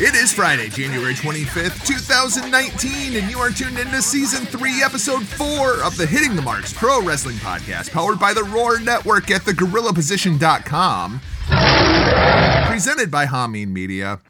It is Friday, January 25th, 2019, and you are tuned into Season 3, Episode 4 of the Hitting the Marks Pro Wrestling Podcast, powered by the Roar Network at thegorillaposition.com, presented by Hameen Media.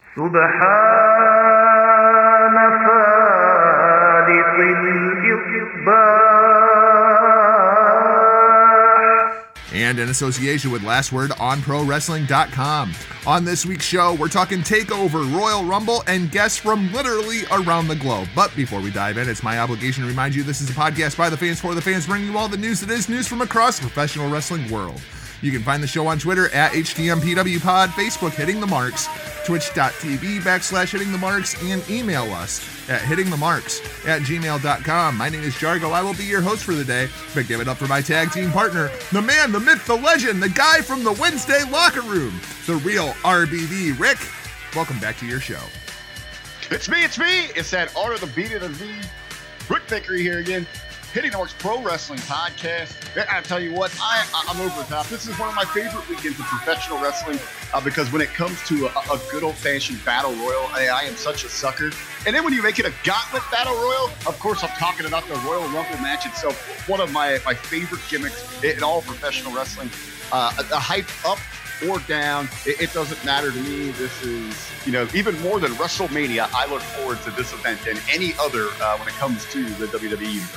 And in association with Last Word on ProWrestling.com. On this week's show, we're talking TakeOver, Royal Rumble, and guests from literally around the globe. But before we dive in, it's my obligation to remind you this is a podcast by the fans for the fans, bringing you all the news that is news from across the professional wrestling world. You can find the show on Twitter at HTMPWPod, Facebook Hitting the Marks, Twitch.tv/Hitting the Marks, and email us at hittingthemarks@gmail.com. My name is Jargo. I will be your host for the day, but give it up for my tag team partner, the man, the myth, the legend, the guy from the Wednesday locker room, the real RBD, Rick. Welcome back to your show. It's me. It's that art of the beat of the V. Rick Vickery here again. Hitting the Marks Pro Wrestling Podcast. I tell you what, I'm over the top. This is one of my favorite weekends of professional wrestling because when it comes to a good old-fashioned battle royal, I am such a sucker. And then when you make it a gauntlet battle royal, of course I'm talking about the Royal Rumble match itself. One of my favorite gimmicks in all professional wrestling. The hype up or down, it doesn't matter to me. This is, even more than WrestleMania, I look forward to this event than any other when it comes to the WWE universe.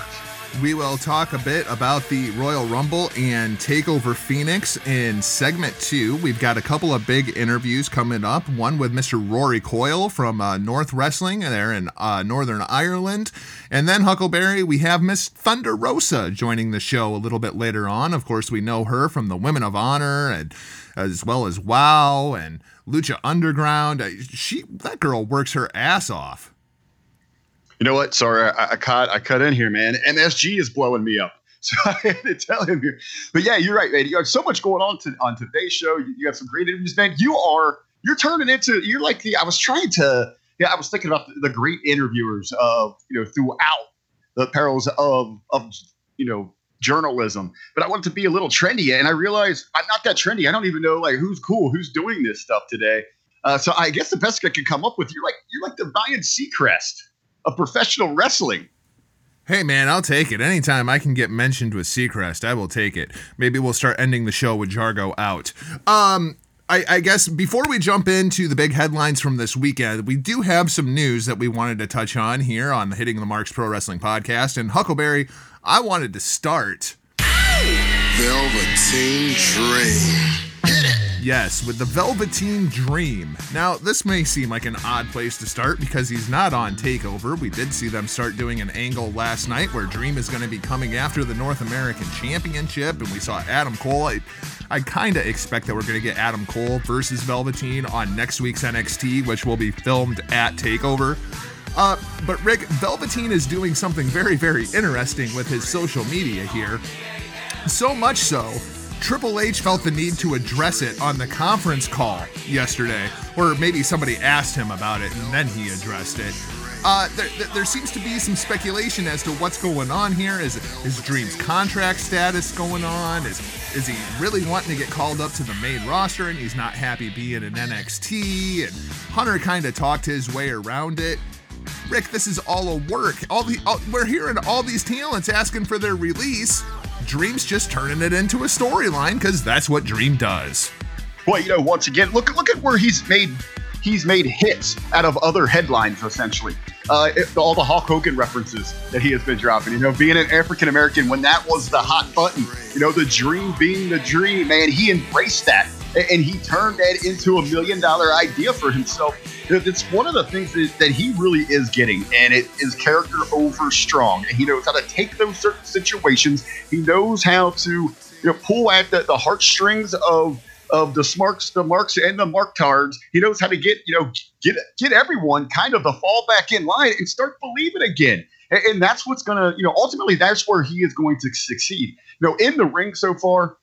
We will talk a bit about the Royal Rumble and TakeOver Phoenix in segment 2. We've got a couple of big interviews coming up. One with Mr. Rory Coyle from North Wrestling there in Northern Ireland. And then Huckleberry, we have Miss Thunder Rosa joining the show a little bit later on. Of course, we know her from the Women of Honor and as well as WoW and Lucha Underground. That girl works her ass off. You know what? Sorry, I cut in here, man. MSG is blowing me up. So I had to tell him here. But yeah, you're right, man. You have so much going on on today's show. You have some great interviews, man. You're turning into, you're like the, I was thinking about the great interviewers of, throughout the perils of journalism. But I wanted to be a little trendy. And I realized I'm not that trendy. I don't even know who's cool, who's doing this stuff today. So I guess the best I could come up with, you're like the Ryan Seacrest of professional wrestling. Hey man, I'll take it. Anytime I can get mentioned with Seacrest, I will take it. Maybe we'll start ending the show with Jargo out. I guess before we jump into the big headlines from this weekend, we do have some news that we wanted to touch on here on the Hitting the Marks Pro Wrestling Podcast. And Huckleberry, I wanted to start Velveteen Dream. Yes, with the Velveteen Dream. Now, this may seem like an odd place to start because he's not on TakeOver. We did see them start doing an angle last night where Dream is going to be coming after the North American Championship, and we saw Adam Cole. I kind of expect that we're going to get Adam Cole versus Velveteen on next week's NXT, which will be filmed at TakeOver. But Rick, Velveteen is doing something very, very interesting with his social media here. So much so, Triple H felt the need to address it on the conference call yesterday, or maybe somebody asked him about it and then he addressed it. There seems to be some speculation as to what's going on here. Is Dream's contract status going on? Is he really wanting to get called up to the main roster and he's not happy being in NXT? And Hunter kind of talked his way around it. Rick, this is all a work. We're hearing all these talents asking for their release. Dream's just turning it into a storyline because that's what Dream does. Well, once again, look at where he's made hits out of other headlines, essentially. All the Hulk Hogan references that he has been dropping, being an African-American when that was the hot button, the Dream being the Dream, man, he embraced that. And he turned that into a $1 million idea for himself. It's one of the things that he really is getting, and it is character over strong. And he knows how to take those certain situations. He knows how to pull at the heartstrings of the Smarks, the Marks, and the Marktards. He knows how to get everyone kind of to fall back in line and start believing again. And that's what's gonna ultimately that's where he is going to succeed. In the ring so far,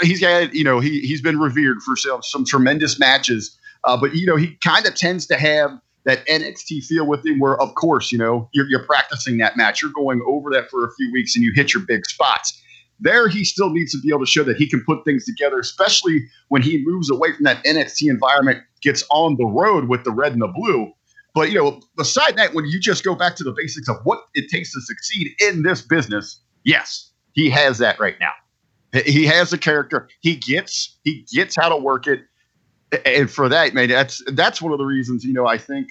he's had, he's been revered for some tremendous matches, but he kind of tends to have that NXT feel with him where, of course, you're practicing that match. You're going over that for a few weeks and you hit your big spots. there he still needs to be able to show that he can put things together, especially when he moves away from that NXT environment, gets on the road with the red and the blue. But, you know, aside that, when you just go back to the basics of what it takes to succeed in this business, yes, he has that right now. He has a character. He gets how to work it. And for that, man, that's one of the reasons, you know, I think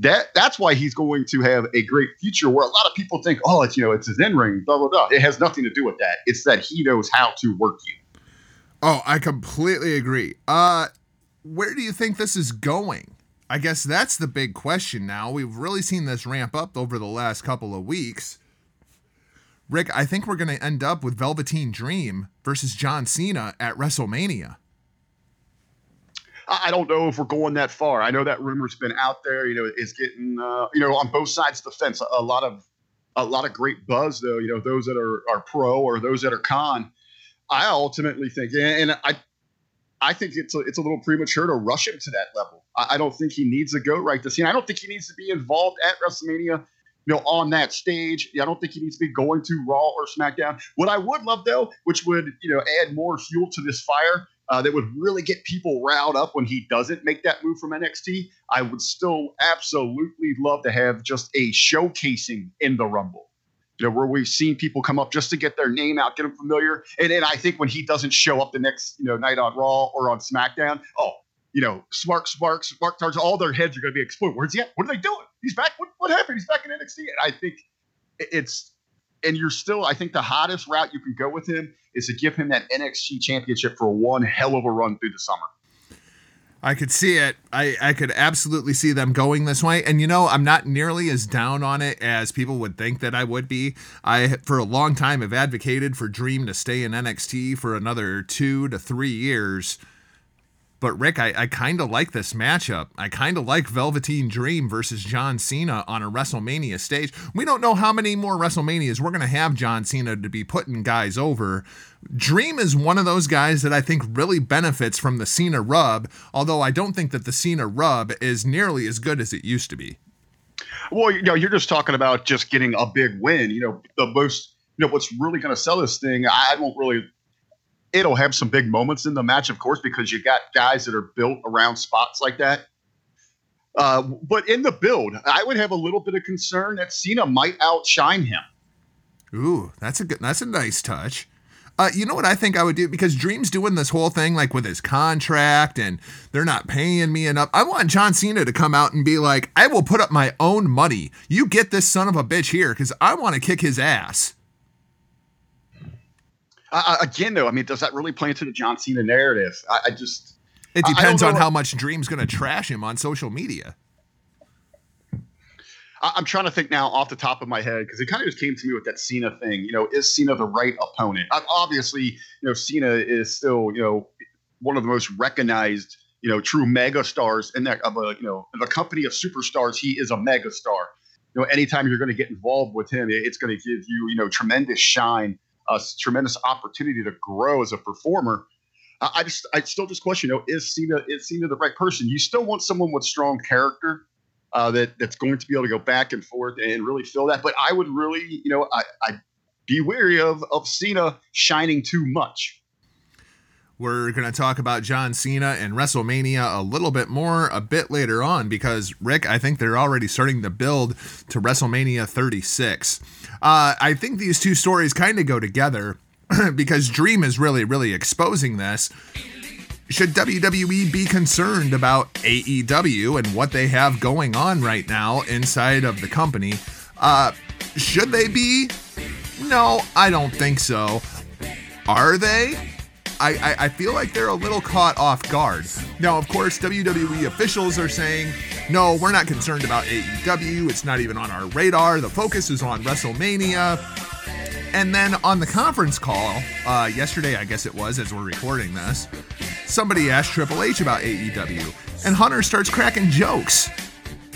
that's why he's going to have a great future, where a lot of people think, oh, it's, you know, it's his in-ring, blah, blah, blah. It has nothing to do with that. It's that he knows how to work you. Oh, I completely agree. Where do you think this is going? I guess that's the big question now. We've really seen this ramp up over the last couple of weeks. Rick, I think we're going to end up with Velveteen Dream versus John Cena at WrestleMania. I don't know if we're going that far. I know that rumor's been out there. You know, it's getting, you know, on both sides of the fence. A lot of great buzz, though. You know, those that are pro or those that are con. I ultimately think, and I think it's a little premature to rush him to that level. I don't think he needs a goat right to Cena. I don't think he needs to be involved at WrestleMania. You know, on that stage, I don't think he needs to be going to Raw or SmackDown. What I would love, though, which would, you know, add more fuel to this fire, that would really get people riled up when he doesn't make that move from NXT, I would still absolutely love to have just a showcasing in the Rumble, you know, where we've seen people come up just to get their name out, get them familiar. And I think when he doesn't show up the next, you know, night on Raw or on SmackDown, oh, you know, Sparks, all their heads are going to be exploding. Where's he at? What are they doing? He's back. What happened? He's back in NXT. And I think I think the hottest route you can go with him is to give him that NXT championship for one hell of a run through the summer. I could see it. I could absolutely see them going this way. And, you know, I'm not nearly as down on it as people would think that I would be. I, for a long time, have advocated for Dream to stay in NXT for another 2 to 3 years. But, Rick, I kind of like this matchup. I kind of like Velveteen Dream versus John Cena on a WrestleMania stage. We don't know how many more WrestleManias we're going to have John Cena to be putting guys over. Dream is one of those guys that I think really benefits from the Cena rub, although I don't think that the Cena rub is nearly as good as it used to be. Well, you know, you're just talking about just getting a big win. You know, the most, you know, what's really going to sell this thing, I won't really. It'll have some big moments in the match, of course, because you got guys that are built around spots like that. But in the build, I would have a little bit of concern that Cena might outshine him. Ooh, that's a nice touch. You know what I think I would do? Because Dream's doing this whole thing like with his contract and they're not paying me enough. I want John Cena to come out and be like, I will put up my own money. You get this son of a bitch here because I want to kick his ass. Again, though, I mean, does that really play into the John Cena narrative? It depends on how much Dream's going to trash him on social media. I'm trying to think now off the top of my head because it kind of just came to me with that Cena thing. You know, is Cena the right opponent? Obviously, you know, Cena is still, you know, one of the most recognized, you know, true mega stars in that of a, you know, of a company of superstars. He is a mega star. You know, anytime you're going to get involved with him, it's going to give you, you know, tremendous shine. A tremendous opportunity to grow as a performer. I still just question, you know, is Cena the right person? You still want someone with strong character that's going to be able to go back and forth and really fill that. But I would really, you know, I'd be wary of Cena shining too much. We're going to talk about John Cena and WrestleMania a little bit more a bit later on because, Rick, I think they're already starting to build to WrestleMania 36. I think these two stories kind of go together because Dream is really, really exposing this. Should WWE be concerned about AEW and what they have going on right now inside of the company? Should they be? No, I don't think so. Are they? I feel like they're a little caught off guard. Now, of course, WWE officials are saying, no, we're not concerned about AEW. It's not even on our radar. The focus is on WrestleMania. And then on the conference call, yesterday, I guess it was, as we're recording this, somebody asked Triple H about AEW. And Hunter starts cracking jokes.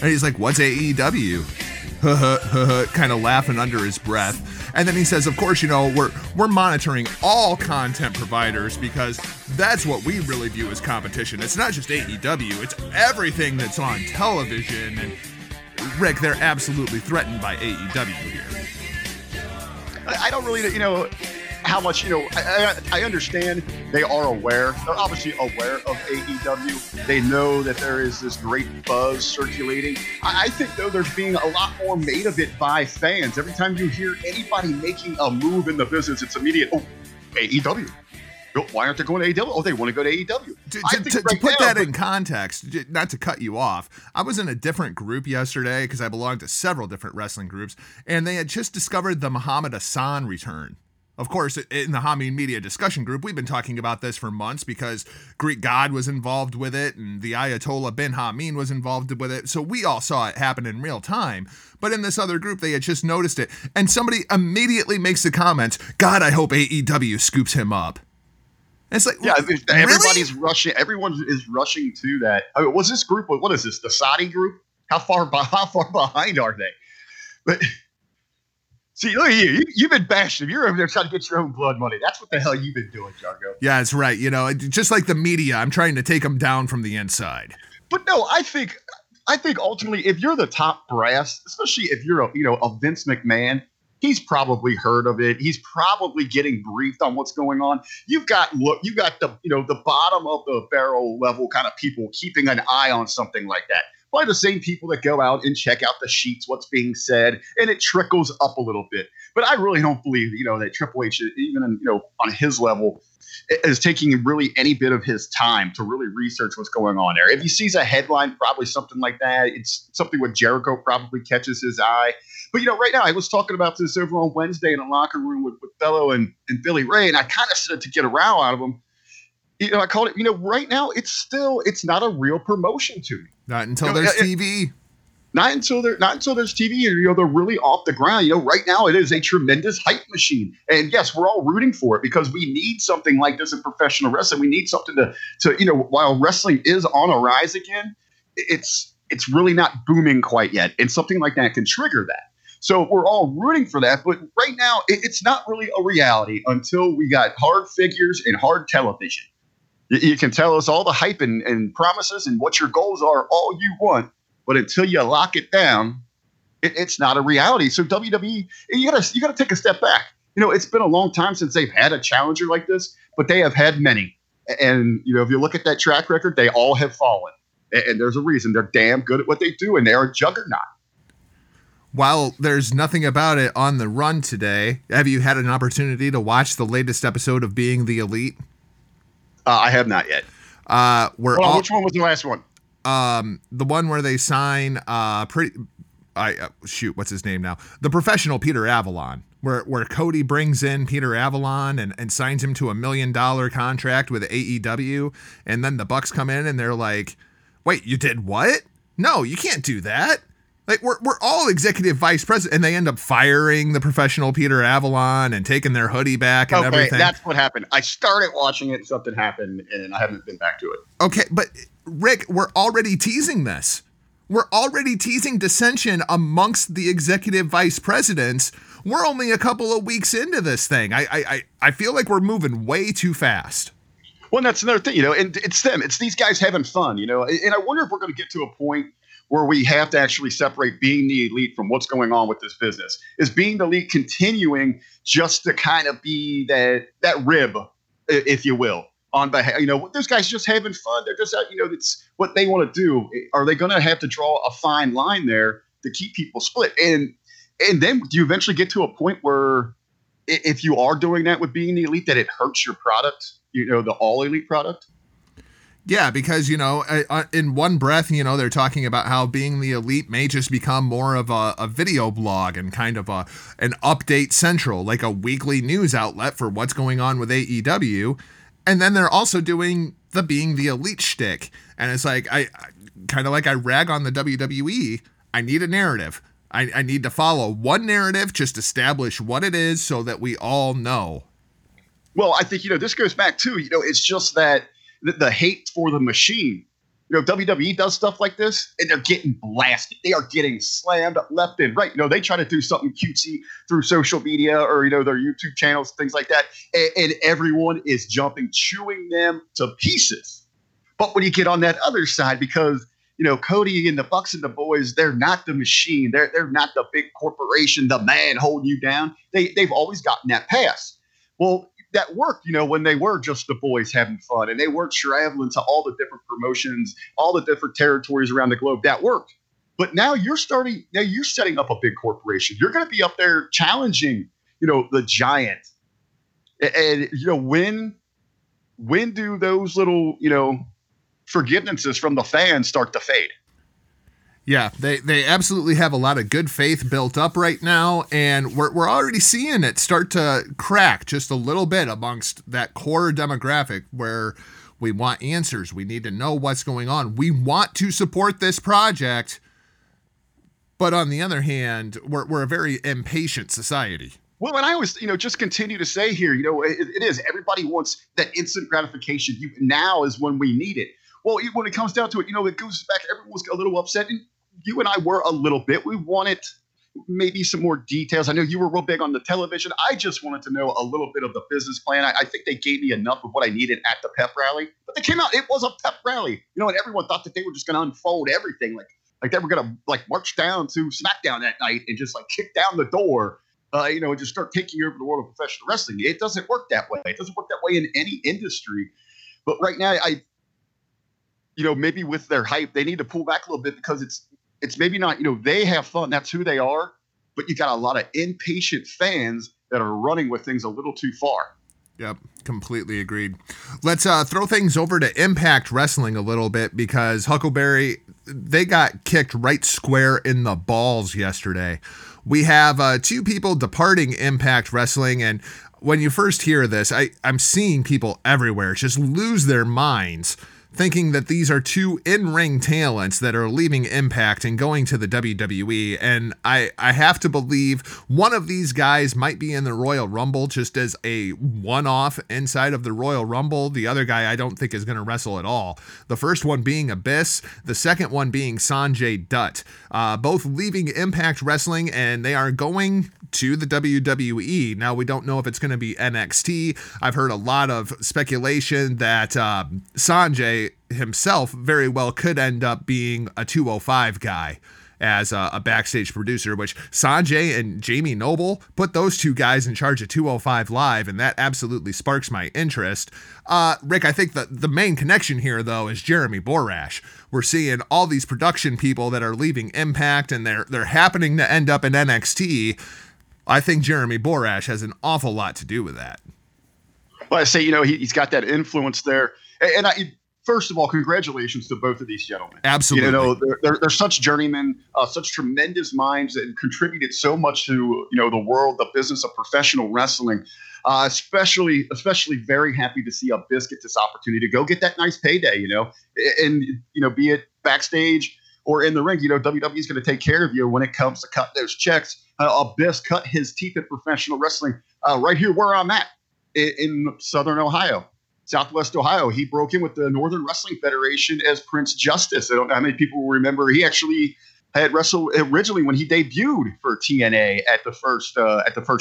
And he's like, what's AEW? Kind of laughing under his breath. And then he says, of course, you know, we're monitoring all content providers because that's what we really view as competition. It's not just AEW, it's everything that's on television. And Rick, they're absolutely threatened by AEW here. I don't really, you know, how much, you know, I understand they are aware. They're obviously aware of AEW. They know that there is this great buzz circulating. I think, though, there's being a lot more made of it by fans. Every time you hear anybody making a move in the business, it's immediate, oh, AEW. Why aren't they going to AEW? Oh, they want to go to AEW. To put that in context, not to cut you off, I was in a different group yesterday because I belonged to several different wrestling groups, and they had just discovered the Muhammad Hassan return. Of course, in the Hameen Media discussion group, we've been talking about this for months because Greek God was involved with it and the Ayatollah bin Hameen was involved with it. So we all saw it happen in real time. But in this other group, they had just noticed it. And somebody immediately makes the comment, God, I hope AEW scoops him up. It's like, yeah, everybody's rushing. Everyone is rushing to that. I mean, was this group? What is this? The Saudi group? How far behind are they? But see, look at you. You've been bashing them. You're over there trying to get your own blood money. That's what the hell you've been doing, Jargo. Yeah, that's right. You know, just like the media, I'm trying to take them down from the inside. But no, I think ultimately, if you're the top brass, especially if you're a Vince McMahon. He's probably heard of it. He's probably getting briefed on what's going on. You've got the bottom of the barrel level kind of people keeping an eye on something like that. Probably the same people that go out and check out the sheets, what's being said, and it trickles up a little bit. But I really don't believe, that Triple H, even on his level, is taking really any bit of his time to really research what's going on there. If he sees a headline, probably something like that. It's something with Jericho probably catches his eye. But, right now, I was talking about this over on Wednesday in a locker room with Bello and Billy Ray, and I kind of said to get a row out of him. I called it, right now, it's not a real promotion to me. Not until there's TV. Not until there's TV. They're really off the ground. Right now it is a tremendous hype machine. And yes, we're all rooting for it because we need something like this in professional wrestling. We need something to while wrestling is on a rise again, it's really not booming quite yet. And something like that can trigger that. So we're all rooting for that. But right now it's not really a reality until we got hard figures and hard television. You can tell us all the hype and promises and what your goals are all you want, but until you lock it down, it's not a reality. So WWE, you gotta take a step back. It's been a long time since they've had a challenger like this, but they have had many. And if you look at that track record, they all have fallen. And there's a reason. They're damn good at what they do, and they're a juggernaut. While there's nothing about it on the run today, have you had an opportunity to watch the latest episode of Being the Elite? I have not yet. Which one was the last one? The one where they sign what's his name now? The professional Peter Avalon, where Cody brings in Peter Avalon and signs him to a $1 million contract with AEW, and then the Bucks come in and they're like, "Wait, you did what? No, you can't do that." Like we're all executive vice president, and they end up firing the professional Peter Avalon and taking their hoodie back and everything. That's what happened. I started watching it, something happened, and I haven't been back to it. Okay, but Rick, we're already teasing this. We're already teasing dissension amongst the executive vice presidents. We're only a couple of weeks into this thing. I feel like we're moving way too fast. Well, and that's another thing, and it's them. It's these guys having fun, and I wonder if we're going to get to a point where we have to actually separate Being the Elite from what's going on with this business. Is Being the Elite continuing just to kind of be that rib, if you will, on behalf? Those guys just having fun. They're just out, it's what they want to do. Are they going to have to draw a fine line there to keep people split? And then do you eventually get to a point where if you are doing that with Being the Elite, that it hurts your product, the All Elite product? Yeah, because, in one breath, they're talking about how Being the Elite may just become more of a video blog and kind of an update central, like a weekly news outlet for what's going on with AEW. And then they're also doing the Being the Elite shtick. And it's like, I kind of like I rag on the WWE. I need a narrative. I need to follow one narrative, just establish what it is so that we all know. Well, I think, this goes back to, it's just that. The hate for the machine. WWE does stuff like this, and they're getting blasted. They are getting slammed left and right. They try to do something cutesy through social media or, their YouTube channels, things like that, and everyone is jumping, chewing them to pieces. But when you get on that other side, because, Cody and the Bucks and the boys, they're not the machine. They're not the big corporation, the man holding you down. They've always gotten that pass. Well, that worked, you know, when they were just the boys having fun and they weren't traveling to all the different promotions, all the different territories around the globe. That worked. But now you're setting up a big corporation. You're going to be up there challenging, you know, the giant. And, you know, when do those little, you know, forgivenesses from the fans start to fade? Yeah, they absolutely have a lot of good faith built up right now, and we're already seeing it start to crack just a little bit amongst that core demographic where we want answers. We need to know what's going on. We want to support this project, but on the other hand, we're a very impatient society. Well, and I always, you know, just continue to say here, you know, it is everybody wants that instant gratification. Now is when we need it. Well, when it comes down to it, you know, it goes back. Everyone's a little upset, and you and I were a little bit. We wanted maybe some more details. I know you were real big on the television. I just wanted to know a little bit of the business plan. I think they gave me enough of what I needed at the pep rally. But they came out. It was a pep rally, you know, and everyone thought that they were just going to unfold everything, like they were going to like march down to SmackDown that night and just like kick down the door, you know, and just start taking over the world of professional wrestling. It doesn't work that way. It doesn't work that way in any industry. But right now, you know, maybe with their hype, they need to pull back a little bit because it's maybe not, you know, they have fun. That's who they are. But you got a lot of impatient fans that are running with things a little too far. Yep, completely agreed. Let's throw things over to Impact Wrestling a little bit because Huckleberry, they got kicked right square in the balls yesterday. We have two people departing Impact Wrestling. And when you first hear this, I'm seeing people everywhere just lose their minds, thinking that these are two in-ring talents that are leaving Impact and going to the WWE. And I have to believe one of these guys might be in the Royal Rumble just as a one-off inside of the Royal Rumble. The other guy I don't think is going to wrestle at all. The first one being Abyss, the second one being Sanjay Dutt. Both leaving Impact Wrestling, and they are going to the WWE. Now, we don't know if it's going to be NXT. I've heard a lot of speculation that Sanjay himself very well could end up being a 205 guy as a backstage producer, which Sanjay and Jamie Noble put those two guys in charge of 205 Live, and that absolutely sparks my interest. Rick, I think the main connection here, though, is Jeremy Borash. We're seeing all these production people that are leaving Impact, and they're happening to end up in NXT. I think Jeremy Borash has an awful lot to do with that. Well, I say, you know, he's got that influence there, and first of all, congratulations to both of these gentlemen. Absolutely. You know, they're such journeymen, such tremendous minds that contributed so much to, you know, the world, the business of professional wrestling. Especially very happy to see Abyss get this opportunity to go get that nice payday, you know, and, you know, be it backstage or in the ring, you know, WWE is going to take care of you when it comes to cutting those checks. Abyss cut his teeth at professional wrestling right here where I'm at in Southern Ohio. Southwest Ohio. He broke in with the Northern Wrestling Federation as Prince Justice. I don't know how many people will remember. He actually had wrestled originally when he debuted for TNA at the first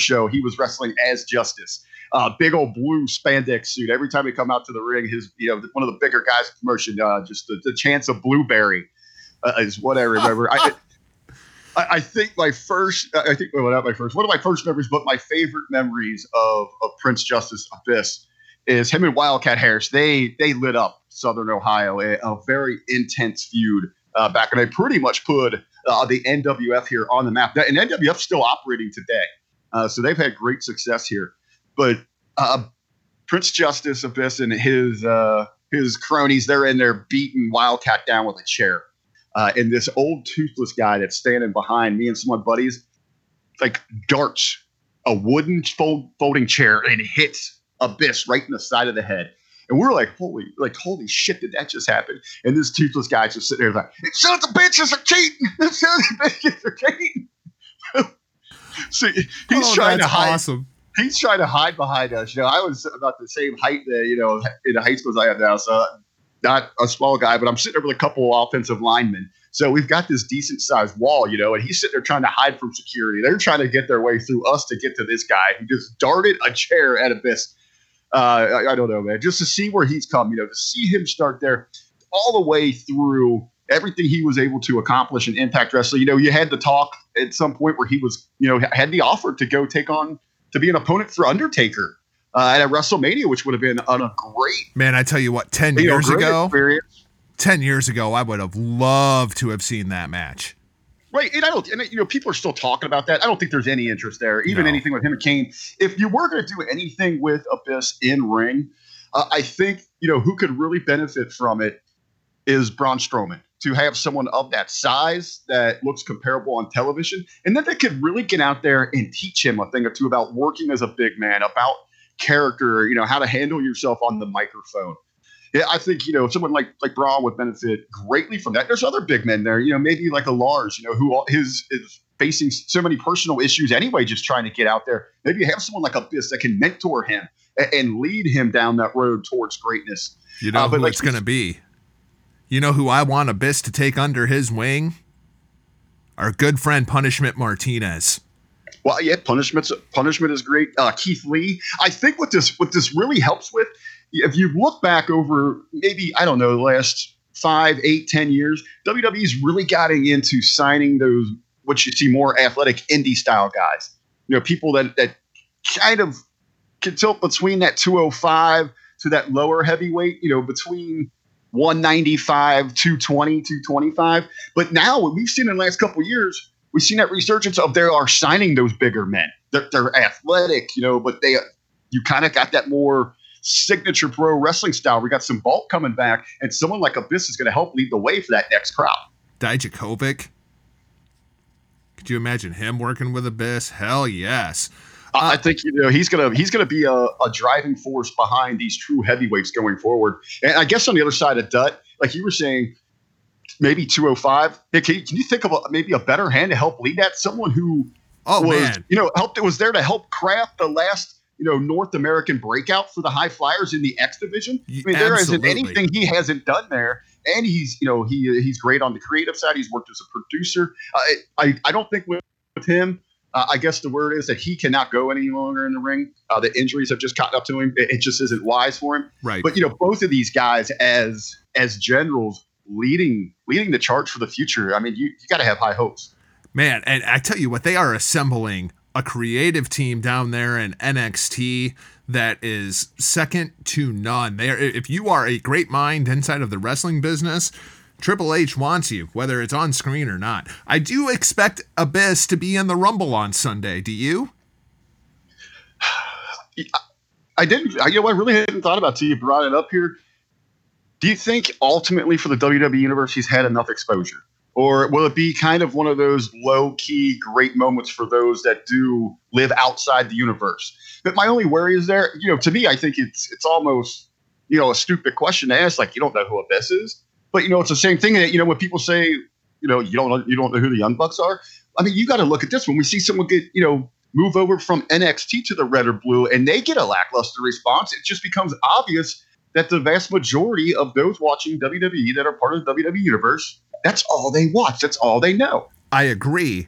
show. He was wrestling as Justice, big old blue spandex suit. Every time he come out to the ring, his, you know, one of the bigger guys in promotion, just the chance of Blueberry is what I remember. I think one of my first memories, but my favorite memories of Prince Justice Abyss is him and Wildcat Harris. They lit up Southern Ohio, a very intense feud back when they pretty much put the NWF here on the map. And NWF's still operating today, so they've had great success here. But Prince Justice Abyss and his cronies, they're in there beating Wildcat down with a chair. And this old toothless guy that's standing behind me and some of my buddies, like darts a wooden folding chair and hits Abyss right in the side of the head, and we're like, holy shit, did that just happen? And this toothless guy just sitting there like, "Sons of bitches are cheating! Sons of bitches are cheating!" See, he's trying to hide behind us. You know, I was about the same height that, you know, in the high school as I am now, so not a small guy, but I'm sitting there with a couple of offensive linemen. So we've got this decent sized wall, you know, and he's sitting there trying to hide from security. They're trying to get their way through us to get to this guy who just darted a chair at Abyss. I don't know, man, just to see where he's come, you know, to see him start there all the way through everything he was able to accomplish in Impact Wrestling. You know, you had the talk at some point where he was, you know, had the offer to go take on, to be an opponent for Undertaker and at WrestleMania, which would have been a great, man, I tell you what, 10 years ago, experience. 10 years ago, I would have loved to have seen that match. Right. And I don't, and you know, people are still talking about that. I don't think there's any interest there, even anything with him and Kane. If you were going to do anything with Abyss in ring, I think, you know, who could really benefit from it is Braun Strowman. To have someone of that size that looks comparable on television, and then they could really get out there and teach him a thing or two about working as a big man, about character, you know, how to handle yourself on the microphone. Yeah, I think, you know, someone like Braun would benefit greatly from that. There's other big men there, you know, maybe like a Lars, you know, who is facing so many personal issues anyway, just trying to get out there. Maybe you have someone like Abyss that can mentor him and lead him down that road towards greatness. You know, who it's going to be. You know who I want Abyss to take under his wing? Our good friend Punishment Martinez. Well, yeah, punishment is great. Keith Lee. I think what this really helps with, if you look back over maybe, I don't know, the last 5, 8, 10 years, WWE's really gotten into signing those, what you see, more athletic indie style guys. You know, people that kind of can tilt between that 205 to that lower heavyweight, you know, between 195, 220, 225. But now what we've seen in the last couple of years, we've seen that resurgence of they are signing those bigger men. They're athletic, you know, but you kind of got that more signature pro wrestling style. We got some bulk coming back, and someone like Abyss is going to help lead the way for that next crowd. Dijakovic. Could you imagine him working with Abyss? Hell yes. I think, you know, he's gonna be a driving force behind these true heavyweights going forward. And I guess on the other side of Dutt, like you were saying, maybe 205. Hey, can you think of maybe a better hand to help lead that? Someone who was there to help craft the last, you know, North American breakout for the High Flyers in the X division. I mean, there isn't anything he hasn't done there. And he's, you know, he's great on the creative side. He's worked as a producer. I don't think with him. I guess the word is that he cannot go any longer in the ring. The injuries have just caught up to him. It just isn't wise for him. Right. But, you know, both of these guys as generals leading the charge for the future. I mean, you got to have high hopes. Man, and I tell you what, they are assembling a creative team down there in NXT that is second to none. If you are a great mind inside of the wrestling business, Triple H wants you, whether it's on screen or not. I do expect Abyss to be in the Rumble on Sunday. Do you? I didn't. I really hadn't thought about it till you brought it up here. Do you think ultimately for the WWE universe he's had enough exposure, or will it be kind of one of those low-key great moments for those that do live outside the universe? But my only worry is there. You know, to me, I think it's almost, you know, a stupid question to ask. Like, you don't know who Abyss is. But, you know, it's the same thing that, you know, when people say, you know, you don't know who the Young Bucks are. I mean, you got to look at this. When we see someone get, you know, move over from NXT to the red or blue and they get a lackluster response, it just becomes obvious that the vast majority of those watching WWE that are part of the WWE universe, that's all they watch. That's all they know. I agree.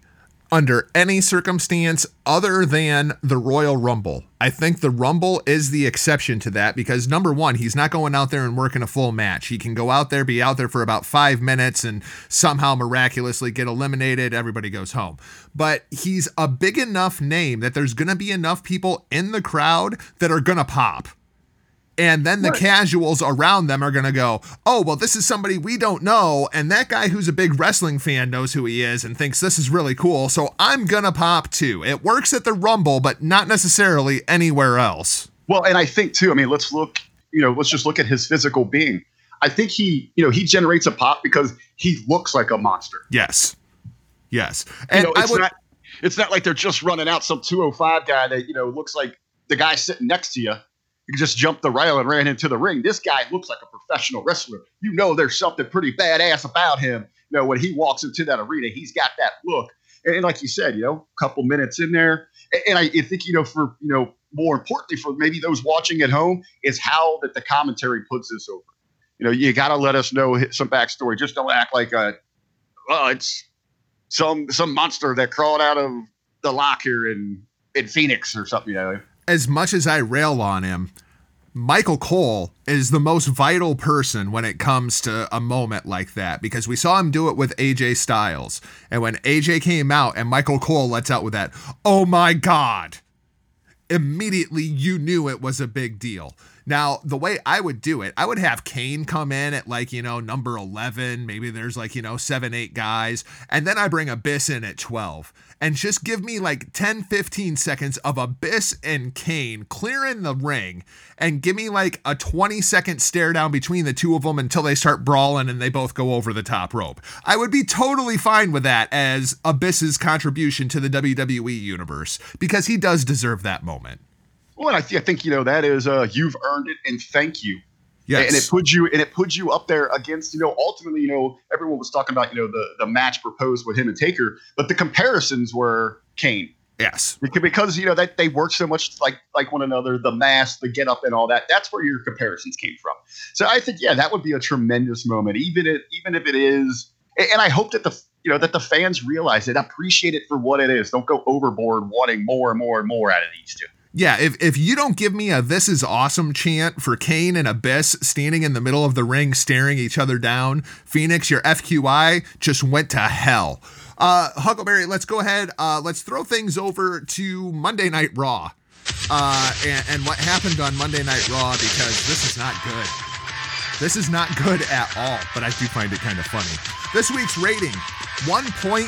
Under any circumstance other than the Royal Rumble. I think the Rumble is the exception to that because, number one, he's not going out there and working a full match. He can go out there, be out there for about 5 minutes and somehow miraculously get eliminated. Everybody goes home. But he's a big enough name that there's going to be enough people in the crowd that are going to pop. And then the casuals around them are going to go, oh, well, this is somebody we don't know. And that guy who's a big wrestling fan knows who he is and thinks this is really cool. So I'm going to pop too. It works at the Rumble, but not necessarily anywhere else. Well, and I think too, I mean, let's just look at his physical being. I think he generates a pop because he looks like a monster. Yes. Yes. And you know, it's not like they're just running out some 205 guy that, you know, looks like the guy sitting next to you. You just jumped the rail and ran into the ring. This guy looks like a professional wrestler. You know, there's something pretty badass about him. You know, when he walks into that arena, he's got that look. And like you said, you know, a couple minutes in there. And I think, you know, for, you know, more importantly for maybe those watching at home is how that the commentary puts this over. You know, you got to let us know some backstory. Just don't act like it's some monster that crawled out of the lock here in Phoenix or something, you know. As much as I rail on him, Michael Cole is the most vital person when it comes to a moment like that, because we saw him do it with AJ Styles. And when AJ came out and Michael Cole lets out with that, oh my God, immediately you knew it was a big deal. Now, the way I would do it, I would have Kane come in at number 11. Maybe there's 7, 8 guys. And then I bring Abyss in at 12. And just give me 10, 15 seconds of Abyss and Kane clearing the ring. And give me a 20-second stare down between the two of them until they start brawling and they both go over the top rope. I would be totally fine with that as Abyss's contribution to the WWE universe, because he does deserve that moment. Well, I think that is you've earned it, and thank you. Yes. And it puts you up there against ultimately everyone was talking about the match proposed with him and Taker, but the comparisons were Kane. Yes, because that they worked so much like one another, the mask, the get up, and all that. That's where your comparisons came from. So I think that would be a tremendous moment, even if it is. And I hope that the fans realize it, appreciate it for what it is. Don't go overboard wanting more and more and more out of these two. Yeah, if you don't give me a "this is awesome" chant for Kane and Abyss standing in the middle of the ring staring each other down, Phoenix, your FQI just went to hell. Huckleberry, let's go ahead. Let's throw things over to Monday Night Raw and what happened on Monday Night Raw, because this is not good. This is not good at all, but I do find it kind of funny. This week's rating, 1.73.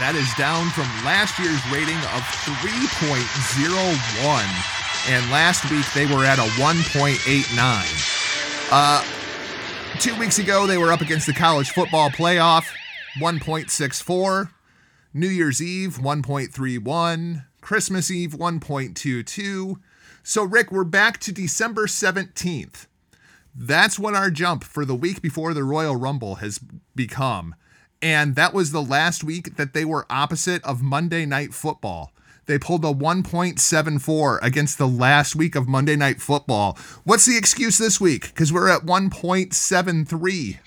That is down from last year's rating of 3.01. And last week they were at a 1.89. 2 weeks ago they were up against the college football playoff, 1.64. New Year's Eve, 1.31. Christmas Eve, 1.22. So, Rick, we're back to December 17th. That's what our jump for the week before the Royal Rumble has become. And that was the last week that they were opposite of Monday Night Football. They pulled a 1.74 against the last week of Monday Night Football. What's the excuse this week? Because we're at 1.73.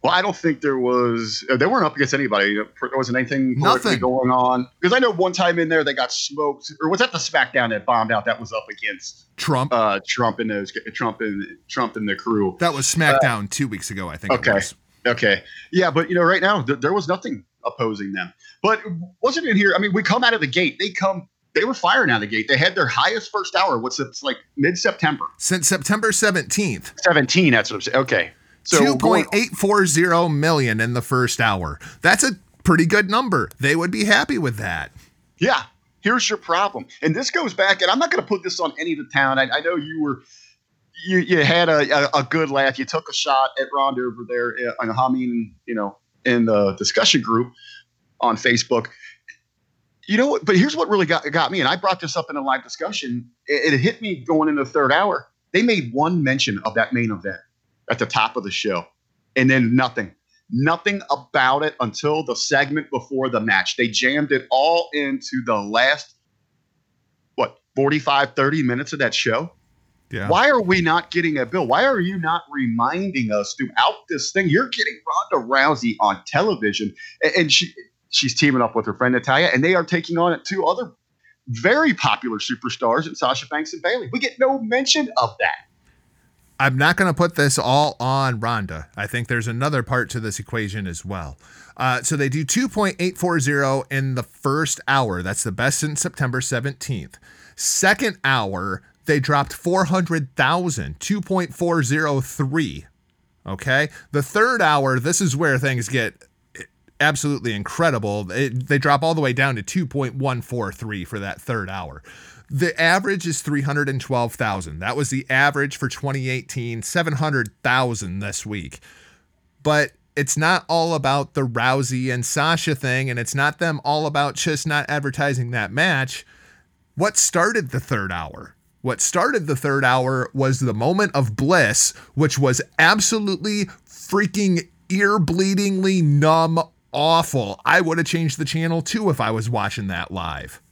Well, I don't think they weren't up against anybody. There wasn't anything going on. Because I know one time in there they got smoked. Or was that the SmackDown that bombed out that was up against Trump? Trump and the crew. That was SmackDown 2 weeks ago, I think. Okay. It was. Okay. Yeah, but right now there was nothing opposing them. But wasn't in here. I mean, we come out of the gate. They were firing out of the gate. They had their highest first hour. It's mid-September. Since September 17th. 17, that's what I'm saying. Okay. So 2.840 million in the first hour. That's a pretty good number. They would be happy with that. Yeah. Here's your problem. And this goes back, and I'm not going to put this on any of the town. I know you had a good laugh. You took a shot at Ronda over there on Hameen, in the discussion group on Facebook. You know what? But here's what really got me. And I brought this up in a live discussion. It hit me going into the third hour. They made one mention of that main event at the top of the show, and then nothing about it until the segment before the match. They jammed it all into the last 45-30 minutes of that show. Yeah. Why are we not getting a bill? Why are you not reminding us throughout this thing? You're getting Ronda Rousey on television, and she's teaming up with her friend Natalya, and they are taking on two other very popular superstars in Sasha Banks and Bayley. We get no mention of that. I'm not going to put this all on Ronda. I think there's another part to this equation as well. So they do 2.840 in the first hour. That's the best since September 17th. Second hour, they dropped 400,000, 2.403. Okay. The third hour, this is where things get absolutely incredible. They drop all the way down to 2.143 for that third hour. The average is 312,000. That was the average for 2018, 700,000 this week. But it's not all about the Rousey and Sasha thing, and it's not them all about just not advertising that match. What started the third hour? What started the third hour was the moment of bliss, which was absolutely freaking ear-bleedingly numb awful. I would have changed the channel too if I was watching that live.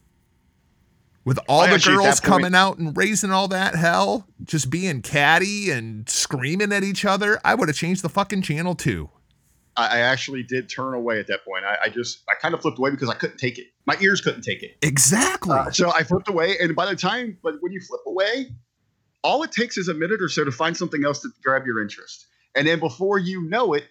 With all the girls coming out and raising all that hell, just being catty and screaming at each other, I would have changed the fucking channel too. I actually did turn away at that point. I kind of flipped away because I couldn't take it. My ears couldn't take it. Exactly. So I flipped away, and when you flip away, all it takes is a minute or so to find something else to grab your interest. And then before you know it,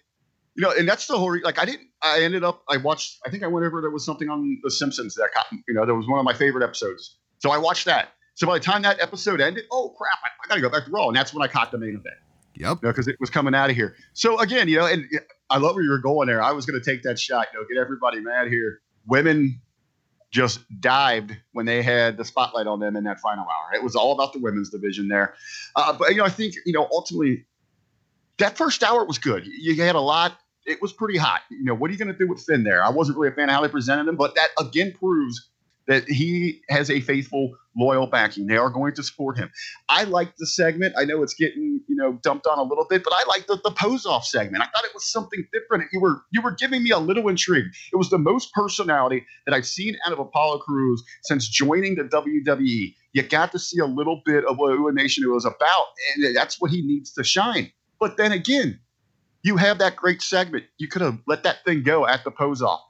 and that's the whole, I ended up, I watched, I think I went over, there was something on The Simpsons that there was one of my favorite episodes. So I watched that. So by the time that episode ended, oh, crap, I got to go back to Raw. And that's when I caught the main event. Yep. Because it was coming out of here. So, again, and I love where you were going there. I was going to take that shot, get everybody mad here. Women just dived when they had the spotlight on them in that final hour. It was all about the women's division there. But, I think, ultimately that first hour was good. You had a lot. It was pretty hot. What are you going to do with Finn there? I wasn't really a fan of how they presented him, but that, again, proves that he has a faithful, loyal backing. They are going to support him. I liked the segment. I know it's getting, dumped on a little bit, but I liked the pose-off segment. I thought it was something different. You were giving me a little intrigue. It was the most personality that I've seen out of Apollo Crews since joining the WWE. You got to see a little bit of what Uwe Nation it was about, and that's what he needs to shine. But then again, you have that great segment. You could have let that thing go at the pose-off.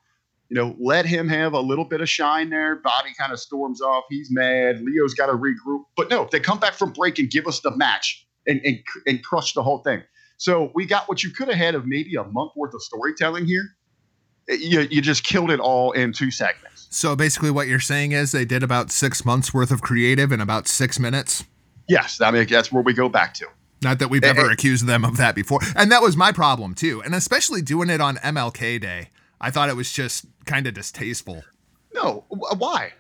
Let him have a little bit of shine there. Bobby kind of storms off. He's mad. Leo's got to regroup. But no, they come back from break and give us the match and crush the whole thing. So we got what you could have had of maybe a month worth of storytelling here. You just killed it all in 2 segments. So basically what you're saying is they did about 6 months worth of creative in about 6 minutes. Yes. I mean, that's where we go back to. Not that we've ever accused them of that before. And that was my problem too. And especially doing it on MLK Day. I thought it was just kind of distasteful. No, why?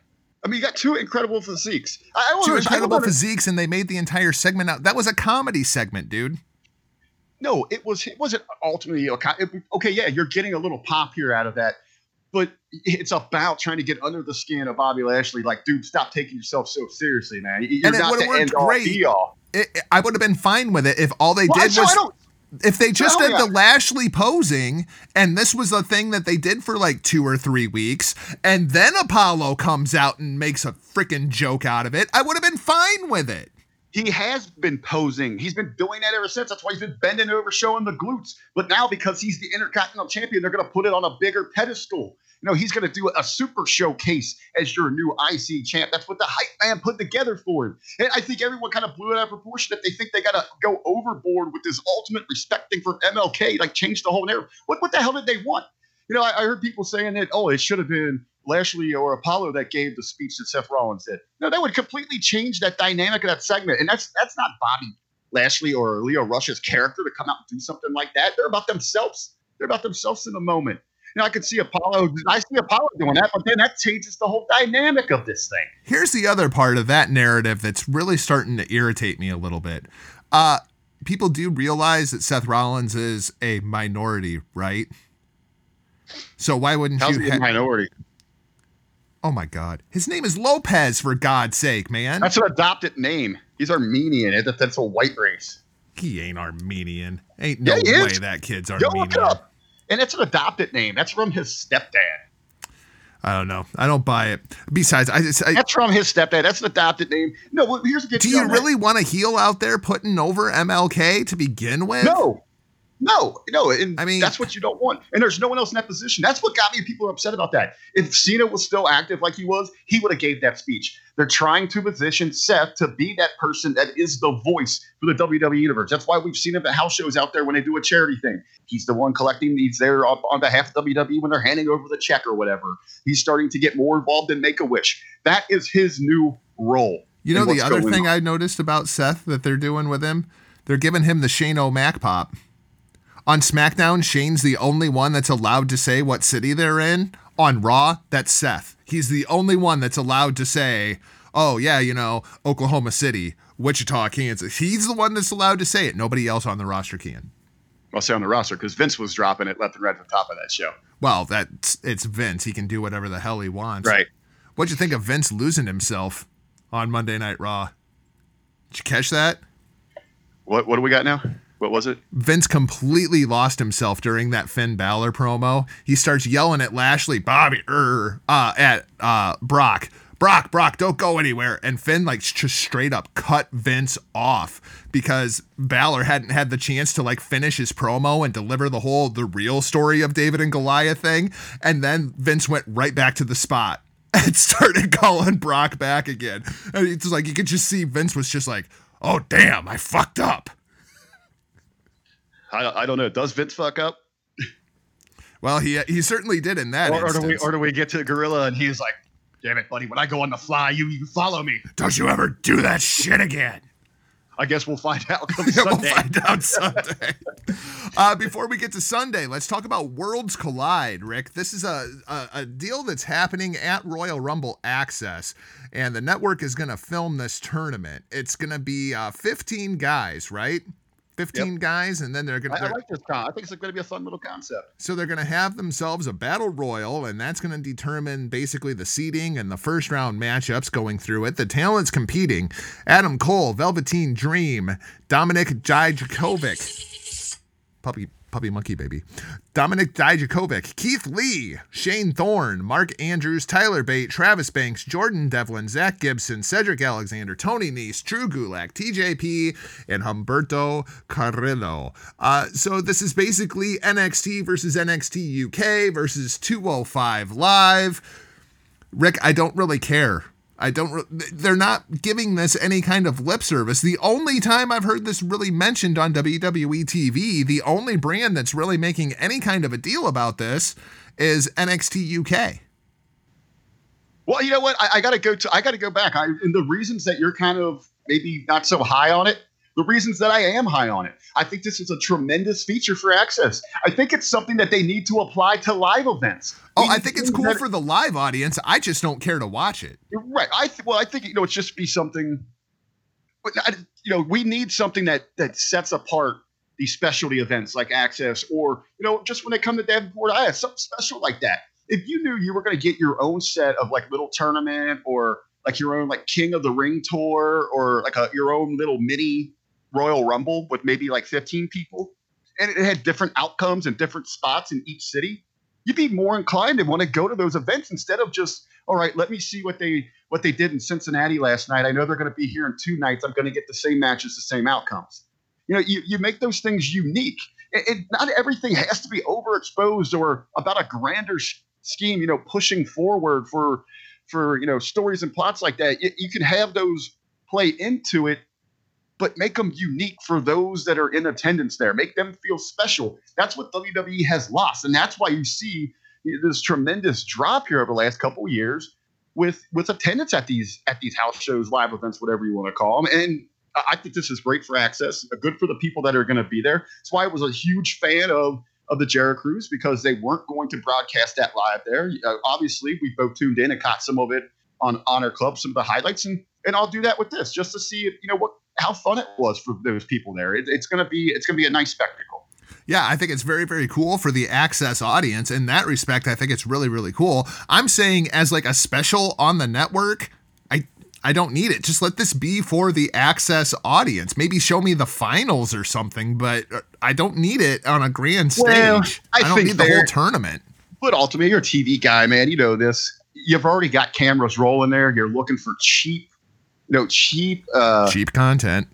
I mean, you got 2 incredible physiques. Two incredible physiques, and they made the entire segment out. That was a comedy segment, dude. No, it wasn't ultimately okay. Yeah, you're getting a little pop here out of that, but it's about trying to get under the skin of Bobby Lashley. Like, dude, stop taking yourself so seriously, man. You're not the end all be all. I would have been fine with it if all they did was. If they just did the Lashley posing, and this was a thing that they did for like 2 or 3 weeks, and then Apollo comes out and makes a freaking joke out of it, I would have been fine with it. He has been posing. He's been doing that ever since. That's why he's been bending over, showing the glutes. But now, because he's the Intercontinental Champion, they're going to put it on a bigger pedestal. He's going to do a super showcase as your new IC champ. That's what the hype man put together for him. And I think everyone kind of blew it out of proportion that they think they got to go overboard with this ultimate respect thing for MLK, like change the whole narrative. What the hell did they want? I heard people saying that, it should have been Lashley or Apollo that gave the speech that Seth Rollins did. No, that would completely change that dynamic of that segment. And that's not Bobby Lashley or Leo Rush's character to come out and do something like that. They're about themselves. They're about themselves in the moment. I could see Apollo. I see Apollo doing that, but then that changes the whole dynamic of this thing. Here's the other part of that narrative that's really starting to irritate me a little bit. People do realize that Seth Rollins is a minority, right? So why wouldn't you? How's he a minority? Oh my God, his name is Lopez. For God's sake, man! That's an adopted name. He's Armenian. That's a white race. He ain't Armenian. Ain't no way that kid's Armenian. Yo, look it up. And it's an adopted name. That's from his stepdad. I don't know. I don't buy it. Besides, that's from his stepdad. That's an adopted name. No, here's a good. Do you really want a heel out there putting over MLK to begin with? No. And I mean, that's what you don't want. And there's no one else in that position. That's what got me. People are upset about that. If Cena was still active like he was, he would have gave that speech. They're trying to position Seth to be that person that is the voice for the WWE Universe. That's why we've seen him at house shows out there when they do a charity thing. He's the one collecting needs there on behalf of WWE when they're handing over the check or whatever. He's starting to get more involved in Make-A-Wish. That is his new role. The other thing I noticed about Seth that they're doing with him, they're giving him the Shane O'Mac pop. On SmackDown, Shane's the only one that's allowed to say what city they're in. On Raw, that's Seth. He's the only one that's allowed to say, oh, yeah, Oklahoma City, Wichita, Kansas. He's the one that's allowed to say it. Nobody else on the roster can. I'll say on the roster because Vince was dropping it left and right at the top of that show. Well, it's Vince. He can do whatever the hell he wants. Right. What'd you think of Vince losing himself on Monday Night Raw? Did you catch that? What do we got now? What was it? Vince completely lost himself during that Finn Balor promo. He starts yelling at Lashley, at Brock. Brock, don't go anywhere. And Finn just straight up cut Vince off because Balor hadn't had the chance to finish his promo and deliver the real story of David and Goliath thing. And then Vince went right back to the spot and started calling Brock back again. And it's you could just see Vince was just oh, damn, I fucked up. I don't know. Does Vince fuck up? Well, he certainly did in that instance. Or do we get to the gorilla and he's like, Damn it, buddy. When I go on the fly, you follow me. Don't you ever do that shit again. I guess we'll find out come Sunday. We'll find out Sunday. Before we get to Sunday, let's talk about Worlds Collide, Rick. This is a deal that's happening at Royal Rumble Access, and the network is going to film this tournament. It's going to be 15 guys, right? 15 guys, and then they're going to... I like this con. I think it's going to be a fun little concept. So they're going to have themselves a battle royal, and that's going to determine basically the seeding and the first round matchups going through it. The talents competing: Adam Cole, Velveteen Dream, Dominic Dijakovic, puppy monkey baby, Dominic Dijakovic, Keith Lee, Shane Thorne, Mark Andrews, Tyler Bate, Travis Banks, Jordan Devlin, Zach Gibson, Cedric Alexander, Tony Nese, Drew Gulak, TJP, and Humberto Carrillo. So this is basically NXT versus NXT UK versus 205 Live. Rick, I don't really care. They're not giving this any kind of lip service. The only time I've heard this really mentioned on WWE TV, the only brand that's really making any kind of a deal about this is NXT UK. Well, you know what? I got to go back. And the reasons that you're kind of maybe not so high on it, the reasons that I am high on it. I think this is a tremendous feature for Access. I think it's something that they need to apply to live events. Oh, I think it's cool for the live audience. I just don't care to watch it. Right. I think, you know, it's just be something, you know, we need something that sets apart these specialty events like Access, or, you know, just when they come to Davenport, I have something special like that. If you knew you were going to get your own set of like little tournament, or like your own like King of the Ring tour, or like your own little mini Royal Rumble with maybe like 15 people, and it had different outcomes and different spots in each city, you'd be more inclined to want to go to those events instead of just, all right, let me see what they did in Cincinnati last night. I know they're going to be here in 2 nights. I'm going to get the same matches, the same outcomes. You know, you make those things unique. Not everything has to be overexposed or about a grander scheme, you know, pushing forward for you know, stories and plots like that. You can have those play into it, but make them unique for those that are in attendance there. Make them feel special. That's what WWE has lost. And that's why you see this tremendous drop here over the last couple of years with attendance at these house shows, live events, whatever you want to call them. And I think this is great for Access, good for the people that are going to be there. That's why I was a huge fan of the Jera Cruise, because they weren't going to broadcast that live there. Obviously, we both tuned in and caught some of it on Honor Club, some of the highlights. And I'll do that with this just to see if, you know, how fun it was for those people there. It's gonna be a nice spectacle. Yeah, I think it's very, very cool for the Access audience. In that respect, I think it's really, really cool. I'm saying as like a special on the network, I don't need it. Just let this be for the Access audience. Maybe show me the finals or something, but I don't need it on a grand stage. Well, I don't need the whole tournament. But ultimately, you're a TV guy, man. You know this. You've already got cameras rolling there. You're looking for cheap content.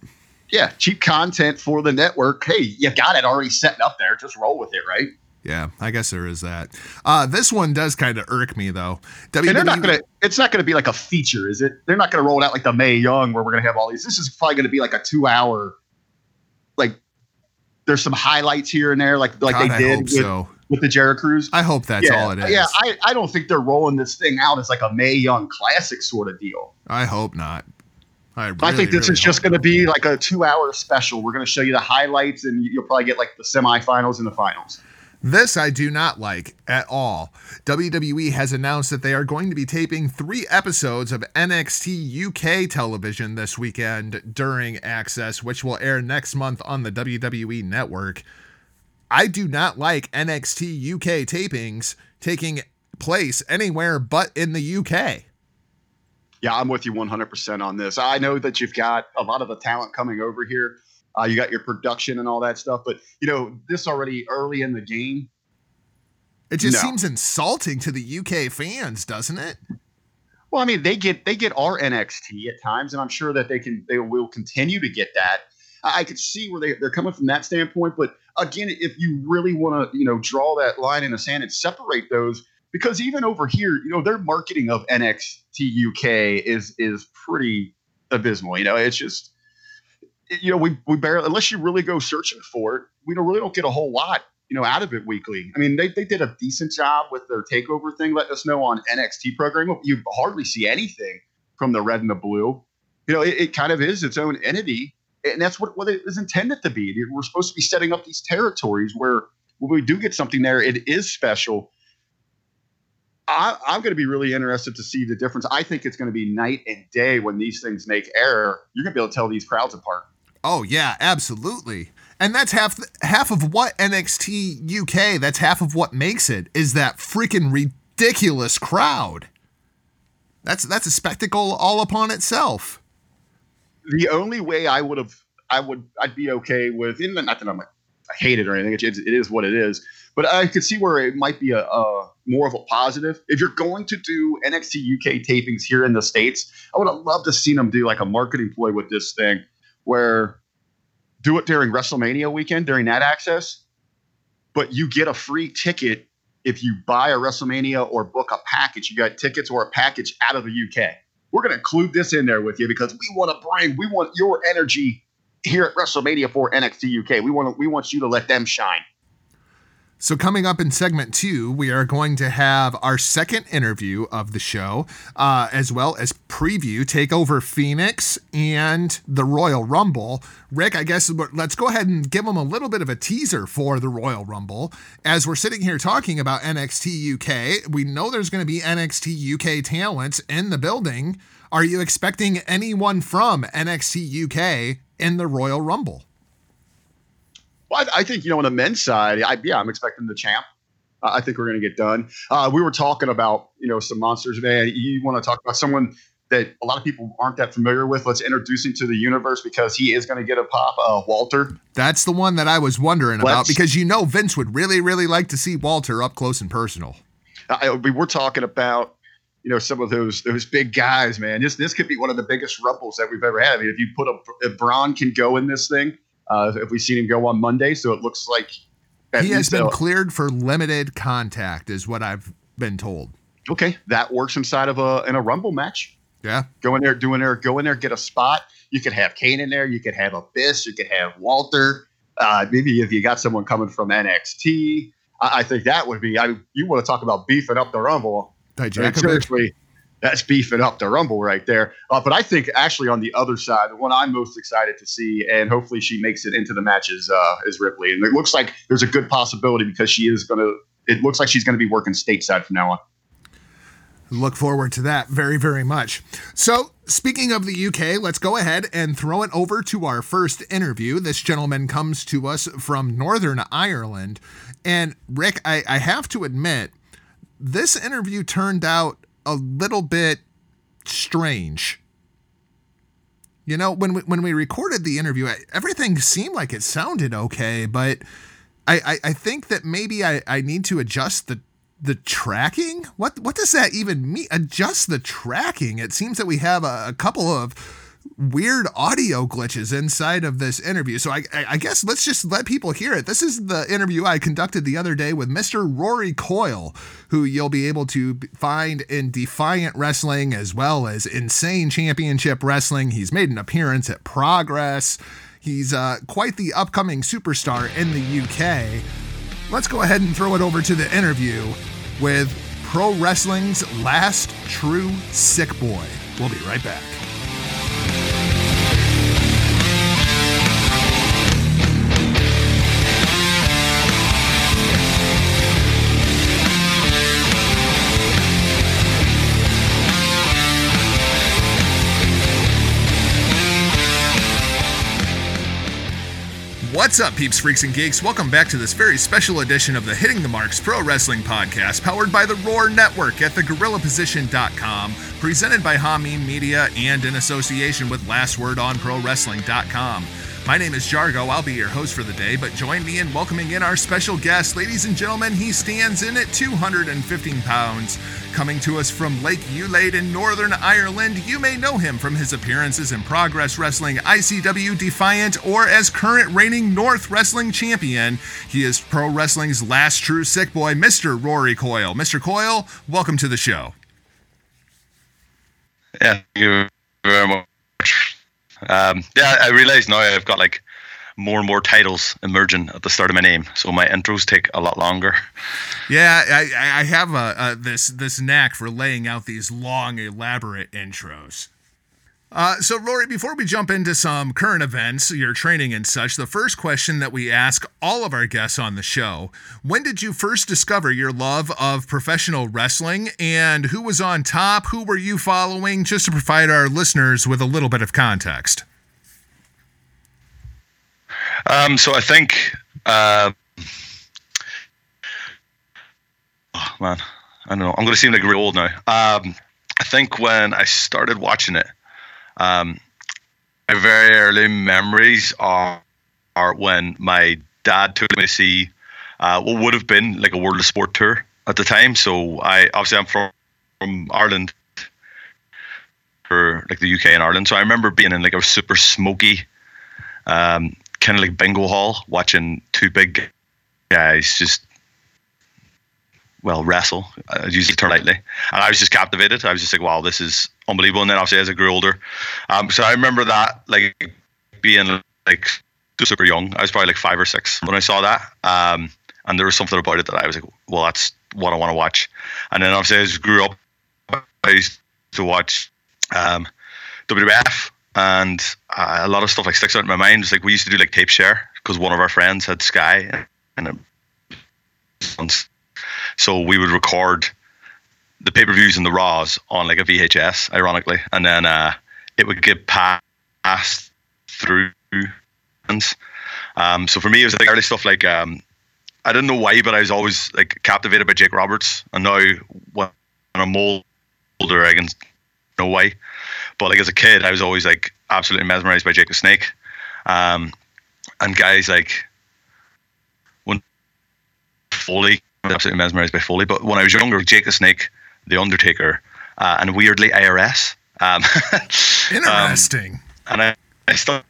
Yeah, cheap content for the network. Hey, you got it already set up there. Just roll with it, right? Yeah, I guess there is that. This one does kind of irk me, though. And they're not it's not going to be like a feature, is it? They're not going to roll it out like the Mae Young where we're going to have all these. This is probably going to be like a 2 hour, like there's some highlights here and there, like God, they did with the Jera Cruise. I hope that's all it is. Yeah, I don't think they're rolling this thing out as like a Mae Young classic sort of deal. I hope not. I think this is just going to be like a 2 hour special. We're going to show you the highlights, and you'll probably get like the semifinals and the finals. This I do not like at all. WWE has announced that they are going to be taping 3 episodes of NXT UK television this weekend during Access, which will air next month on the WWE network. I do not like NXT UK tapings taking place anywhere but in the UK. Yeah, I'm with you 100% on this. I know that you've got a lot of the talent coming over here. You got your production and all that stuff. But, you know, this already early in the game. It just seems insulting to the UK fans, doesn't it? Well, I mean, they get our NXT at times, and I'm sure that they will continue to get that. I could see where they're coming from that standpoint. But, again, if you really want to, you know, draw that line in the sand and separate those, because even over here, you know, their marketing of NXT UK is pretty abysmal. You know, it's just, you know, we barely, unless you really go searching for it, we really don't get a whole lot out of it weekly. I mean, they did a decent job with their TakeOver thing, letting us know on NXT programming. You hardly see anything from the red and the blue. You know, it kind of is its own entity, and that's what it is intended to be. We're supposed to be setting up these territories where when we do get something there, it is special. I'm going to be really interested to see the difference. I think it's going to be night and day when these things make error. You're going to be able to tell these crowds apart. Oh, yeah, absolutely. And that's half of what NXT UK, that's half of what makes it, is that freaking ridiculous crowd. That's a spectacle all upon itself. The only way I'd be okay with, and not that I hate it or anything, it is what it is. But I could see where it might be a more of a positive. If you're going to do NXT UK tapings here in the States, I would have loved to see them do like a marketing ploy with this thing where do it during WrestleMania weekend, during that access, but you get a free ticket if you buy a WrestleMania or book a package. You got tickets or a package out of the UK. We're going to include this in there with you because we want your energy here at WrestleMania for NXT UK. We want you to let them shine. So coming up in segment 2, we are going to have our second interview of the show, as well as preview TakeOver Phoenix and the Royal Rumble. Rick, I guess let's go ahead and give them a little bit of a teaser for the Royal Rumble. As we're sitting here talking about NXT UK, we know there's going to be NXT UK talents in the building. Are you expecting anyone from NXT UK in the Royal Rumble? Well, I think, on the men's side, I'm expecting the champ. I think we're going to get done. We were talking about, some monsters, man. You want to talk about someone that a lot of people aren't that familiar with. Let's introduce him to the universe because he is going to get a pop. Walter. That's the one that I was wondering about because, Vince would really, really like to see Walter up close and personal. We're talking about, some of those big guys, man. This could be one of the biggest rumbles that we've ever had. I mean, if Braun can go in this thing. If we've seen him go on Monday, so it looks like he has been cleared for limited contact, is what I've been told. Okay, that works inside of a Rumble match. Yeah, go in there, get a spot. You could have Kane in there. You could have Abyss. You could have Walter. Maybe if you got someone coming from NXT, I think that would be. You want to talk about beefing up the Rumble? Seriously, that's beefing up the Rumble right there. But I think actually on the other side, the one I'm most excited to see, and hopefully she makes it into the matches, is Ripley. And it looks like there's a good possibility because it looks like she's going to be working stateside from now on. Look forward to that very, very much. So speaking of the UK, let's go ahead and throw it over to our first interview. This gentleman comes to us from Northern Ireland. And Rick, I have to admit, this interview turned out a little bit strange. When we recorded the interview, everything seemed like it sounded okay, but I think that maybe I need to adjust the tracking. What does that even mean? Adjust the tracking. It seems that we have a couple of weird audio glitches inside of this interview. So I guess let's just let people hear it. This is the interview I conducted the other day with Mr. Rory Coyle, who you'll be able to find in Defiant Wrestling as well as Insane Championship Wrestling. He's made an appearance at Progress. He's quite the upcoming superstar in the UK. Let's go ahead and throw it over to the interview with Pro Wrestling's Last True Sick Boy. We'll be right back. What's up, peeps, freaks, and geeks? Welcome back to this very special edition of the Hitting the Marks Pro Wrestling Podcast, powered by the Roar Network at thegorillaposition.com, presented by Hameen Media and in association with LastWordOnProWrestling.com. My name is Jargo. I'll be your host for the day, but join me in welcoming in our special guest. Ladies and gentlemen, he stands in at 215 pounds. Coming to us from Lake Ulade in Northern Ireland, you may know him from his appearances in Progress Wrestling, ICW Defiant, or as current reigning North Wrestling champion. He is Pro Wrestling's Last True Sick Boy, Mr. Rory Coyle. Mr. Coyle, welcome to the show. Yeah, thank you very much. I realize now I've got like more and more titles emerging at the start of my name, so my intros take a lot longer. Yeah, I have this knack for laying out these long, elaborate intros. So, Rory, before we jump into some current events, your training and such, the first question that we ask all of our guests on the show, when did you first discover your love of professional wrestling, and who was on top, who were you following, just to provide our listeners with a little bit of context? So I think, oh man, I don't know. I'm going to seem like really old now. I think when I started watching it, my very early memories are when my dad took me to see what would have been like a World of Sport tour at the time. So I'm from Ireland, or like the UK and Ireland. So I remember being in like a super smoky kind of like bingo hall watching two big guys just wrestle. I use the term lightly, and I was just captivated. I was just like, wow, this is unbelievable. And then obviously as I grew older, so I remember that like being like super young. I was probably like 5 or 6 when I saw that, and there was something about it that I was like, well, that's what I want to watch. And then obviously as I grew up, I used to watch WWF, and a lot of stuff like sticks out in my mind. It's like we used to do like tape share because one of our friends had Sky, and so we would record the pay-per-views and the Raws on like a VHS, ironically. And then it would get passed through. So for me, it was like early stuff like, I didn't know why, but I was always like captivated by Jake Roberts. And now when I'm older, I can know why. But like as a kid, I was always like absolutely mesmerized by Jake the Snake. And guys like when Foley, absolutely mesmerized by Foley. But when I was younger, Jake the Snake, The Undertaker, and weirdly IRS. Interesting. And I still,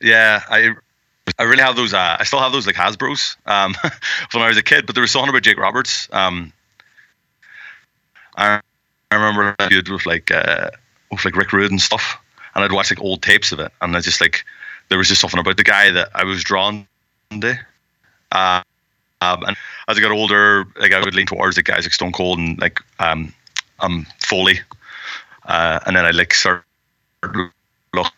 yeah, I really have those. I still have those like Hasbros when I was a kid. But there was something about Jake Roberts. I remember I did with like Rick Rude and stuff, and I'd watch like old tapes of it, and I just like there was just something about the guy that I was drawn to. And as I got older, like I would lean towards the guys like Stone Cold and like Foley, and then I like started look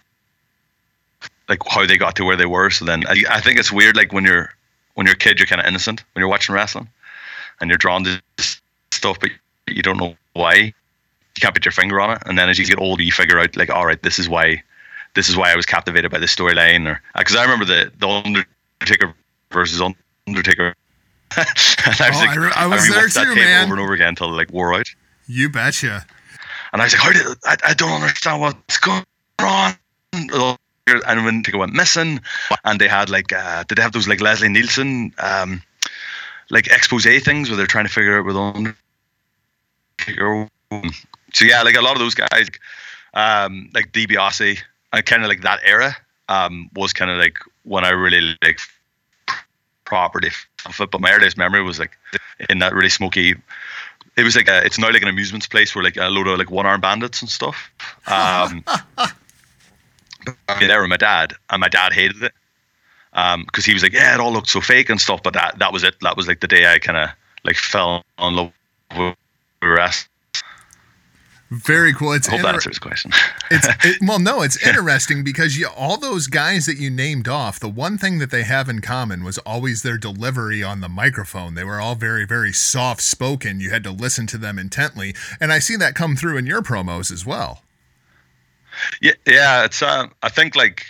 like how they got to where they were. So then I think it's weird, like when you're a kid, you're kind of innocent when you're watching wrestling, and you're drawn to stuff, but you don't know why. You can't put your finger on it, and then as you get older, you figure out like, all right, this is why I was captivated by this storyline, or because I remember the Undertaker versus Undertaker. I watched that tape man. Over and over again until it like wore out. You betcha. And I was like, I don't understand what's going on. And when Undertaker went missing, and they had like, did they have those like Leslie Nielsen like expose things where they're trying to figure out where the Undertaker. So yeah, like a lot of those guys, like DiBiase, and kind of like that era was kind of like when I really like. Property of it, but my earliest memory was like in that really smoky. It was like it's now like an amusements place where like a load of like one-armed bandits and stuff. There with my dad, and my dad hated it because he was like, yeah, it all looked so fake and stuff. But that was it. That was like the day I kind of like fell in love with wrestling. Very cool. I hope that answers the question. It's interesting because all those guys that you named off, the one thing that they have in common was always their delivery on the microphone. They were all very, very soft-spoken. You had to listen to them intently, and I see that come through in your promos as well. Yeah. It's I think like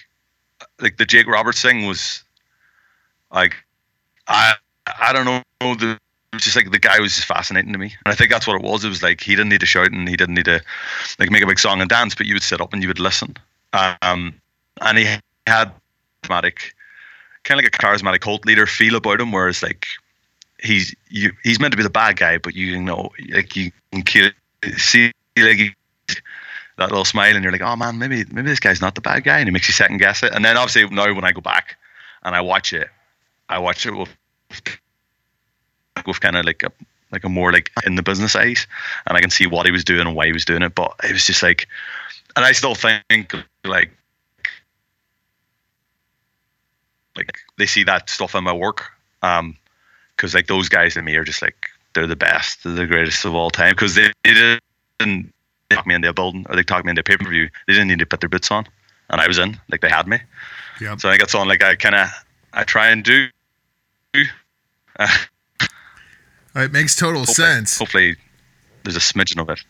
the Jake Roberts thing was like I don't know the. Just like the guy was just fascinating to me, and I think that's what it was. It was like he didn't need to shout and he didn't need to like make a big song and dance, but you would sit up and you would listen. And he had kind of like a charismatic cult leader feel about him, whereas like he's meant to be the bad guy, but you know, like you can see like that little smile, and you're like, oh man, maybe this guy's not the bad guy, and he makes you second guess it. And then obviously now when I go back and I watch it with kind of like a more like in the business eyes, and I can see what he was doing and why he was doing it. But it was just like, and I still think like like they see that stuff in my work. Because like those guys to me are just like, they're the best, they're the greatest of all time. Because they didn't talk me into a building or they talked me into a pay-per-view. They didn't need to put their boots on, and I was in. Like they had me. Yeah. So I think it's on. Like I try and do. It makes total sense. Hopefully, there's a smidgen of it.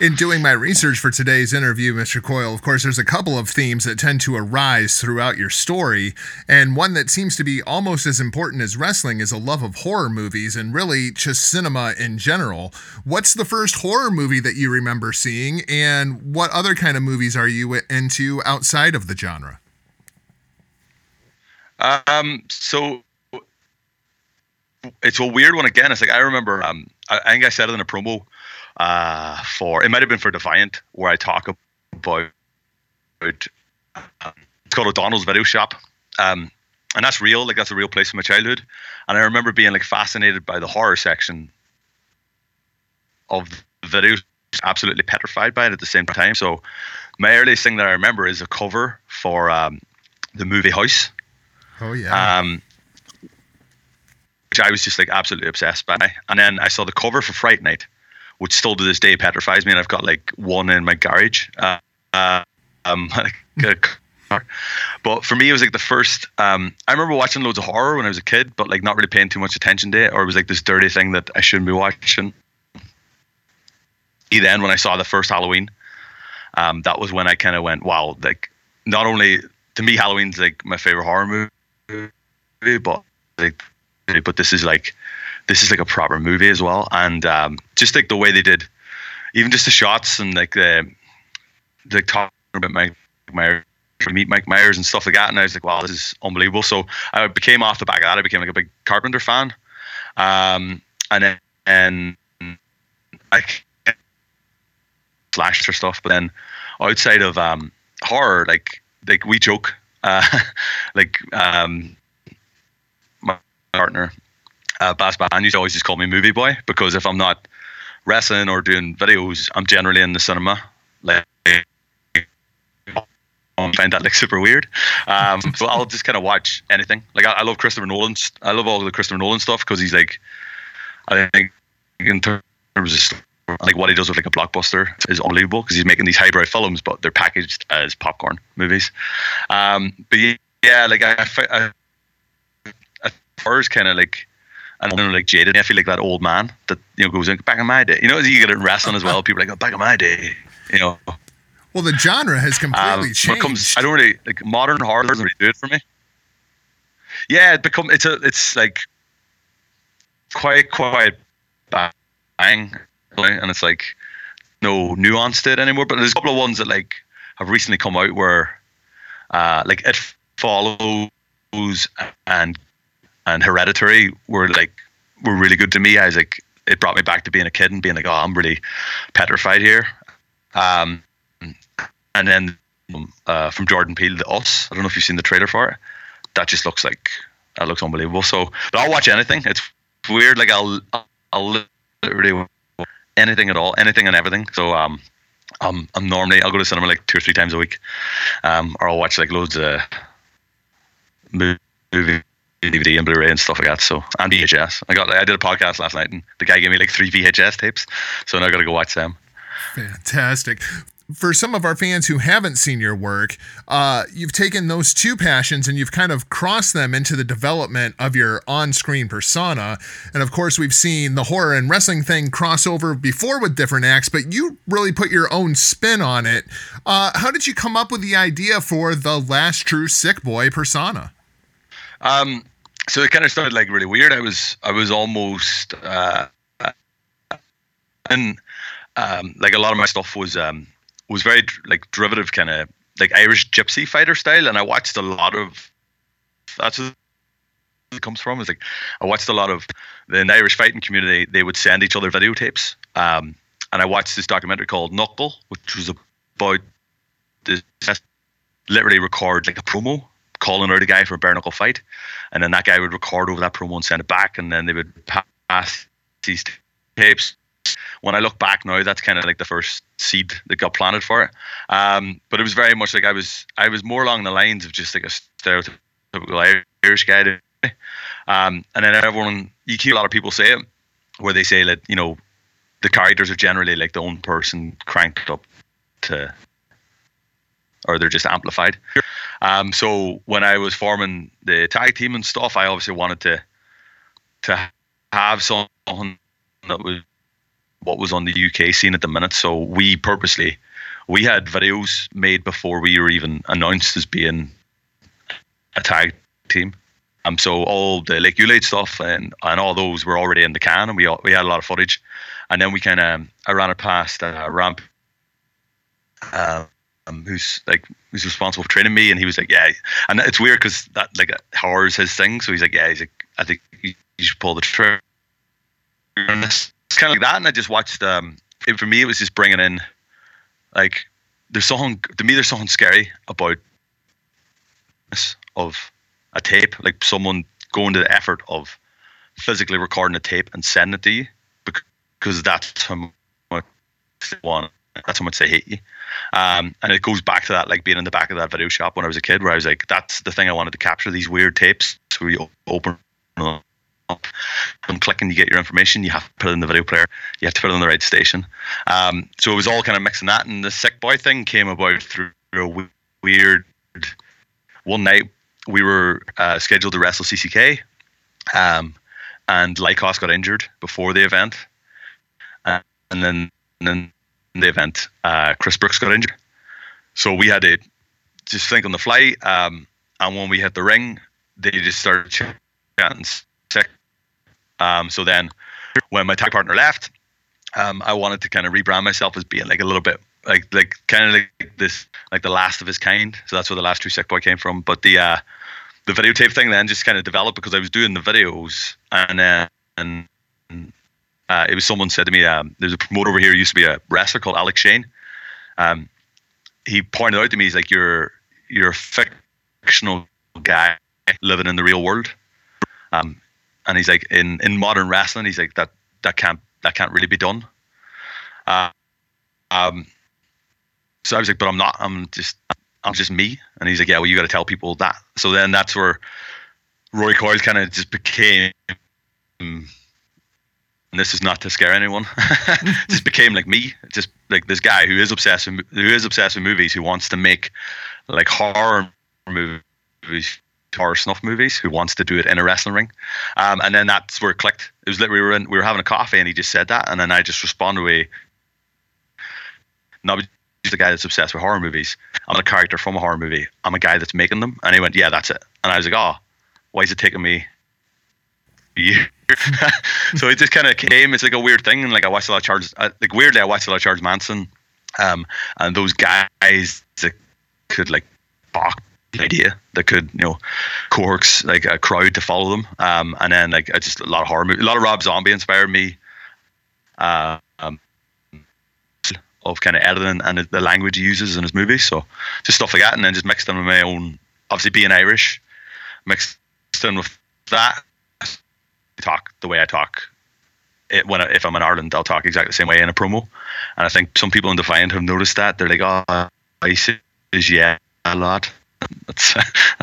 In doing my research for today's interview, Mr. Coyle, of course, there's a couple of themes that tend to arise throughout your story, and one that seems to be almost as important as wrestling is a love of horror movies and really just cinema in general. What's the first horror movie that you remember seeing, and what other kind of movies are you into outside of the genre? So it's a weird one again. It's like I remember, I think I said it in a promo. For it might have been for Defiant, where I talk about it's called O'Donnell's Video Shop, and that's real. Like that's a real place in my childhood, and I remember being like fascinated by the horror section of the video, absolutely petrified by it at the same time. So my earliest thing that I remember is a cover for the movie House. Oh yeah. Which I was just like absolutely obsessed by, and then I saw the cover for Fright Night, which still to this day petrifies me, and I've got like one in my garage. But for me, it was like the first. I remember watching loads of horror when I was a kid, but like not really paying too much attention to it, or it was like this dirty thing that I shouldn't be watching. Then when I saw the first Halloween, that was when I kind of went, "Wow!" Like, not only to me, Halloween's like my favorite horror movie, but this is like. This is like a proper movie as well, and just like the way they did, even just the shots and like the talking about Mike Myers, meet Mike Myers and stuff like that, and I was like, wow, this is unbelievable. So I became off the back of that, I became like a big Carpenter fan, and I slashed for stuff. But then outside of horror, like we joke, my partner. Bass Bahan used to always just call me movie boy, because if I'm not wrestling or doing videos, I'm generally in the cinema. Like, I find that like super weird. So I'll just kind of watch anything. Like I love Christopher Nolan. I love all the Christopher Nolan stuff, because he's like, I think in terms of story, like what he does with like a blockbuster is unbelievable, because he's making these highbrow films, but they're packaged as popcorn movies. But yeah, like I first kind of like. And I'm like jaded. I feel like that old man that goes in back in my day. You get it in wrestling as well. People are like, oh, back in my day. Well, the genre has completely changed. When it comes, I don't really like modern horror. Doesn't really do it for me. Yeah, it's like quiet bang, and it's like no nuance to it anymore. But there's a couple of ones that like have recently come out where like It Follows and Hereditary were really good to me. I was like, it brought me back to being a kid and being like, oh, I'm really petrified here. And then from Jordan Peele, The Us. I don't know if you've seen the trailer for it. That just looks like that looks unbelievable. So, but I'll watch anything. It's weird. Like I'll literally watch anything at all, anything and everything. So I'm normally I'll go to cinema like 2 or 3 times a week, or I'll watch like loads of movies. DVD and Blu-ray and stuff like that. So, and VHS. I did a podcast last night, and the guy gave me like 3 VHS tapes. So now I got to go watch them. Fantastic. For some of our fans who haven't seen your work, you've taken those 2 passions and you've kind of crossed them into the development of your on-screen persona. And of course, we've seen the horror and wrestling thing cross over before with different acts, but you really put your own spin on it. How did you come up with the idea for the Last True Sick Boy persona? So it kind of started like really weird. I was almost, and like a lot of my stuff was very like derivative, kind of like Irish gypsy fighter style. And I watched a lot of that's where it comes from. It's like I watched a lot of the Irish fighting community. They would send each other videotapes, and I watched this documentary called Knuckle, which was about this literally record like a promo. Calling out a guy for a bare knuckle fight, and then that guy would record over that promo and send it back, and then they would pass these tapes. When I look back now, that's kind of like the first seed that got planted for it. But it was very much like I was more along the lines of just like a stereotypical typical Irish guy to me. And then everyone, you hear a lot of people say it, where they say that, you know, the characters are generally like the own person cranked up to, or they're just amplified. So when I was forming the tag team and stuff, I obviously wanted to have something that was what was on the UK scene at the minute. So we purposely, we had videos made before we were even announced as being a tag team. So all the Lake Ulade stuff and all those were already in the can, and we had a lot of footage. And then we kind of, I ran it past Ramp, who's responsible for training me, and he was like, yeah. And it's weird because that like horrors his thing, so he's like, yeah, he's like, I think you should pull the trigger. And it's kind of like that. And I just watched. It, for me, it was just bringing in, like, there's something to me. There's something scary about this of a tape, like someone going to the effort of physically recording a tape and sending it to you, because that's how much they want. That's how much they hate you. And it goes back to that, like being in the back of that video shop when I was a kid, where I was like, that's the thing I wanted to capture, these weird tapes. So you open up and click and you get your information. You have to put it in the video player. You have to put it on the right station. So it was all kind of mixing that. And the sick boy thing came about through a weird, one night we were scheduled to wrestle CCK, and Lycos got injured before the event. And then in the event, Chris Brooks got injured. So we had to just think on the fly. And when we hit the ring, they just started chatting sick. So then when my tag partner left, I wanted to kind of rebrand myself as being like a little bit like kind of like this, like the last of his kind. So that's where the last true sick boy came from. But the videotape thing then just kind of developed because I was doing the videos, and it was someone said to me, there's a promoter over here who used to be a wrestler called Alex Shane. He pointed out to me, he's like, you're a fictional guy living in the real world. And he's like, in modern wrestling, he's like, that can't really be done. So I was like, but I'm not, I'm just me. And he's like, yeah, well, you got to tell people that. So then that's where Rory Coyle kind of just became, and this is not to scare anyone, just became like me, just like this guy who is obsessed with movies, who wants to make like horror movies, horror snuff movies, who wants to do it in a wrestling ring. And then that's where it clicked. It was like we were having a coffee and he just said that, and then I just responded with, not just a guy that's obsessed with horror movies. I'm not a character from a horror movie. I'm a guy that's making them. And he went, yeah, that's it. And I was like, oh, why is it taking me a year? So it just kind of came. It's like a weird thing, and like I watched a lot of Charles Manson, and those guys that could like balk the idea, that could, you know, coerce like a crowd to follow them, and then like just a lot of horror movies, a lot of Rob Zombie inspired me, of kind of editing and the language he uses in his movies, so just stuff like that, and then just mixed them with my own, obviously being Irish, mixed in with that. Talk the way I talk it if I'm in Ireland, I'll talk exactly the same way in a promo, and I think some people in Defiant have noticed that. They're like, oh, I say yeah a lot. That's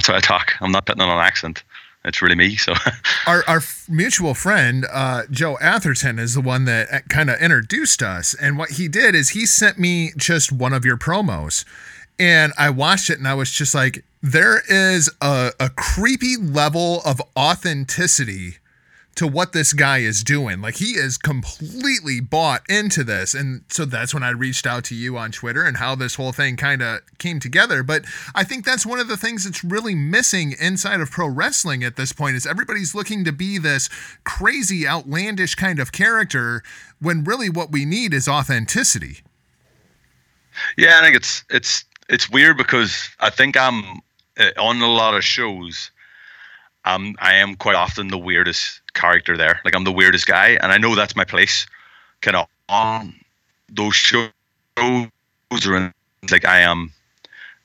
how I talk. I'm not putting on an accent. It's really me. So our mutual friend Joe Atherton is the one that kind of introduced us, and what he did is he sent me just one of your promos, and I watched it and I was just like, there is a creepy level of authenticity to what this guy is doing. Like, he is completely bought into this. And so that's when I reached out to you on Twitter and how this whole thing kind of came together. But I think that's one of the things that's really missing inside of pro wrestling at this point, is everybody's looking to be this crazy, outlandish kind of character, when really what we need is authenticity. Yeah, I think it's weird, because I think I'm on a lot of shows, I am quite often the weirdest character there. Like, I'm the weirdest guy, and I know that's my place. Kind of on those shows, or like, I am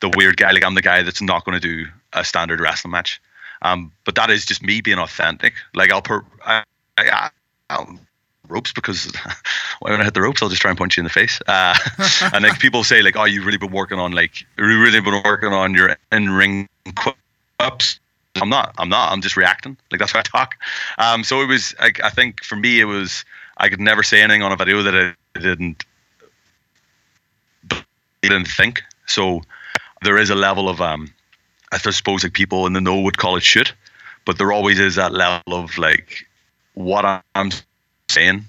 the weird guy. Like, I'm the guy that's not going to do a standard wrestling match. But that is just me being authentic. Like, I'll ropes, because when I hit the ropes, I'll just try and punch you in the face. And like, people say like, oh, you've really been working on your in-ring quips. I'm not. I'm just reacting. Like, that's how I talk. So it was, I think for me, it was, I could never say anything on a video that I didn't think. So there is a level of, I suppose, like, people in the know would call it shit, but there always is that level of, like, what I'm saying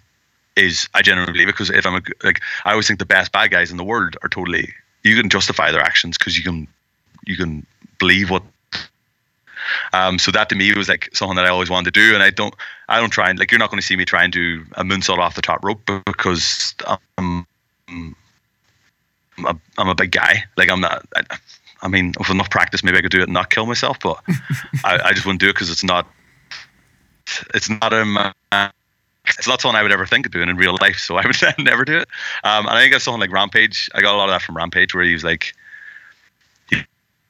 is I genuinely believe it, because if I'm like, I always think the best bad guys in the world are totally, you can justify their actions because you can believe what. So that to me was like something that I always wanted to do, and I don't try and, like, you're not going to see me try and do a moonsault off the top rope because I'm a big guy. Like, I'm not. I mean, with enough practice, maybe I could do it and not kill myself, but I just wouldn't do it because it's not something I would ever think of doing in real life. So I would never do it. And I think that's something like Rampage. I got a lot of that from Rampage, where he was like,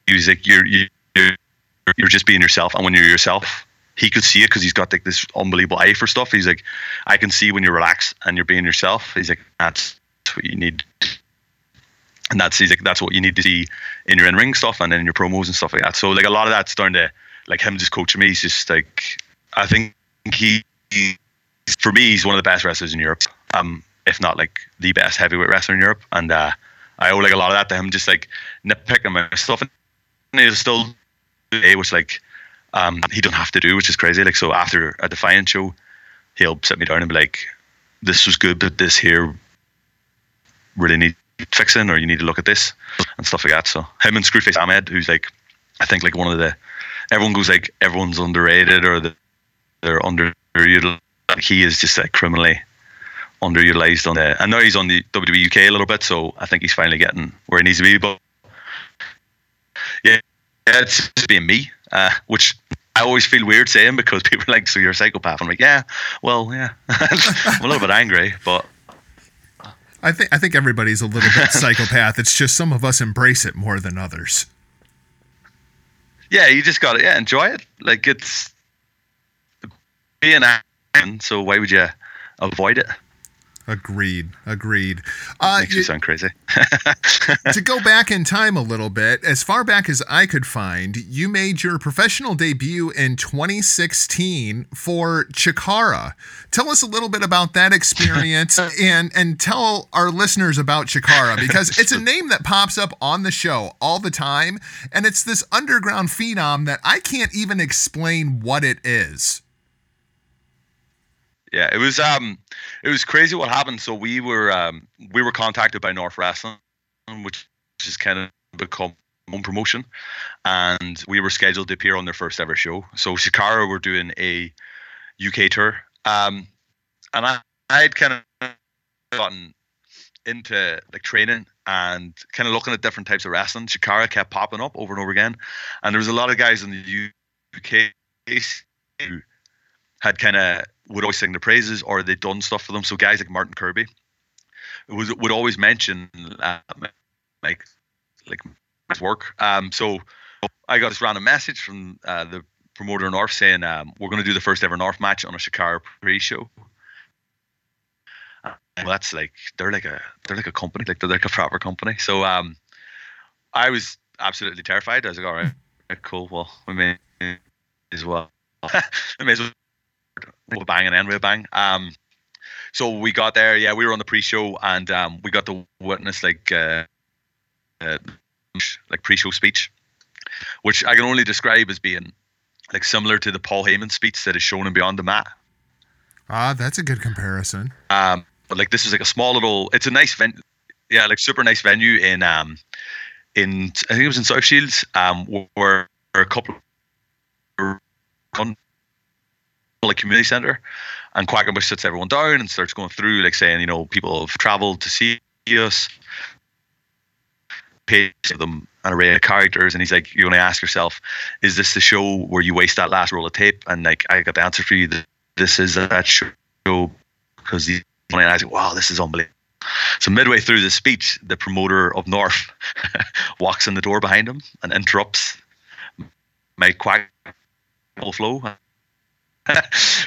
you're just being yourself, and when you're yourself, he could see it because he's got, like, this unbelievable eye for stuff. He's like, I can see when you're relaxed and you're being yourself. He's like, that's what you need. And that's what you need to see in your in-ring stuff and in your promos and stuff like that. So, like, a lot of that's down to, like, him just coaching me. He's just like, I think he for me, he's one of the best wrestlers in Europe, if not, like, the best heavyweight wrestler in Europe. And I owe, like, a lot of that to him, just, like, nitpicking my stuff. And he'll still do it, which, like, he doesn't have to do, which is crazy. Like, so after a Defiant show, he'll sit me down and be like, this was good, but this here really needs fixing, or you need to look at this and stuff like that. So him and Screwface Ahmed, who's, like, I think, like, one of the, everyone goes, like, everyone's underrated or they're underutilized. He is just, like, criminally underutilized on the, and now he's on the WWE UK a little bit, so I think he's finally getting where he needs to be. But yeah, it's just being me, which I always feel weird saying, because people are like, so you're a psychopath. I'm like, yeah, I'm a little bit angry, but I think everybody's a little bit psychopath. It's just some of us embrace it more than others. Yeah, you just got to enjoy it. Like, it's being action, so why would you avoid it? Agreed. Makes you sound crazy. To go back in time a little bit, as far back as I could find, you made your professional debut in 2016 for Chikara. Tell us a little bit about that experience and tell our listeners about Chikara, because it's a name that pops up on the show all the time, and it's this underground phenom that I can't even explain what it is. Yeah, it was crazy what happened. So we were contacted by North Wrestling, which has kind of become one promotion, and we were scheduled to appear on their first ever show. So Chikara were doing a UK tour, and I had kind of gotten into, like, training and kind of looking at different types of wrestling. Chikara kept popping up over and over again, and there was a lot of guys in the UK who had kind of would always sing the praises, or they'd done stuff for them. So guys like Martin Kirby would always mention like his work. So I got this random message from the promoter in North saying, we're going to do the first ever North match on a Chikara pre-show. Well, that's like, they're like a company, like they're like a proper company. So I was absolutely terrified. I was like, all right, cool. Well, we may as well. With a bang and end with a bang. So we got there. Yeah, we were on the pre-show, and we got to witness like pre-show speech, which I can only describe as being like similar to the Paul Heyman speech that is shown in Beyond the Mat. Ah, that's a good comparison. But like this is like a small little. It's a nice venue. Yeah, like super nice venue in I think it was in South Shields. Where a couple of like community centre, and Quackenbush sits everyone down and starts going through, like, saying, you know, people have travelled to see us, paid to them an array of characters, and he's like, you want to ask yourself, is this the show where you waste that last roll of tape? And like, I got the answer for you, this is that show, because he's like, wow, this is unbelievable. So midway through the speech, the promoter of North walks in the door behind him and interrupts my Quack flow.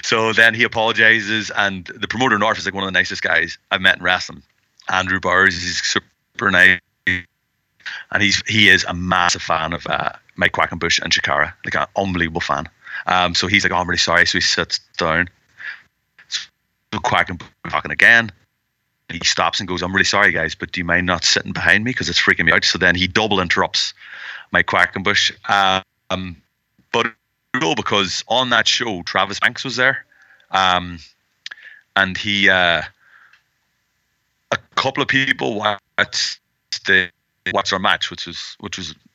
So then he apologizes, and the promoter North is like one of the nicest guys I've met in wrestling. Andrew Bowers is super nice, and he is a massive fan of Mike Quackenbush and Chikara, like an unbelievable fan. So he's like, oh, I'm really sorry. So he sits down. So Quackenbush talking again. He stops and goes, I'm really sorry, guys, but do you mind not sitting behind me? Because it's freaking me out. So then he double interrupts Mike Quackenbush. But cool, because on that show, Travis Banks was there. And he, a couple of people watched our match, which was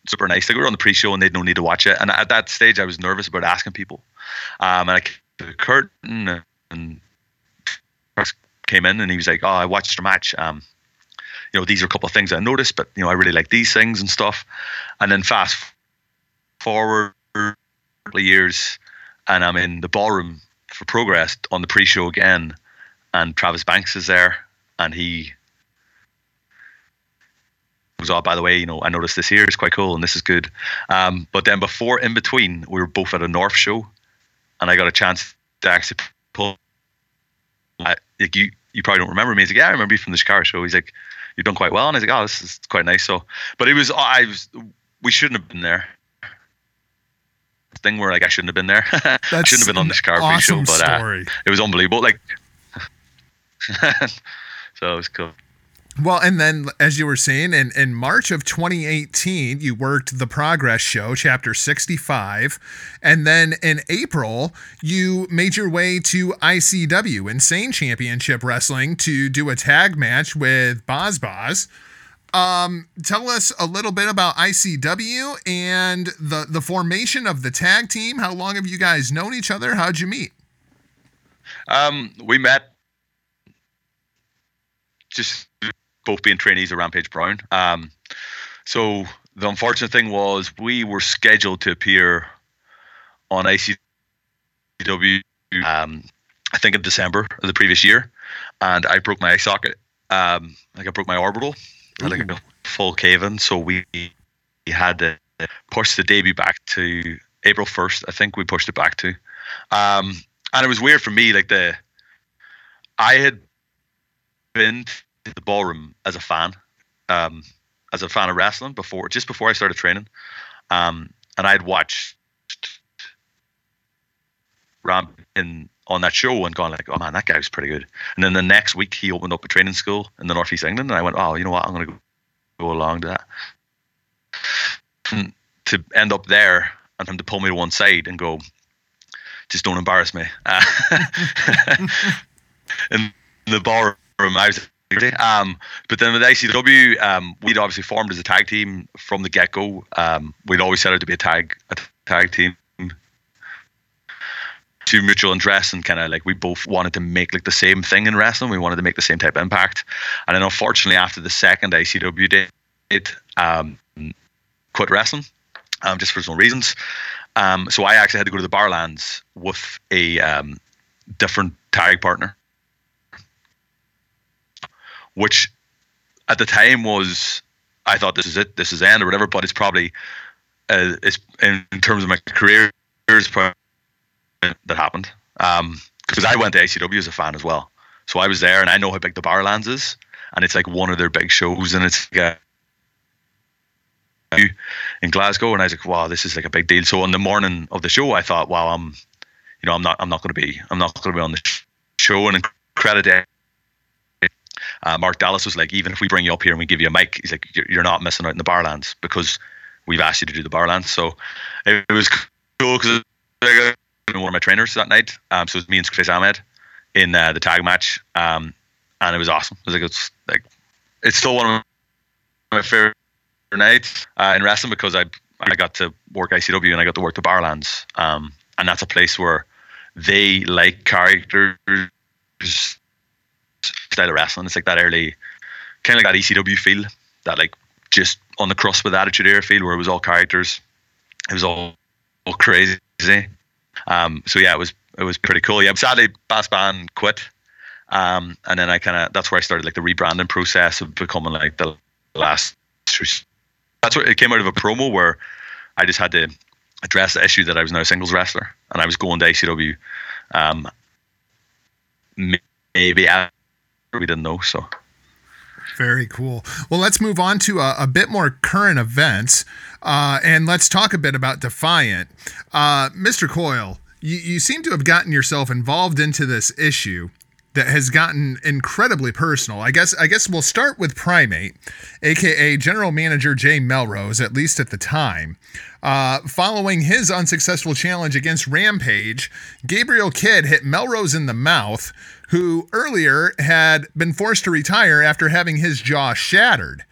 super nice. Like, we were on the pre-show and they'd no need to watch it. And at that stage, I was nervous about asking people. And I came to the curtain and came in and he was like, oh, I watched your match. You know, these are a couple of things I noticed, but, you know, I really like these things and stuff. And then fast forward a couple of years and I'm in the ballroom for Progress on the pre-show again, and Travis Banks is there, and he goes, oh, by the way, you know, I noticed this here is quite cool and this is good. But then in between we were both at a North show and I got a chance to actually pull, like, you probably don't remember me. He's like, yeah, I remember you from the Chikara show. He's like, you've done quite well. And I was like, oh, this is quite nice. So, but it was, we shouldn't have been there. Thing where, like, I shouldn't have been there. I shouldn't have been on this car awesome show, but it was unbelievable. Like, so it was cool. Well, and then as you were saying, in March of 2018, you worked the Progress show, Chapter 65, and then in April, you made your way to ICW, Insane Championship Wrestling, to do a tag match with Boz. Tell us a little bit about ICW and the formation of the tag team. How long have you guys known each other? How'd you meet? We met just both being trainees at Rampage Brown. So the unfortunate thing was we were scheduled to appear on ICW, I think in December of the previous year. And I broke my eye socket. I broke my orbital. Ooh. Like a full cave-in, so we had to push the debut back to April 1st. I think we pushed it back to, and it was weird for me. Like, I had been to the ballroom as a fan of wrestling before I started training, and I'd watched Ramp on that show and gone like, oh man, that guy was pretty good. And then the next week he opened up a training school in the Northeast England, and I went, oh, you know what, I'm going to go along to that. And to end up there and him to pull me to one side and go, just don't embarrass me. In the ballroom, I was but then with ICW, we'd obviously formed as a tag team from the get-go. We'd always set out to be a tag team. To mutual interest, and kind of like we both wanted to make like the same thing in wrestling. We wanted to make the same type of impact. And then unfortunately after the second ICW date, quit wrestling, just for his own reasons. So I actually had to go to the Barlands with a different tag partner, which at the time was, I thought this is it, this is the end or whatever, but it's probably, it's in terms of my career, it's probably that happened, because I went to ACW as a fan as well, so I was there and I know how big the Barlands is, and it's like one of their big shows, and it's like in Glasgow, and I was like, wow, this is like a big deal. So on the morning of the show I thought, wow, I'm not going to be on the show. And credit, Mark Dallas was like, even if we bring you up here and we give you a mic, he's like, you're not missing out in the Barlands because we've asked you to do the Barlands. So it was cool because one of my trainers that night, so it was me and Chris Ahmed in the tag match, and it was awesome. It was like, it's still one of my favorite nights in wrestling, because I got to work ICW and I got to work the Barlands, and that's a place where they like characters style of wrestling. It's like that early kind of like that ECW feel, that like just on the crust with Attitude Era feel, where it was all characters, it was all crazy. So yeah, it was pretty cool. Yeah, sadly Bass Band quit, and then that's where I started like the rebranding process of becoming like the last. That's where it came out of a promo where I just had to address the issue that I was now a singles wrestler and I was going to ICW. Maybe we didn't know. So Very cool. Well, let's move on to a bit more current events, and let's talk a bit about Defiant. Mr. Coyle, you seem to have gotten yourself involved into this issue that has gotten incredibly personal. I guess we'll start with Primate, a.k.a. General Manager Jay Melrose, at least at the time. Following his unsuccessful challenge against Rampage, Gabriel Kidd hit Melrose in the mouth, who earlier had been forced to retire after having his jaw shattered.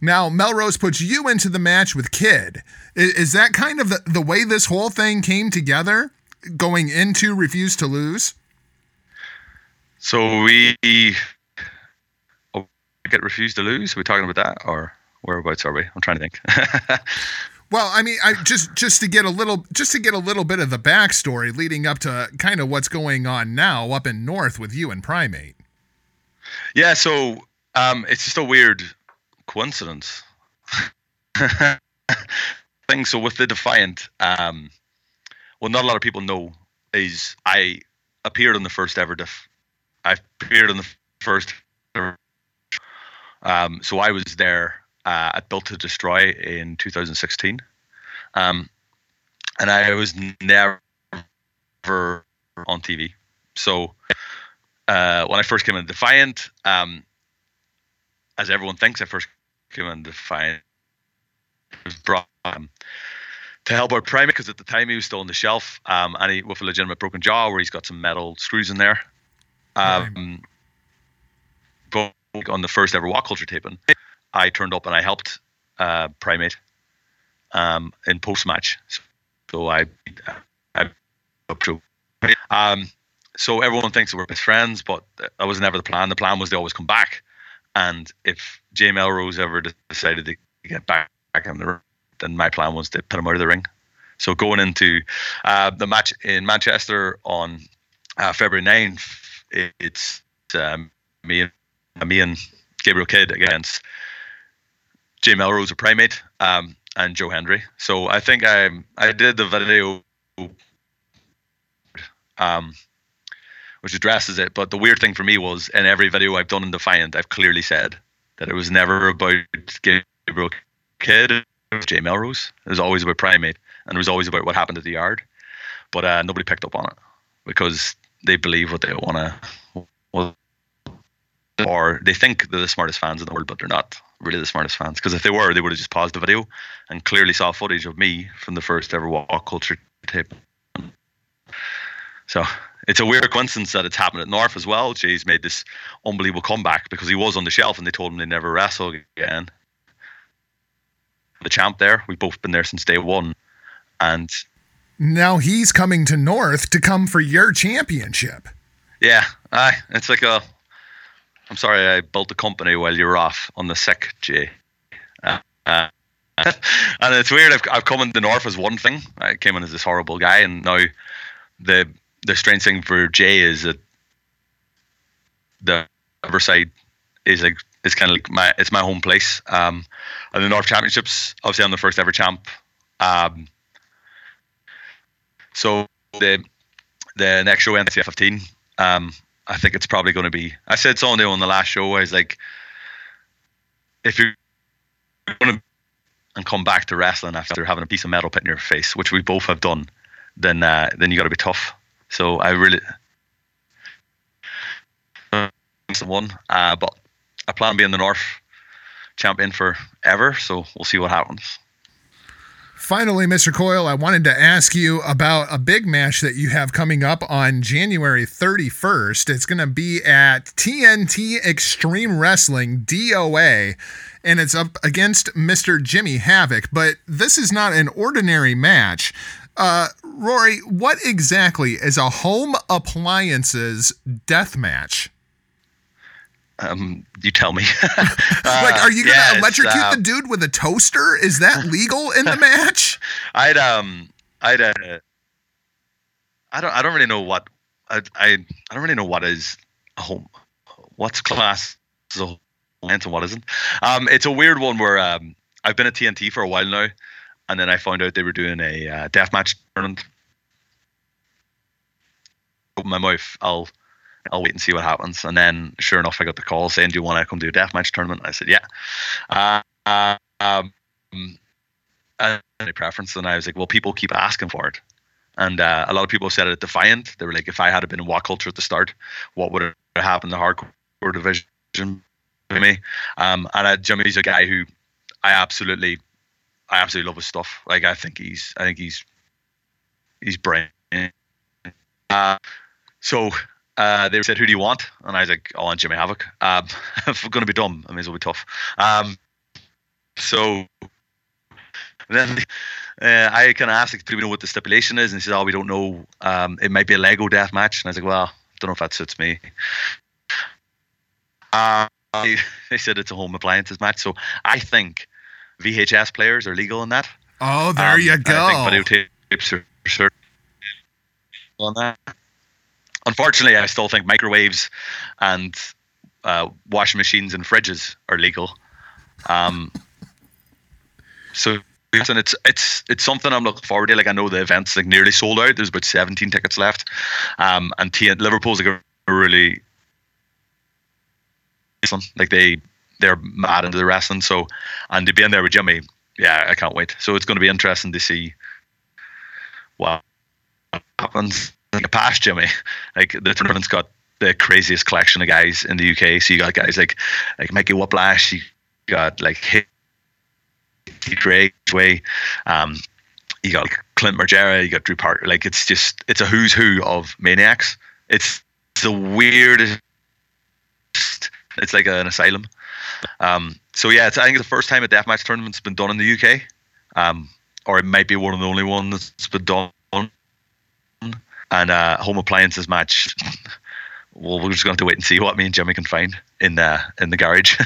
Now, Melrose puts you into the match with Kidd. Is that kind of the way this whole thing came together, going into Refuse to Lose? So we get Refused to Lose. Are we talking about that, or whereabouts are we? I'm trying to think. Well, I mean, I just to get a little bit of the backstory leading up to kind of what's going on now up in North with you and Primate. Yeah, so it's just a weird coincidence thing. So with the Defiant, what not a lot of people know is I appeared on the first ever so I was there at Built to Destroy in 2016, and I was never on TV. So when I first came in Defiant, as everyone thinks, I first came in Defiant, it was brought to help out Primate, because at the time he was still on the shelf, and he with a legitimate broken jaw where he's got some metal screws in there. But on the first ever Walk Culture taping, I turned up and I helped Primate in post-match. So I up to. So everyone thinks that we're best friends, but that was never the plan. The plan was they always come back, and if Jay Melrose ever decided to get back in the ring, then my plan was to put him out of the ring. So going into the match in Manchester on February 9th. It's me and Gabriel Kidd against Jay Melrose, a Primate, and Joe Hendry. So I think I did the video, which addresses it. But the weird thing for me was, in every video I've done in Defiant, I've clearly said that it was never about Gabriel Kidd or Jay Melrose. It was always about Primate, and it was always about what happened at the yard. But nobody picked up on it because they believe what they want to, or they think they're the smartest fans in the world, but they're not really the smartest fans. Because if they were, they would have just paused the video and clearly saw footage of me from the first ever Walk Culture tape. So it's a weird coincidence that it's happened at North as well. Jay's made this unbelievable comeback because he was on the shelf and they told him they never wrestle again. The champ there, we've both been there since day one. And now he's coming to North to come for your championship. Yeah, it's like a... I'm sorry, I built the company while you were off on the sick, Jay. And it's weird, I've come into North as one thing. I came in as this horrible guy, and now the strange thing for Jay is that the Riverside is like, it's kind of like my home place. And the North Championships, obviously I'm the first ever champ. So the next show, NXT 15, I think it's probably going to be... I said Sunday on the last show, I was like, if you're going to come back to wrestling after having a piece of metal put in your face, which we both have done, then you got to be tough. So I really... but I plan on being the North champion forever, so we'll see what happens. Finally, Mr. Coyle, I wanted to ask you about a big match that you have coming up on January 31st. It's going to be at TNT Extreme Wrestling, DOA, and it's up against Mr. Jimmy Havoc. But this is not an ordinary match. Rory, what exactly is a home appliances death match? You tell me. Like, are you gonna electrocute the dude with a toaster? Is that legal in the match? What's class as a home appliance and what isn't. It's a weird one where I've been at TNT for a while now, and then I found out they were doing a deathmatch tournament. Open my mouth, I'll I'll wait and see what happens. And then sure enough, I got the call saying, do you want to come do a deathmatch tournament? I said, yeah. Any preference? And I was like, well, people keep asking for it. And a lot of people said it at Defiant. They were like, if I had been in WoW culture at the start, what would have happened to the hardcore division to me? And Jimmy's a guy who I absolutely love his stuff. Like, I think he's brilliant. So they said, who do you want? And I was like, I want Jimmy Havoc. If we're going to be dumb, I mean, it'll be tough. So then I kind of asked, like, do we know what the stipulation is? And he said, oh, we don't know. It might be a Lego death match. And I was like, well, don't know if that suits me. They said it's a home appliances match. So I think VHS players are legal in that. Oh, there you go. I think video tapes are sure on that. Unfortunately, I still think microwaves and washing machines and fridges are legal. So it's something I'm looking forward to. Like, I know the event's like nearly sold out. There's about 17 tickets left. And Liverpool's like a really like they're mad into the wrestling. So, and to be in there with Jimmy, yeah, I can't wait. So it's going to be interesting to see what happens. Like past Jimmy, like the tournament's got the craziest collection of guys in the UK. So you got guys like Mikey Whiplash, you got like Hitty Dragway, you got like Clint Margera, you got Drew Parker. Like it's a who's who of maniacs. It's the weirdest. It's like an asylum. So yeah, I think it's the first time a deathmatch tournament's been done in the UK, or it might be one of the only ones that's been done. And home appliances match. Well, we're just going to have to wait and see what me and Jimmy can find in the garage.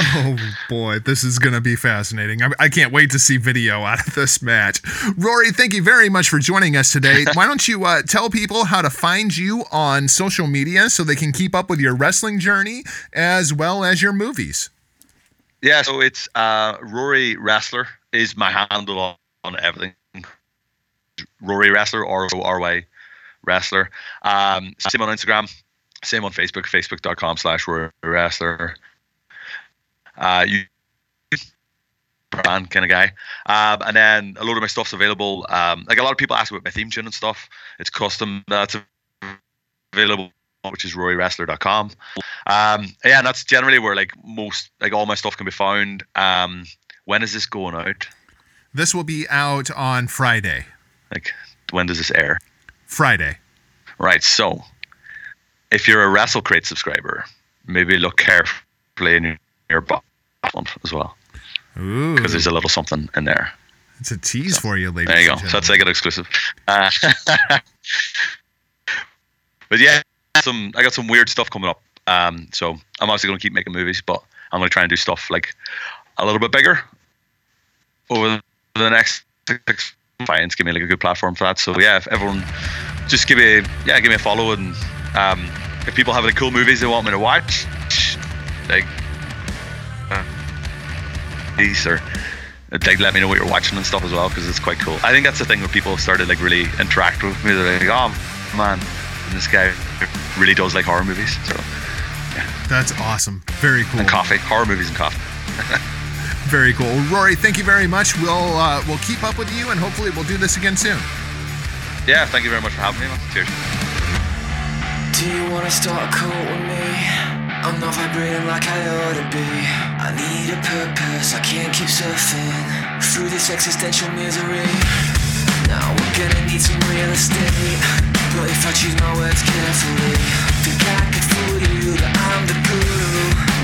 Oh boy, this is going to be fascinating. I can't wait to see video out of this match. Rory, thank you very much for joining us today. Why don't you tell people how to find you on social media so they can keep up with your wrestling journey as well as your movies? Yeah, so it's Rory Wrestler is my handle on everything. Rory Wrestler, R-O-R-Y. Wrestler. Same on Instagram, same on Facebook, facebook.com/Wrestler. You brand kind of guy. And then a load of my stuff's available. Like a lot of people ask about my theme tune and stuff. It's custom. That's available, which is RoryWrestler.com. Yeah, and that's generally where like most, like all my stuff can be found. When is this going out? This will be out on Friday. Like, when does this air? Friday. Right, so if you're a WrestleCrate subscriber, maybe look carefully in your box as well. Ooh. Because there's a little something in there. It's a tease for you, ladies. There you go. So that's like an exclusive. But yeah, I got some weird stuff coming up. So I'm obviously going to keep making movies, but I'm going to try and do stuff like a little bit bigger over the next 6 months. Defiance give me like a good platform for that. So yeah, if everyone just give me a follow, and if people have any cool movies they want me to watch, like these or like let me know what you're watching and stuff as well, because it's quite cool. I think that's the thing where people have started like really interacting with me. They're like, oh man, this guy really does like horror movies. So yeah, that's awesome. Very cool. And coffee, horror movies and coffee. Very cool. Rory, thank you very much. We'll keep up with you, and hopefully we'll do this again soon. Yeah, thank you very much for having me, man. Cheers. Do you want to start a cult with me? I'm not vibrating like I ought to be. I need a purpose, I can't keep surfing through this existential misery. Now we're gonna need some real estate, but if I choose my words carefully, think I could fool you that I'm the guru.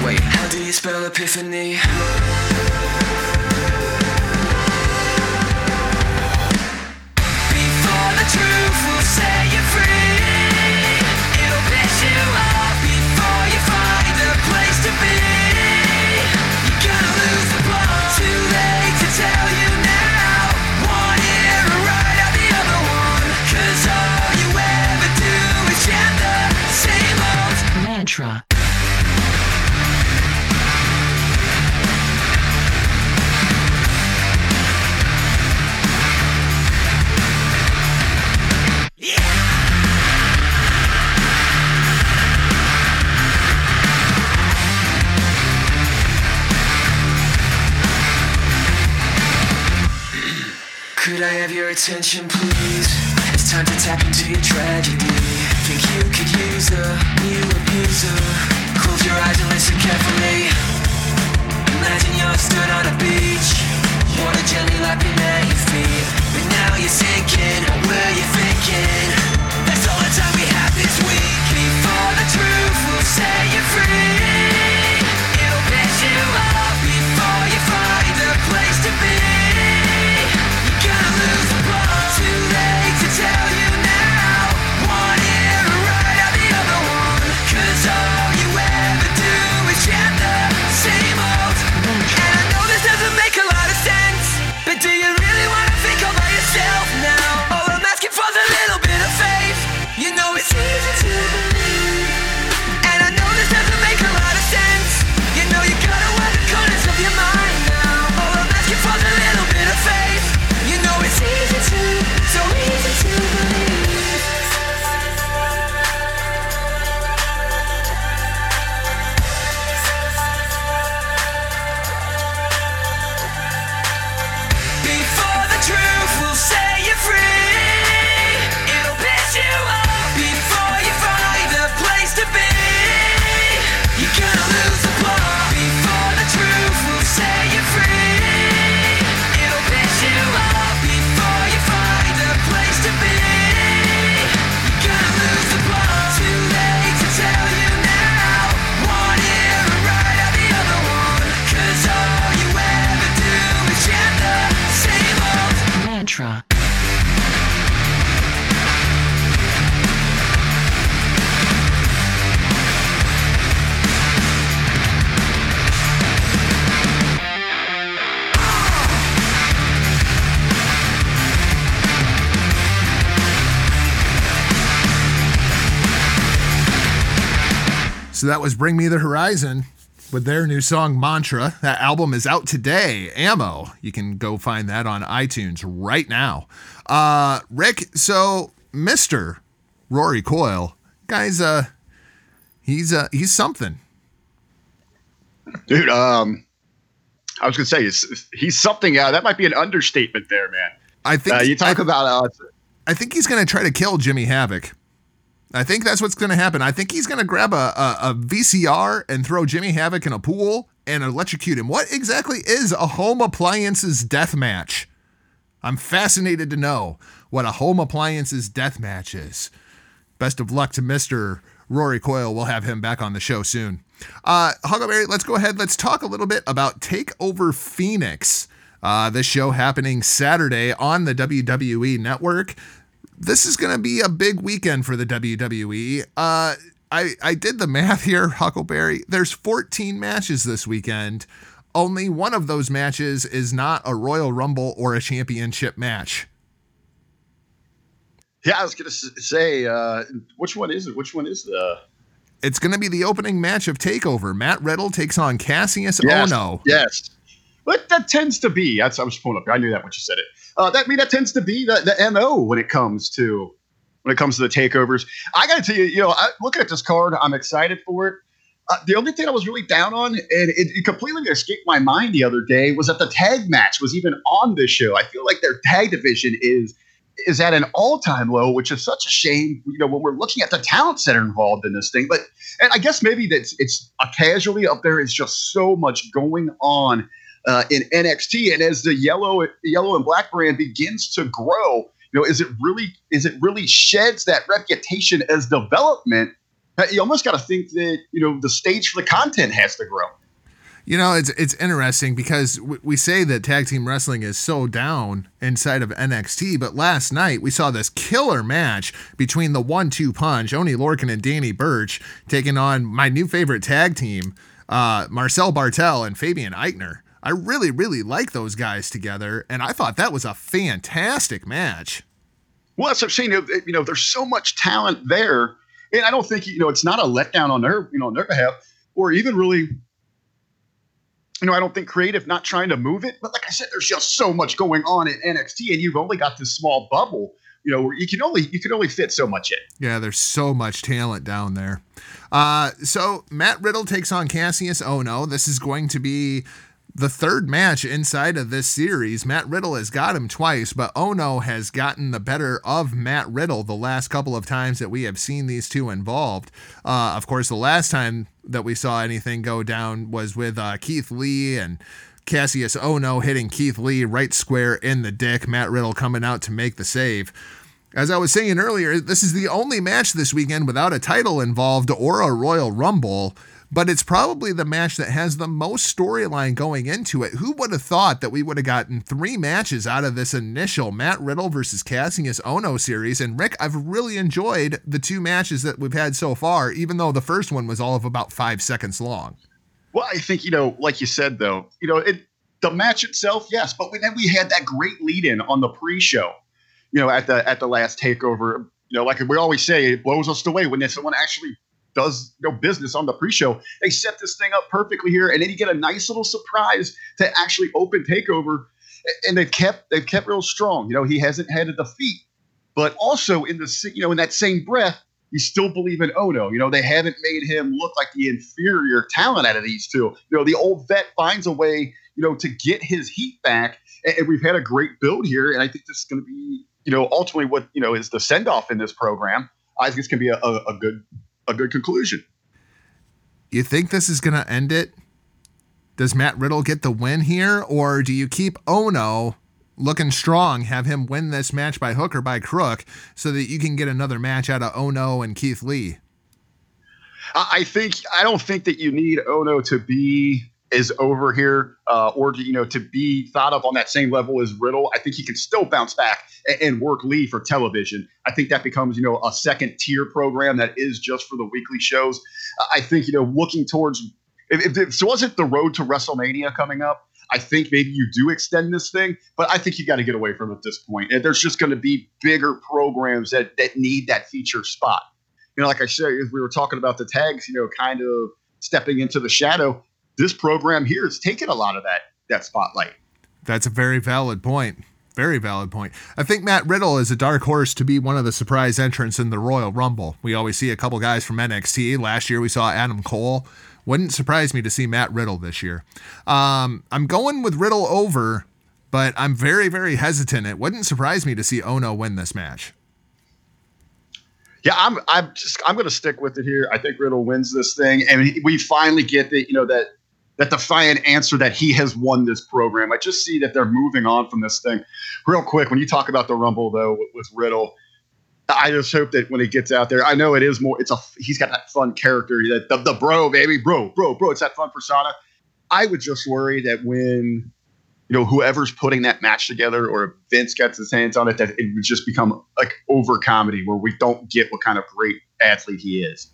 Wait, how do you spell epiphany? Before the truth will set you free, it'll piss you off before you find a place to be. You're gonna lose the plot, too late to tell you now. One ear and right out the other one, 'cause all you ever do is chant the same old mantra. Yeah! I have your attention, please? It's time to tap into your tragedy. Think you could use a new abuser? Close your eyes and listen carefully. Imagine you're stood on a beach, water gently lapping at your feet. But now you're sinking, where you thinking? That's all the time we have this week. Before the truth will set you free, it'll piss you off before you find a place to be. You gotta lose the ball, too late to tell you now. One ear right out the other one, cause all you ever do is chant the same old. And I know this doesn't make a lot of sense, but do you really wanna think all by yourself now? All I'm asking for is a little bit of faith. You know it's easy to believe, and I know this doesn't make a lot of sense. You know you gotta wear the colors of your mind now. All I'm asking for is a little bit of faith. You know it's easy to, so easy to believe. Before the truth will set you free, it'll piss you off before you find a place to be. You gotta lose the plot before the truth will set you free. It'll piss you off before you find a place to be. You gotta lose the plot, too late to tell you now. One ear right out the other one, cause all you ever do is chant the same old mantra. So that was Bring Me the Horizon with their new song Mantra. That album is out today, Ammo. You can go find that on iTunes right now. Rick, so Mr. Rory Coyle, guys, he's something. Dude, I was gonna say he's something. That might be an understatement there, man. I think you talk about. I think he's gonna try to kill Jimmy Havoc. I think that's what's going to happen. I think he's going to grab a VCR and throw Jimmy Havoc in a pool and electrocute him. What exactly is a home appliances death match? I'm fascinated to know what a home appliances death match is. Best of luck to Mr. Rory Coyle. We'll have him back on the show soon. Huckleberry, let's go ahead. Let's talk a little bit about TakeOver Phoenix. This show happening Saturday on the WWE Network. This is going to be a big weekend for the WWE. I did the math here, Huckleberry. There's 14 matches this weekend. Only one of those matches is not a Royal Rumble or a championship match. Yeah, I was going to say, which one is it? Which one is the... It's going to be the opening match of TakeOver. Matt Riddle takes on Cassius Ohno. Yes. But that tends to be... I was pulling up. I knew that when you said it. That tends to be the MO when it comes to the takeovers. I got to tell you, looking at this card, I'm excited for it. The only thing I was really down on, and it completely escaped my mind the other day, was that the tag match was even on this show. I feel like their tag division is at an all-time low, which is such a shame. When we're looking at the talents that are involved in this thing, and I guess maybe that's it's a casualty up there. It's just so much going on. In NXT, and as the yellow and black brand begins to grow, is it really sheds that reputation as development? You almost got to think that the stage for the content has to grow. It's interesting because we say that tag team wrestling is so down inside of NXT, but last night we saw this killer match between the 1-2 punch, Oney Lorcan and Danny Burch, taking on my new favorite tag team, Marcel Bartel and Fabian Eichner. I really, really like those guys together, and I thought that was a fantastic match. Well, that's what I'm saying. There's so much talent there, and I don't think it's not a letdown on their behalf, or even really. I don't think creative not trying to move it, but like I said, there's just so much going on in NXT, and you've only got this small bubble. Where you can only fit so much in. Yeah, there's so much talent down there. So Matt Riddle takes on Cassius Ohno. This is going to be The third match inside of this series, Matt Riddle has got him twice, but Ono has gotten the better of Matt Riddle the last couple of times that we have seen these two involved. Of course, the last time that we saw anything go down was with Keith Lee and Cassius Ono hitting Keith Lee right square in the dick, Matt Riddle coming out to make the save. As I was saying earlier, this is the only match this weekend without a title involved or a Royal Rumble. But it's probably the match that has the most storyline going into it. Who would have thought that we would have gotten three matches out of this initial Matt Riddle versus Cassius Ohno series? And Rick, I've really enjoyed the two matches that we've had so far, even though the first one was all of about 5 seconds long. Well, I think, like you said, though, the match itself, yes. But then we had that great lead in on the pre-show, at the last TakeOver, like we always say, it blows us away when someone actually does business on the pre-show. They set this thing up perfectly here, and then you get a nice little surprise to actually open TakeOver, and they've kept real strong. He hasn't had a defeat, but also in the in that same breath, you still believe in Ono. They haven't made him look like the inferior talent out of these two. The old vet finds a way to get his heat back, and we've had a great build here, and I think this is going to be ultimately what is the send-off in this program. I think it's going to be a good conclusion. You think this is going to end it? Does Matt Riddle get the win here, or do you keep Ono looking strong, have him win this match by hook or by crook, so that you can get another match out of Ono and Keith Lee? I don't think that you need Ono to be as over here, or to be thought of on that same level as Riddle. I think he can still bounce back and work Lee for television. I think that becomes, a second tier program that is just for the weekly shows. I think, looking towards, if this wasn't the road to WrestleMania coming up, I think maybe you do extend this thing, but I think you got to get away from it at this point. There's just going to be bigger programs that need that feature spot. Like I said, we were talking about the tags, kind of stepping into the shadow. This program here is taking a lot of that spotlight. That's a very valid point. Very valid point. I think Matt Riddle is a dark horse to be one of the surprise entrants in the Royal Rumble. We always see a couple guys from NXT. Last year we saw Adam Cole. Wouldn't surprise me to see Matt Riddle this year. I'm going with Riddle over, but I'm very, very hesitant. It wouldn't surprise me to see Ono win this match. Yeah, I'm going to stick with it here. I think Riddle wins this thing, and we finally get the, that defiant answer that he has won this program. I just see that they're moving on from this thing. Real quick, when you talk about the Rumble, though, with Riddle, I just hope that when he gets out there, I know it is more, he's got that fun character, that the bro, baby, bro. It's that fun persona. I would just worry that when, whoever's putting that match together or Vince gets his hands on it, that it would just become like over comedy where we don't get what kind of great athlete he is.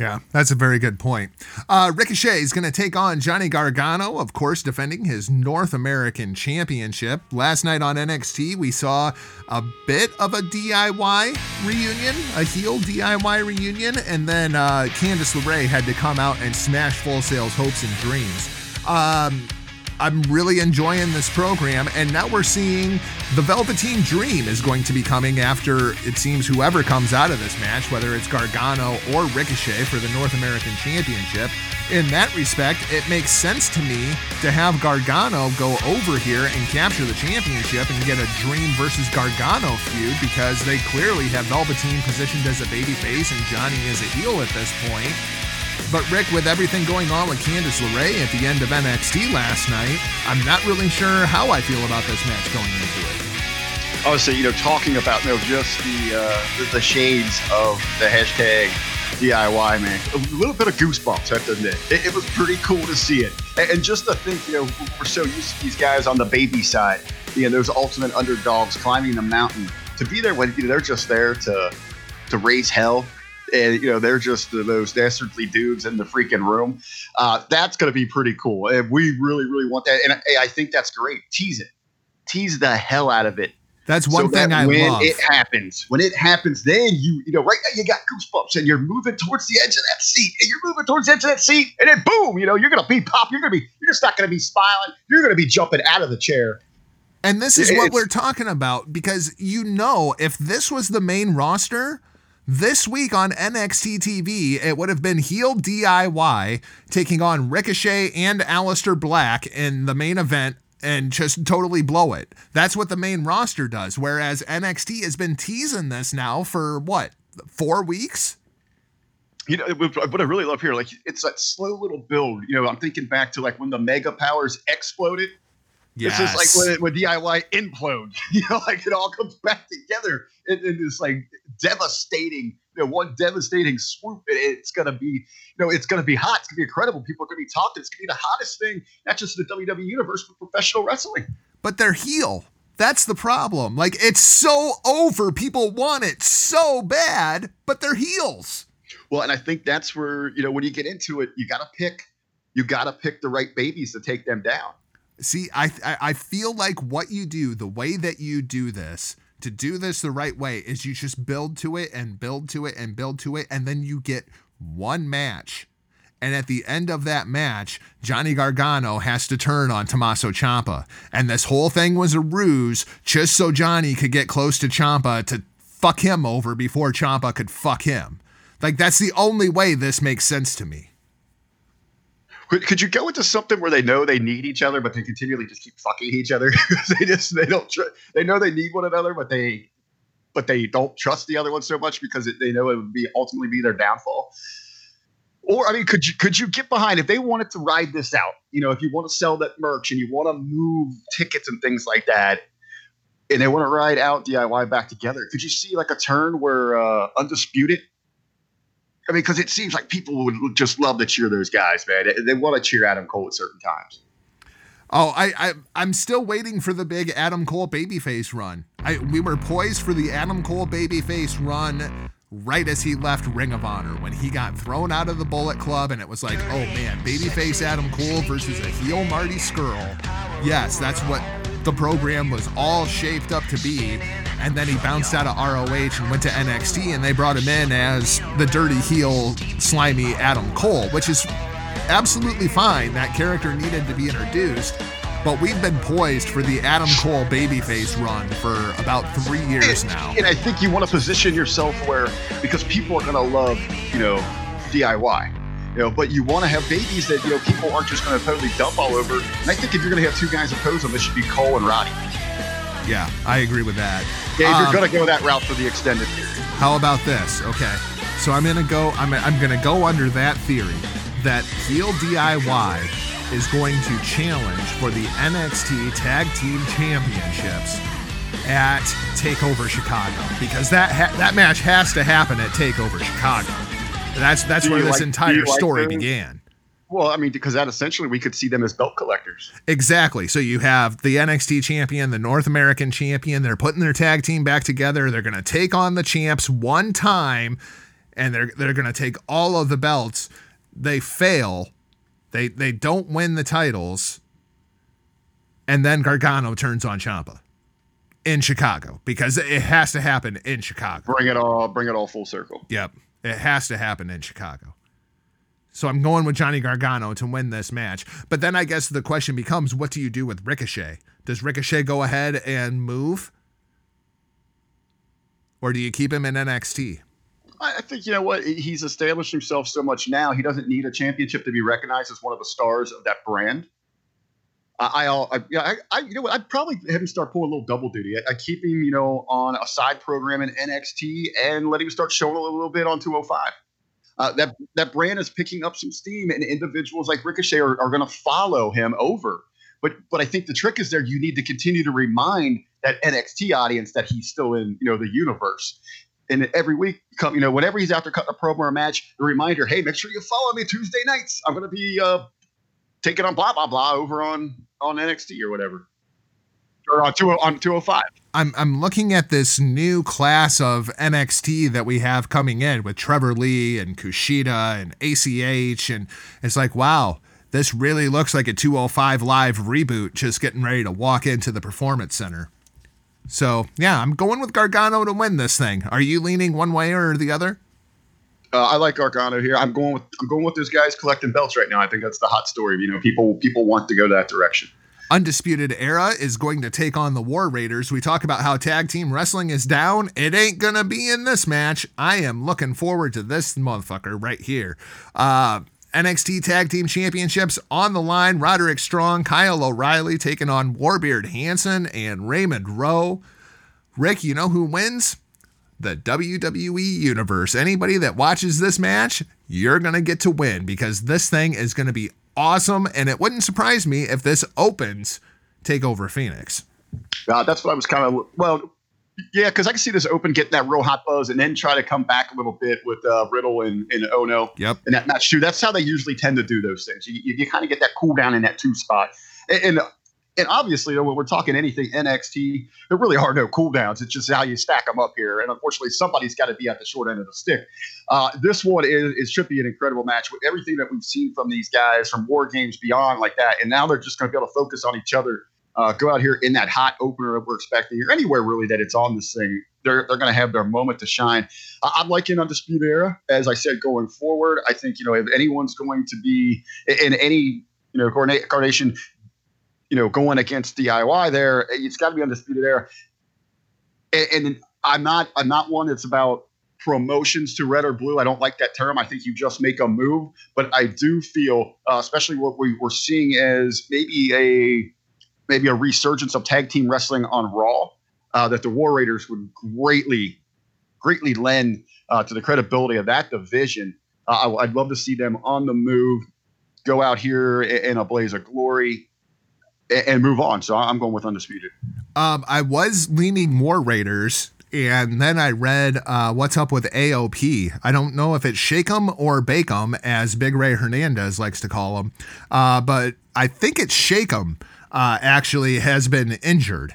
Yeah, that's a very good point. Ricochet is going to take on Johnny Gargano, of course, defending his North American Championship. Last night on NXT, we saw a bit of a DIY reunion, a heel DIY reunion, and then Candice LeRae had to come out and smash Full Sail's hopes and dreams. I'm really enjoying this program, and now we're seeing the Velveteen Dream is going to be coming after, it seems, whoever comes out of this match, whether it's Gargano or Ricochet for the North American Championship. In that respect, it makes sense to me to have Gargano go over here and capture the championship and get a Dream versus Gargano feud, because they clearly have Velveteen positioned as a babyface and Johnny as a heel at this point. But Rick, with everything going on with Candice LeRae at the end of NXT last night, I'm not really sure how I feel about this match going into it. Obviously, talking about just the shades of the hashtag DIY, man, a little bit of goosebumps, I have to admit. It was pretty cool to see it. And just to think, we're so used to these guys on the baby side, those ultimate underdogs climbing the mountain. To be there when they're just there to raise hell. And, they're just those dastardly dudes in the freaking room. That's going to be pretty cool. And we really, really want that. And I think that's great. Tease it. Tease the hell out of it. That's one thing I love. When it happens, then you right now you got goosebumps and you're moving towards the edge of that seat. And then boom, you're going to be pop. You're just not going to be smiling. You're going to be jumping out of the chair. And this is what we're talking about, because if this was the main roster, This week on NXT TV, it would have been heel DIY taking on Ricochet and Aleister Black in the main event and just totally blow it. That's what the main roster does, whereas NXT has been teasing this now for, what, 4 weeks? You know, what I really love here, like, it's that slow little build. You know, I'm thinking back to, like, when the Mega Powers exploded. Yes. It's just like when DIY implode, you know, like it all comes back together in this like devastating, you know, one devastating swoop. It's going to be, you know, it's going to be hot. It's going to be incredible. People are going to be talking. It's going to be the hottest thing, not just in the WWE universe, but professional wrestling. But they're heel. That's the problem. Like, it's so over. People want it so bad, but they're heels. Well, and I think that's where, you know, when you get into it, you got to pick the right babies to take them down. See, I feel like what you do, the way that you do this, to do this the right way, is you just build to it and build to it and build to it, and then you get one match. And at the end of that match, Johnny Gargano has to turn on Tommaso Ciampa. And this whole thing was a ruse just so Johnny could get close to Ciampa to fuck him over before Ciampa could fuck him. Like, that's the only way this makes sense to me. Could you go into something where they know they need each other, but they continually just keep fucking each other? They know they need one another, but they don't trust the other one so much because they know it would be ultimately be their downfall. Or, I mean, could you get behind if they wanted to ride this out? You know, if you want to sell that merch and you want to move tickets and things like that, and they want to ride out DIY back together, could you see like a turn where Undisputed? I mean, because it seems like people would just love to cheer those guys, man. They want to cheer Adam Cole at certain times. Oh, I'm still waiting for the big Adam Cole babyface run. We were poised for the Adam Cole babyface run right as he left Ring of Honor when he got thrown out of the Bullet Club, and it was like, oh, man, babyface Adam Cole versus a heel Marty Scurll. Yes, that's what the program was all shaped up to be. And then he bounced out of ROH and went to NXT, and they brought him in as the dirty heel, slimy Adam Cole, which is absolutely fine. That character needed to be introduced, but we've been poised for the Adam Cole babyface run for about 3 years now. And I think you want to position yourself where, because people are going to love, you know, DIY. You know, but you want to have babies that, you know, people aren't just going to totally dump all over. And I think if you're going to have two guys oppose them, it should be Cole and Roddy. Yeah, I agree with that. Yeah, if you're going to go that route for the extended period. How about this? Okay, so I'm going to go under that theory that heel DIY is going to challenge for the NXT Tag Team Championships at TakeOver Chicago, because that match has to happen at TakeOver Chicago. That's where this entire story began. Well, I mean, because that essentially we could see them as belt collectors. Exactly. So you have the NXT champion, the North American champion. They're putting their tag team back together. They're going to take on the champs one time, and they're going to take all of the belts. They fail. They don't win the titles. And then Gargano turns on Ciampa in Chicago, because it has to happen in Chicago. Bring it all full circle. Yep. It has to happen in Chicago. So I'm going with Johnny Gargano to win this match. But then I guess the question becomes, what do you do with Ricochet? Does Ricochet go ahead and move? Or do you keep him in NXT? I think, you know what? He's established himself so much now. He doesn't need a championship to be recognized as one of the stars of that brand. You know what? I'd probably have him start pulling a little double duty. I keep him, you know, on a side program in NXT and let him start showing a little bit on 205. That brand is picking up some steam, and individuals like Ricochet are going to follow him over. But I think the trick is there. You need to continue to remind that NXT audience that he's still in, you know, the universe. And every week, you know, whenever he's out there cutting a promo or match, the reminder, hey, make sure you follow me Tuesday nights. I'm going to be taking on blah, blah, blah over on NXT or whatever. Or on 205. I'm looking at this new class of NXT that we have coming in with Trevor Lee and Kushida and ACH, and it's like, wow, this really looks like a 205 Live reboot just getting ready to walk into the Performance Center. So, yeah, I'm going with Gargano to win this thing. Are you leaning one way or the other? I like Gargano here. I'm going with those guys collecting belts right now. I think that's the hot story. You know, people want to go that direction. Undisputed Era is going to take on the War Raiders. We talk about how tag team wrestling is down. It ain't gonna be in this match. I am looking forward to this motherfucker right here. NXT Tag Team Championships on the line. Roderick Strong, Kyle O'Reilly taking on Warbeard Hanson and Raymond Rowe. Rick, you know who wins? The WWE Universe. Anybody that watches this match, you're going to get to win because this thing is going to be awesome. And it wouldn't surprise me if this opens TakeOver Phoenix. That's what I was kind of, well, yeah, because I can see this open, getting that real hot buzz, and then try to come back a little bit with Riddle and Ono. Yep. And that match too. That's how they usually tend to do those things. You kind of get that cool down in that two spot. And obviously, when we're talking anything NXT, there really are no cooldowns. It's just how you stack them up here. And unfortunately, somebody's got to be at the short end of the stick. This one is should be an incredible match with everything that we've seen from these guys, from War Games Beyond like that. And now they're just going to be able to focus on each other, go out here in that hot opener that we're expecting, or anywhere really that it's on this thing. They're going to have their moment to shine. I'm liking Undisputed Era, as I said, going forward. I think, if anyone's going to be in any, coordination, going against DIY there, it's got to be Undisputed Era. And I'm not one that's about promotions to red or blue. I don't like that term. I think you just make a move. But I do feel, especially what we were seeing as maybe a resurgence of tag team wrestling on Raw, that the War Raiders would greatly lend to the credibility of that division. I'd love to see them on the move, go out here in a blaze of glory, and move on. So I'm going with Undisputed. I was leaning more Raiders, and then I read what's up with AOP. I don't know if it's shake 'em or bake 'em, as Big Ray Hernandez likes to call him. But I think it's shake 'em actually has been injured.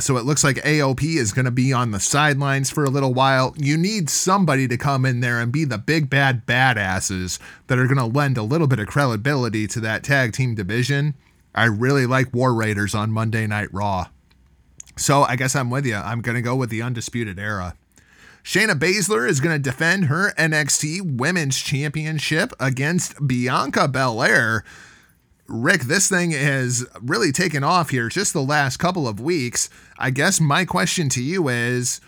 So it looks like AOP is going to be on the sidelines for a little while. You need somebody to come in there and be the big bad badasses that are going to lend a little bit of credibility to that tag team division. I really like War Raiders on Monday Night Raw. So I guess I'm with you. I'm going to go with the Undisputed Era. Shayna Baszler is going to defend her NXT Women's Championship against Bianca Belair. Rick, this thing has really taken off here just the last couple of weeks. I guess my question to you is,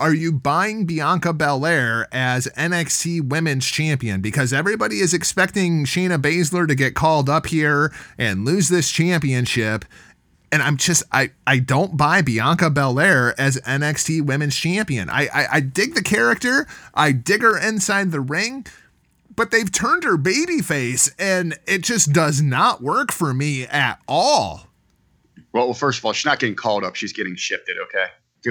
are you buying Bianca Belair as NXT Women's Champion? Because everybody is expecting Shayna Baszler to get called up here and lose this championship. And I'm just, I don't buy Bianca Belair as NXT Women's Champion. I dig the character. I dig her inside the ring, but they've turned her babyface and it just does not work for me at all. Well, first of all, she's not getting called up. She's getting shifted. Okay.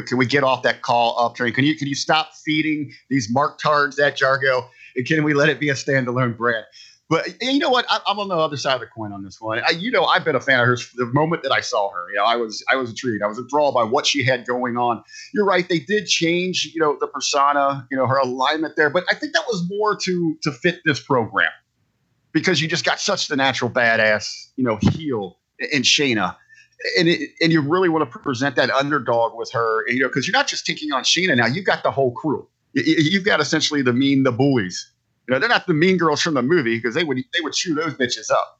Can we get off that call up train? Can you stop feeding these Mark Tards that Jargo? And can we let it be a standalone brand? But you know what? I'm on the other side of the coin on this one. I've been a fan of hers the moment that I saw her. I was intrigued. I was enthralled by what she had going on. You're right. They did change, the persona, her alignment there. But I think that was more to fit this program, because you just got such the natural badass, heel in Shayna. And you really want to present that underdog with her, because you're not just taking on Shayna now. You've got the whole crew. You've got essentially the bullies. They're not the mean girls from the movie, because they would chew those bitches up.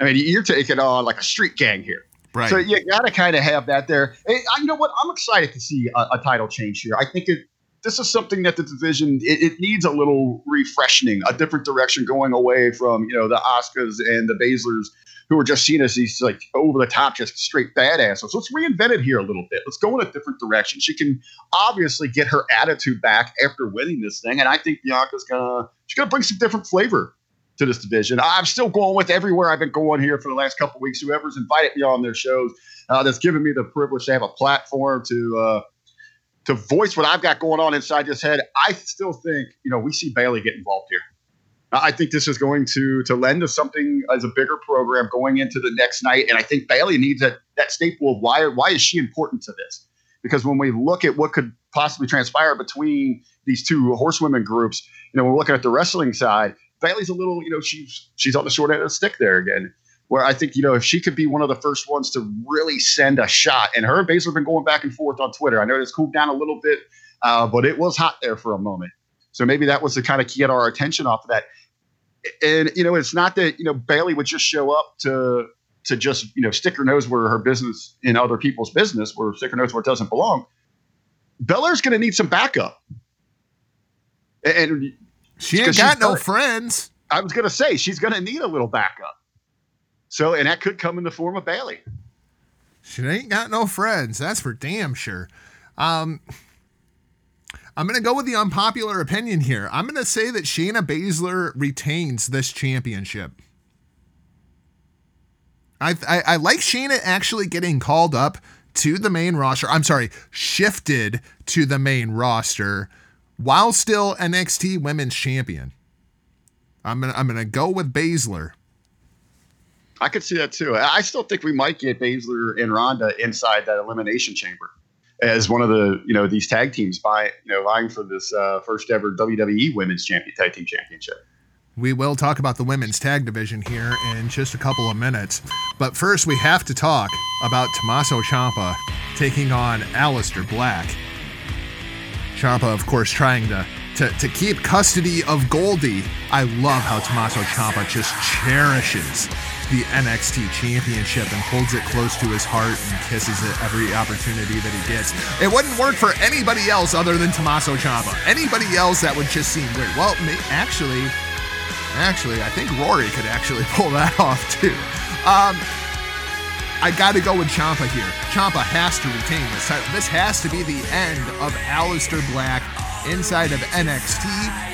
I mean, you're taking on like a street gang here. Right. So you got to kind of have that there. And you know what? I'm excited to see a title change here. I think this is something that the division, it needs a little refreshing, a different direction, going away from, the Asukas and the Baslers, who are just seen as these like over the top, just straight badasses. So let's reinvent it here a little bit. Let's go in a different direction. She can obviously get her attitude back after winning this thing. And I think Bianca's going to bring some different flavor to this division. I'm still going with everywhere I've been going here for the last couple of weeks. Whoever's invited me on their shows, that's given me the privilege to have a platform to voice what I've got going on inside this head. I still think, we see Bailey get involved here. I think this is going to lend to something as a bigger program going into the next night. And I think Bailey needs that staple of why is she important to this? Because when we look at what could possibly transpire between these two horsewomen groups, we're looking at the wrestling side. Bailey's a little, she's on the short end of the stick there again, where I think, if she could be one of the first ones to really send a shot. And her and Baszler have been going back and forth on Twitter. I know it's cooled down a little bit, but it was hot there for a moment. So maybe that was to kind of get our attention off of that. And, it's not that, Bailey would just show up to to just, you know, stick her nose where her business, in other people's business, where stick her nose where it doesn't belong, Belair's going to need some backup. And she ain't got no friends. I was going to say, she's going to need a little backup. So, and that could come in the form of Bayley. She ain't got no friends. That's for damn sure. I'm going to go with the unpopular opinion here. I'm going to say that Shayna Baszler retains this championship. I like Shayna actually getting called up to the main roster. I'm sorry, shifted to the main roster while still NXT Women's Champion. I'm gonna go with Baszler. I could see that too. I still think we might get Baszler and Ronda inside that elimination chamber as one of the, you know, these tag teams vying for this first ever WWE Women's Tag Team Championship. We will talk about the women's tag division here in just a couple of minutes. But first, we have to talk about Tommaso Ciampa taking on Aleister Black. Ciampa, of course, trying to keep custody of Goldie. I love how Tommaso Ciampa just cherishes the NXT Championship and holds it close to his heart and kisses it every opportunity that he gets. It wouldn't work for anybody else other than Tommaso Ciampa. Anybody else, that would just seem weird. Well, Actually, I think Rory could actually pull that off too. I got to go with Ciampa here. Ciampa has to retain this title. This has to be the end of Aleister Black inside of NXT.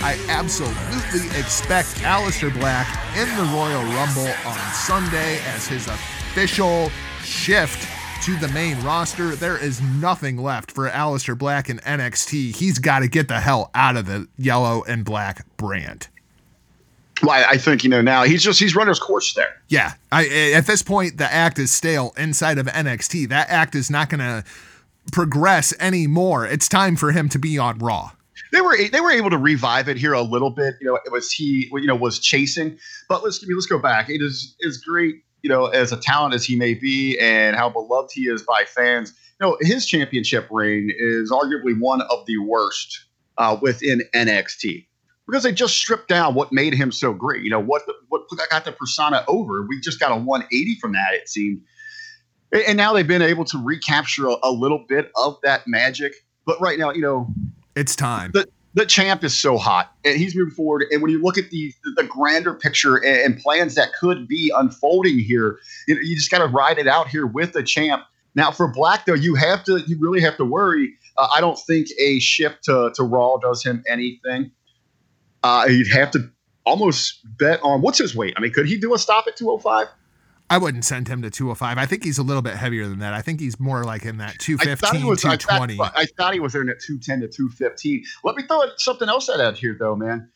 I absolutely expect Aleister Black in the Royal Rumble on Sunday as his official shift to the main roster. There is nothing left for Aleister Black in NXT. He's got to get the hell out of the yellow and black brand. Well, I think, you know, now he's run his course there. Yeah. At this point, the act is stale inside of NXT. That act is not going to progress anymore. It's time for him to be on Raw. They were able to revive it here a little bit. You know, it was was chasing, but let's go back. It is as great, you know, as a talent as he may be and how beloved he is by fans. You know, his championship reign is arguably one of the worst within NXT. Because they just stripped down what made him so great. You know, what got the persona over. We just got a 180 from that, it seemed. And now they've been able to recapture a little bit of that magic. But right now, you know, it's time. The champ is so hot, and he's moving forward. And when you look at the grander picture and plans that could be unfolding here, you know, you just got to ride it out here with the champ. Now, for Black, though, you really have to worry. I don't think a shift to Raw does him anything. You'd have to almost bet on what's his weight. I mean, could he do a stop at 205? I wouldn't send him to 205. I think he's a little bit heavier than that. I think he's more like in that 215, 220. I thought he was in at 210 to 215. Let me throw something else out here, though, man.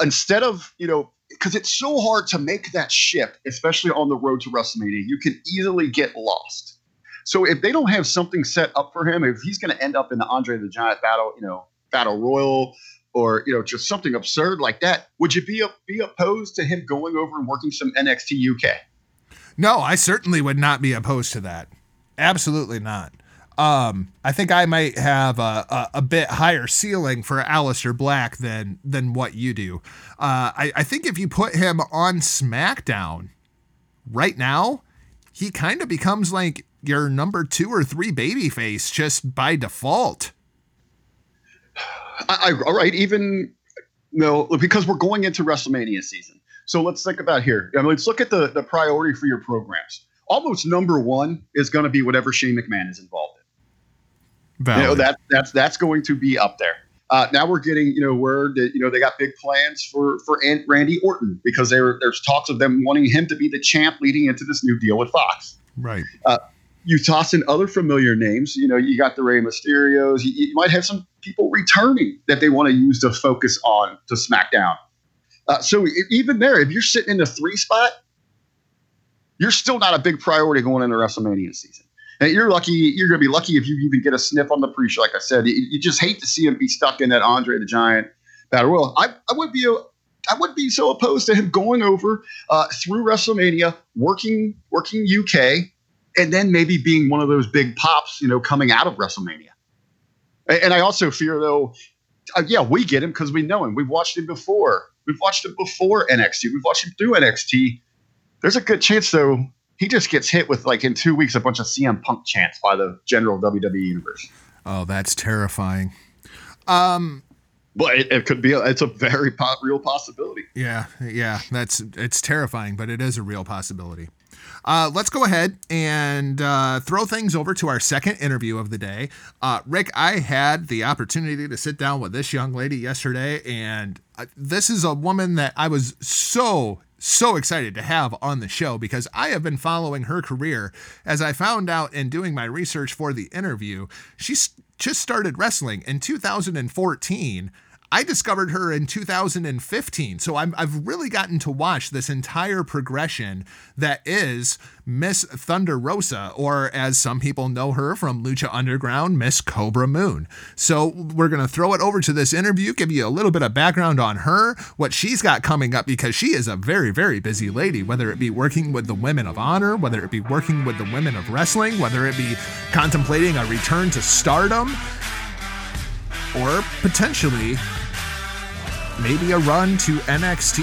Instead of, you know, because it's so hard to make that shift, especially on the road to WrestleMania, you can easily get lost. So if they don't have something set up for him, if he's going to end up in the Andre the Giant Battle Royal, or, you know, just something absurd like that, would you be opposed to him going over and working some NXT UK? No, I certainly would not be opposed to that. Absolutely not. I think I might have a bit higher ceiling for Aleister Black than what you do. I think if you put him on SmackDown right now, he kind of becomes like your number 2 or 3 babyface just by default. All right, because we're going into WrestleMania season. So let's think about here. I mean, let's look at the priority for your programs. Almost number one is going to be whatever Shane McMahon is involved in. Valid. You know, that's going to be up there. Now we're getting, you know, word that, you know, they got big plans for Randy Orton, because there's talks of them wanting him to be the champ leading into this new deal with Fox. Right. You toss in other familiar names. You know, you got the Rey Mysterios. You might have some people returning that they want to use to focus on to SmackDown. So even there, if you're sitting in the 3 spot, you're still not a big priority going into WrestleMania season. And you're lucky. You're going to be lucky if you even get a sniff on the pre-show. Like I said, you just hate to see him be stuck in that Andre the Giant Battle Royal. I wouldn't be so opposed to him going over through WrestleMania, working UK. And then maybe being one of those big pops, you know, coming out of WrestleMania. And I also fear, though, we get him because we know him. We've watched him before. We've watched him before NXT. We've watched him through NXT. There's a good chance, though, he just gets hit with, like, in 2 weeks, a bunch of CM Punk chants by the general WWE universe. Oh, that's terrifying. But it could be. It's a very real possibility. Yeah, it's terrifying, but it is a real possibility. Let's go ahead and throw things over to our second interview of the day. Rick, I had the opportunity to sit down with this young lady yesterday, and this is a woman that I was so excited to have on the show because I have been following her career. As I found out in doing my research for the interview, she just started wrestling in 2014. I discovered her in 2015, so I've really gotten to watch this entire progression that is Miss Thunder Rosa, or as some people know her from Lucha Underground, Miss Cobra Moon. So we're going to throw it over to this interview, give you a little bit of background on her, what she's got coming up, because she is a very, very busy lady, whether it be working with the Women of Honor, whether it be working with the Women of Wrestling, whether it be contemplating a return to Stardom, or potentially maybe a run to NXT.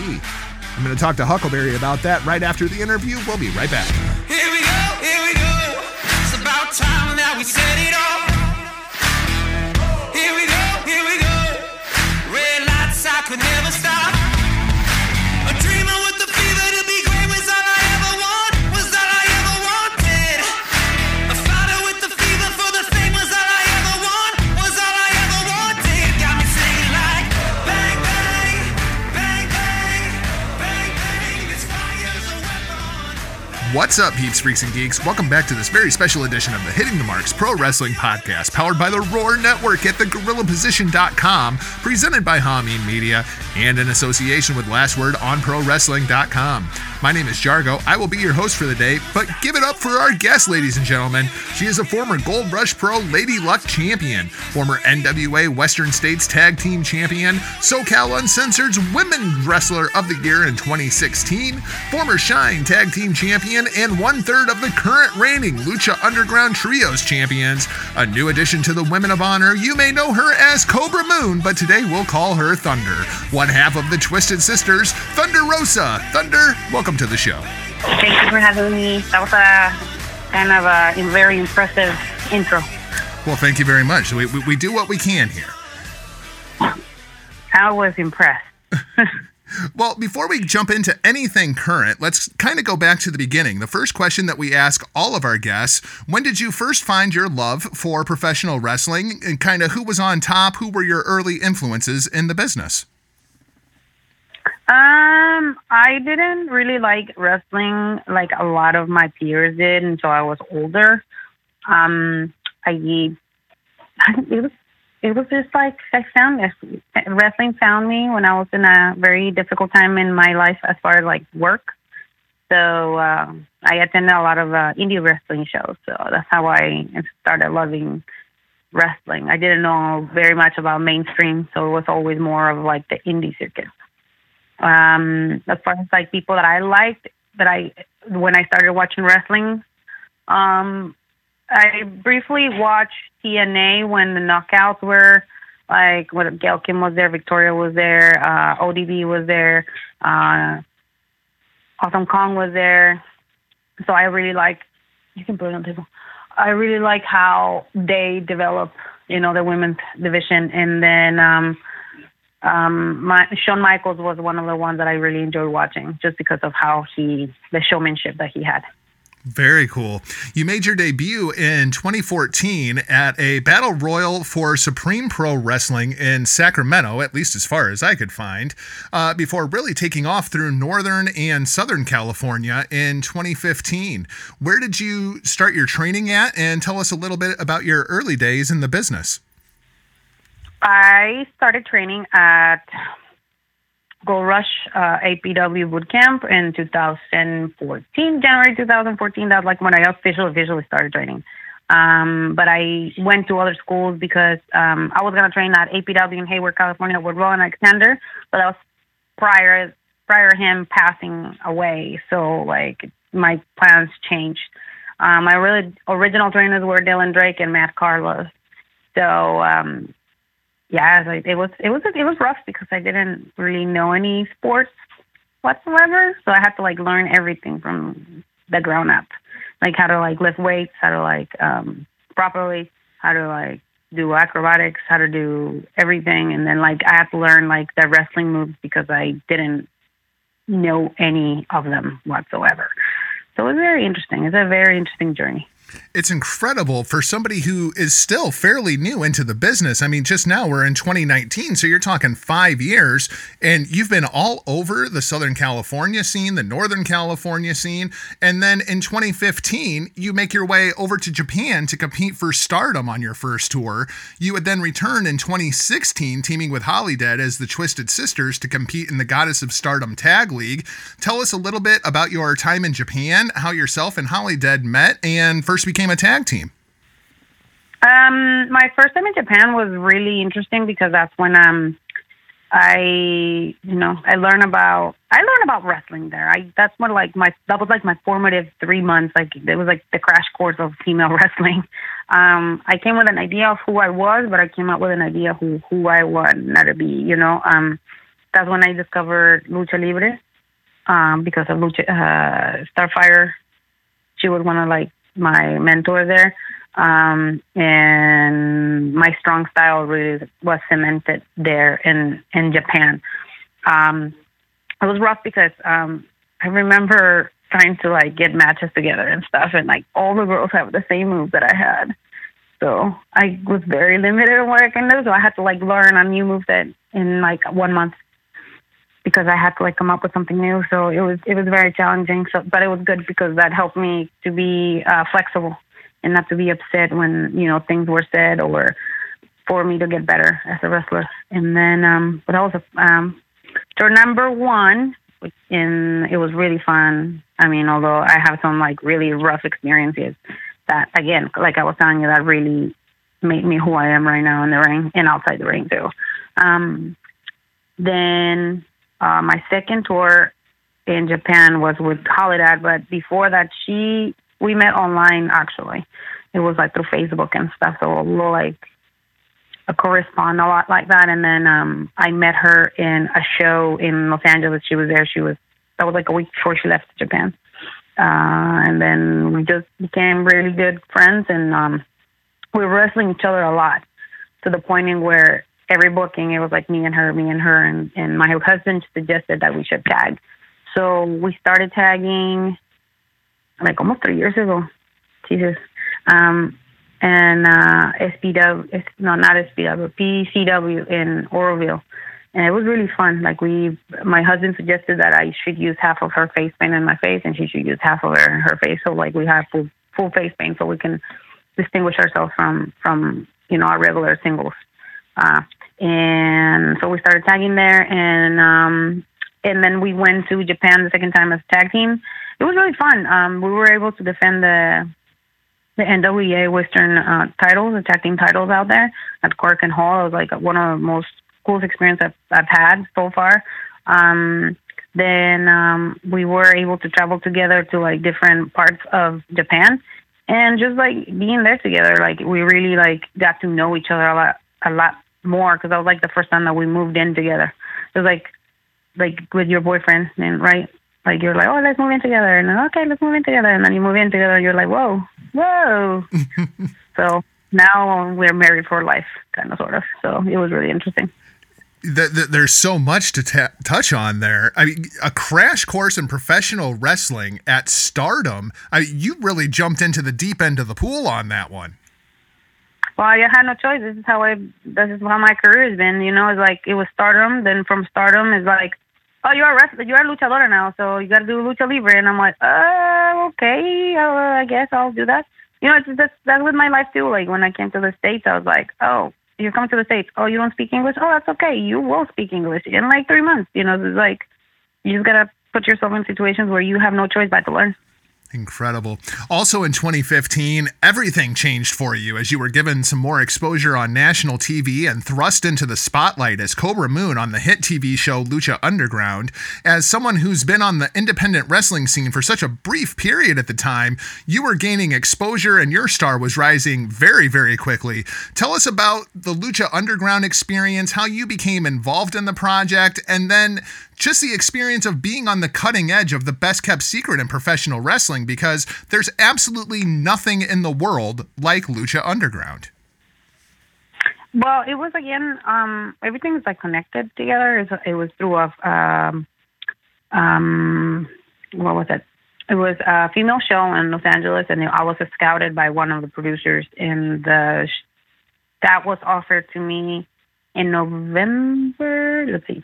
I'm going to talk to Huckleberry about that right after the interview. We'll be right back. Here we go, it's about time that we set it off. Here we go, red lights I could never stop. A dreamer with the fever to be great was all I ever want, was all I ever wanted. A fighter with the fever for the thing was all I ever want, was all I ever wanted. Got me singing like bang, bang. What's up, peeps, freaks, and geeks? Welcome back to this very special edition of the Hitting the Marks Pro Wrestling Podcast, powered by the Roar Network at thegorillaposition.com, presented by Hameen Media, and in association with Last Word on ProWrestling.com. My name is Jargo. I will be your host for the day, but give it up for our guest, ladies and gentlemen. She is a former Gold Rush Pro Lady Luck champion, former NWA Western States Tag Team champion, SoCal Uncensored's Women Wrestler of the Year in 2016, former Shine Tag Team champion, and one-third of the current reigning Lucha Underground Trios champions. A new addition to the Women of Honor, you may know her as Cobra Moon, but today we'll call her Thunder. One half of the Twisted Sisters, Thunder Rosa. Thunder, welcome to the show. Thank you for having me. That was a kind of a very impressive intro. Well, thank you very much. We do what we can here. I was impressed. Well, before we jump into anything current, let's kind of go back to the beginning. The first question that we ask all of our guests, when did you first find your love for professional wrestling, and kind of who was on top, who were your early influences in the business? I didn't really like wrestling like a lot of my peers did until I was older. It was just like I found this. Wrestling found me when I was in a very difficult time in my life as far as like work. So I attended a lot of indie wrestling shows. So that's how I started loving wrestling. I didn't know very much about mainstream, so it was always more of like the indie circuit. As far as like people that I liked, when I started watching wrestling, I briefly watched TNA when the knockouts were, like when Gail Kim was there, Victoria was there, ODB was there, Awesome Kong was there. So I really like, you can put it on the table. I really like how they develop, you know, the women's division. And then, Shawn Michaels was one of the ones that I really enjoyed watching just because of how the showmanship that he had. Very cool. You made your debut in 2014 at a battle royal for Supreme Pro Wrestling in Sacramento, at least as far as I could find, before really taking off through Northern and Southern California in 2015. Where did you start your training at? And tell us a little bit about your early days in the business. I started training at Gold Rush APW Boot Camp in 2014, January 2014. That's like when I officially started training. But I went to other schools because I was going to train at APW in Hayward, California with Roland Alexander, but that was prior him passing away. So like my plans changed. My really original trainers were Dylan Drake and Matt Carlos. So, it was rough because I didn't really know any sports. whatsoever. So I had to like learn everything from the ground up, like how to like lift weights, how to like properly, how to like do acrobatics, how to do everything. And then like I had to learn like the wrestling moves because I didn't know any of them whatsoever. So it was very interesting. It's a very interesting journey. It's incredible for somebody who is still fairly new into the business. I mean, just now we're in 2019, so you're talking 5 years, and you've been all over the Southern California scene, the Northern California scene, and then in 2015, you make your way over to Japan to compete for Stardom on your first tour. You would then return in 2016, teaming with Holly Dead as the Twisted Sisters to compete in the Goddess of Stardom Tag League. Tell us a little bit about your time in Japan, how yourself and Holly Dead met, and first became a tag team. My first time in Japan was really interesting because that's when I learned about wrestling there. That was my formative 3 months. Like it was like the crash course of female wrestling. I came with an idea of who I was, but I came out with an idea who I wanted not to be. You know, that's when I discovered Lucha Libre because of Lucha Starfire. She was one of like my mentor there, and my strong style really was cemented there in Japan. It was rough because I remember trying to like get matches together and stuff, and like all the girls have the same moves that I had, so I was very limited in what I can do. So I had to like learn a new move that in like 1 month because I had to like come up with something new. So it was very challenging. So, but it was good because that helped me to be flexible and not to be upset when, you know, things were said, or for me to get better as a wrestler. And then, but also, tour number one, and it was really fun. I mean, although I have some like really rough experiences that, again, like I was telling you, that really made me who I am right now in the ring and outside the ring too. My second tour in Japan was with Holiday, but before that, we met online, actually. It was like through Facebook and stuff, so we'll like correspond a lot like that. And then I met her in a show in Los Angeles. She was there. That was like a week before she left Japan. And then we just became really good friends, and we were wrestling each other a lot, to the point in where every booking, it was like me and her, and my husband suggested that we should tag. So we started tagging like almost 3 years ago. Jesus. PCW in Oroville. And it was really fun. Like my husband suggested that I should use half of her face paint in my face, and she should use half of her face. So like we have full face paint so we can distinguish ourselves from you know, our regular singles. And so we started tagging there, and then we went to Japan the second time as a tag team. It was really fun. We were able to defend the NWA Western titles, the tag team titles out there at Cork and Hall. It was like one of the most coolest experiences I've had so far. Then we were able to travel together to like different parts of Japan, and just like being there together, like we really like got to know each other a lot more, because that was like the first time that we moved in together. It was like with your boyfriend, and right, like you're like, oh, let's move in together, and then, okay, let's move in together, and then you move in together, and you're like, whoa. So now we're married for life, kind of sort of. So it was really interesting. There's so much to touch on there. I mean, a crash course in professional wrestling at Stardom. You really jumped into the deep end of the pool on that one. Well, I had no choice. This is how my career has been. You know, it's like it was Stardom. Then from Stardom, it's like, oh, you're a wrestler. You're a luchadora now, so you got to do Lucha Libre. And I'm like, okay, I guess I'll do that. You know, that's with my life too. Like when I came to the States, I was like, oh, you're coming to the States. Oh, you don't speak English. Oh, that's okay. You will speak English in like 3 months. You know, it's like you just gotta put yourself in situations where you have no choice but to learn. Incredible. Also in 2015, everything changed for you as you were given some more exposure on national TV and thrust into the spotlight as Cobra Moon on the hit TV show Lucha Underground. As someone who's been on the independent wrestling scene for such a brief period at the time, you were gaining exposure and your star was rising very, very quickly. Tell us about the Lucha Underground experience, how you became involved in the project, and then just the experience of being on the cutting edge of the best kept secret in professional wrestling, because there's absolutely nothing in the world like Lucha Underground. Well, it was, again, everything's like connected together. It was through a, what was it? It was a female show in Los Angeles, and I was scouted by one of the producers, and that was offered to me in November, let's see,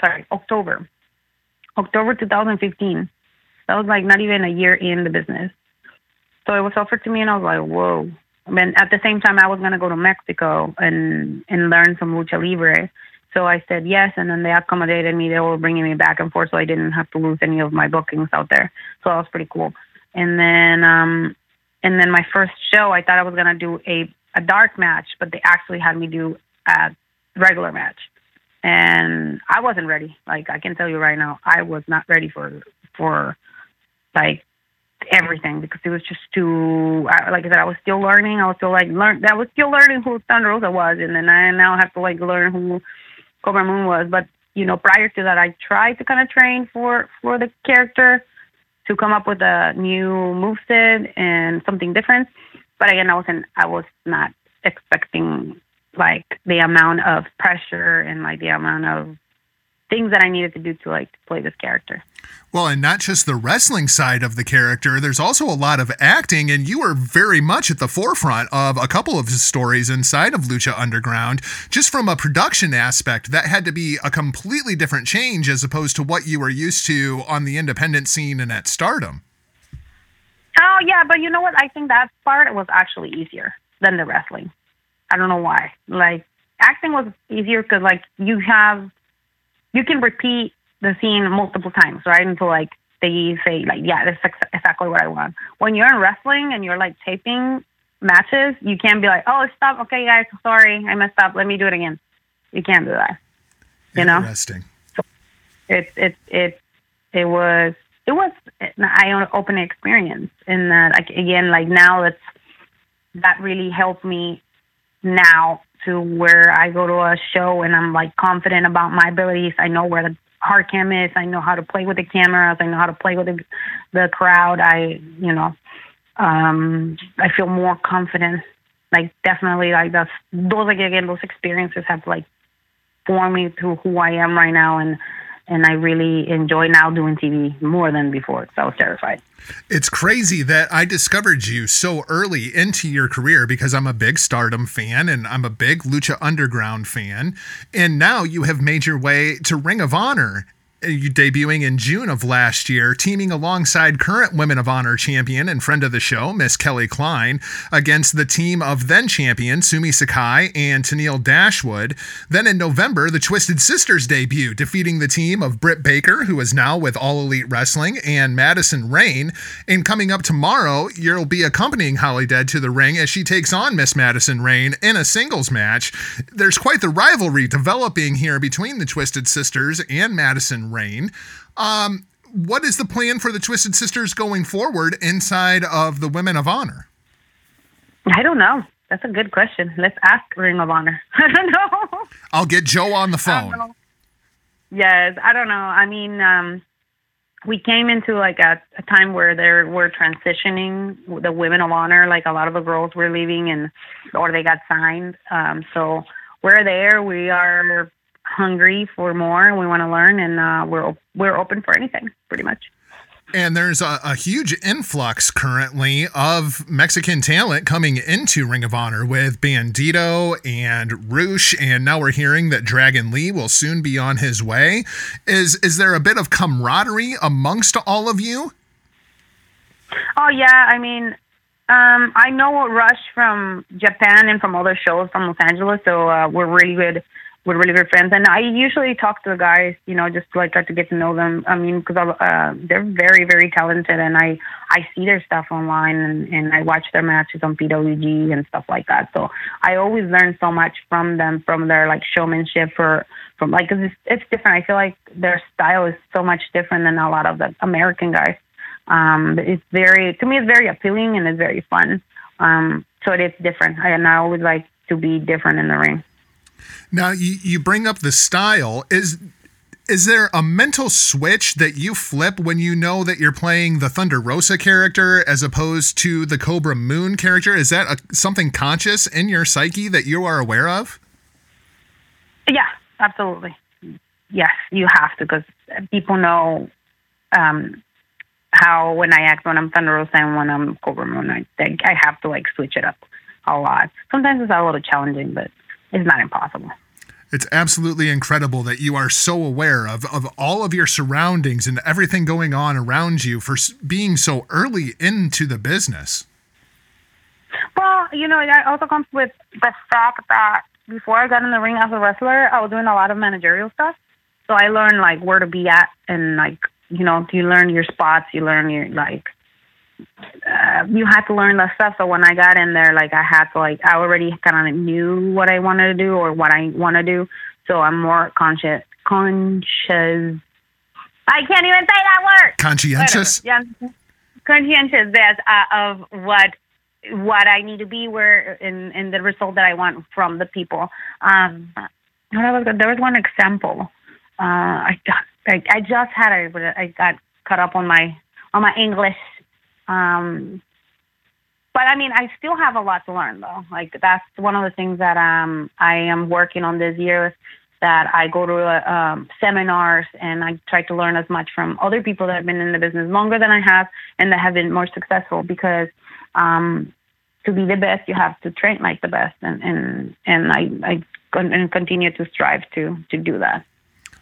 sorry, October 2015. That was like not even a year in the business. So it was offered to me, and I was like, whoa. I mean, at the same time, I was going to go to Mexico and learn some lucha libre. So I said yes, and then they accommodated me. They were bringing me back and forth, so I didn't have to lose any of my bookings out there. So that was pretty cool. And then my first show, I thought I was going to do a dark match, but they actually had me do a regular match. And I wasn't ready. Like, I can tell you right now, I was not ready for like, everything, because it was just too, like I said, I was still learning. I was still learning who Thunder Rosa was, and then I now have to like learn who Cobra Moon was. But you know, prior to that, I tried to kind of train for the character to come up with a new moveset and something different. But again, I was not expecting like the amount of pressure and like the amount of things that I needed to do to like play this character. Well, and not just the wrestling side of the character, there's also a lot of acting, and you were very much at the forefront of a couple of stories inside of Lucha Underground, just from a production aspect that had to be a completely different change as opposed to what you were used to on the independent scene and at Stardom. Oh yeah, but you know what? I think that part was actually easier than the wrestling. I don't know why. Like, acting was easier because like you can repeat the scene multiple times, right? Until like they say like, yeah, that's exactly what I want. When you're in wrestling and you're like taping matches, you can't be like, oh, stop. Okay, guys, sorry, I messed up. Let me do it again. You can't do that. You know? Interesting. So it was an eye-opening experience, and that again, like now that really helped me now to where I go to a show and I'm like confident about my abilities. I know where the hard cam is. I know how to play with the cameras. I know how to play with the crowd. I feel more confident. Like, definitely, like those experiences have like formed me to who I am right now, and I really enjoy now doing TV more than before, because I was terrified. It's crazy that I discovered you so early into your career, because I'm a big Stardom fan and I'm a big Lucha Underground fan. And now you have made your way to Ring of Honor, you debuting in June of last year, teaming alongside current Women of Honor champion and friend of the show, Miss Kelly Klein, against the team of then champion Sumi Sakai and Tenille Dashwood. Then in November, the Twisted Sisters debut, defeating the team of Britt Baker, who is now with All Elite Wrestling, and Madison Rayne. And coming up tomorrow, you'll be accompanying Holly Dead to the ring as she takes on Miss Madison Rayne in a singles match. There's quite the rivalry developing here between the Twisted Sisters and Madison Rayne. What is the plan for the Twisted Sisters going forward inside of the Women of Honor? I don't know. That's a good question. Let's ask Ring of Honor. I don't know. I'll get Joe on the phone. Yes, I don't know. I mean, we came into like a time where there were transitioning the Women of Honor. Like, a lot of the girls were leaving or they got signed. So we're there. We are hungry for more, and we want to learn, and we're open for anything, pretty much. And there's a huge influx currently of Mexican talent coming into Ring of Honor with Bandito and Roosh, and now we're hearing that Dragon Lee will soon be on his way. Is there a bit of camaraderie amongst all of you? Oh yeah, I mean, I know Rush from Japan and from other shows from Los Angeles, so we're really good friends, and I usually talk to the guys, you know, just to like try to get to know them. I mean, because they're very, very talented, and I see their stuff online, and I watch their matches on PWG and stuff like that. So I always learn so much from them, from their like showmanship, because it's different. I feel like their style is so much different than a lot of the American guys. To me, it's very appealing, and it's very fun. So it is different, and I always like to be different in the ring. Now, you bring up the style. Is Is there a mental switch that you flip when you know that you're playing the Thunder Rosa character as opposed to the Cobra Moon character? Is that something conscious in your psyche that you are aware of? Yeah, absolutely. Yes, you have to, because people know how when I act when I'm Thunder Rosa and when I'm Cobra Moon, I think I have to like switch it up a lot. Sometimes it's a little challenging, but it's not impossible. It's absolutely incredible that you are so aware of all of your surroundings and everything going on around you for being so early into the business. Well, you know, it also comes with the fact that before I got in the ring as a wrestler, I was doing a lot of managerial stuff. So I learned, like, where to be at and, like, you know, you learn your spots, you learn your, like, you had to learn that stuff. So when I got in there, like, I had to, like, I already kind of knew what I wanted to do or what I want to do. So I'm more conscious. I can't even say that word. Conscientious. Yeah. Conscientious of what I need to be, where, and the result that I want from the people. There was one example. I just had I got caught up on my English. But I mean, I still have a lot to learn though. Like, that's one of the things that, I am working on this year, that I go to, seminars and I try to learn as much from other people that have been in the business longer than I have and that have been more successful, because, to be the best, you have to train like the best. And I continue to strive to do that.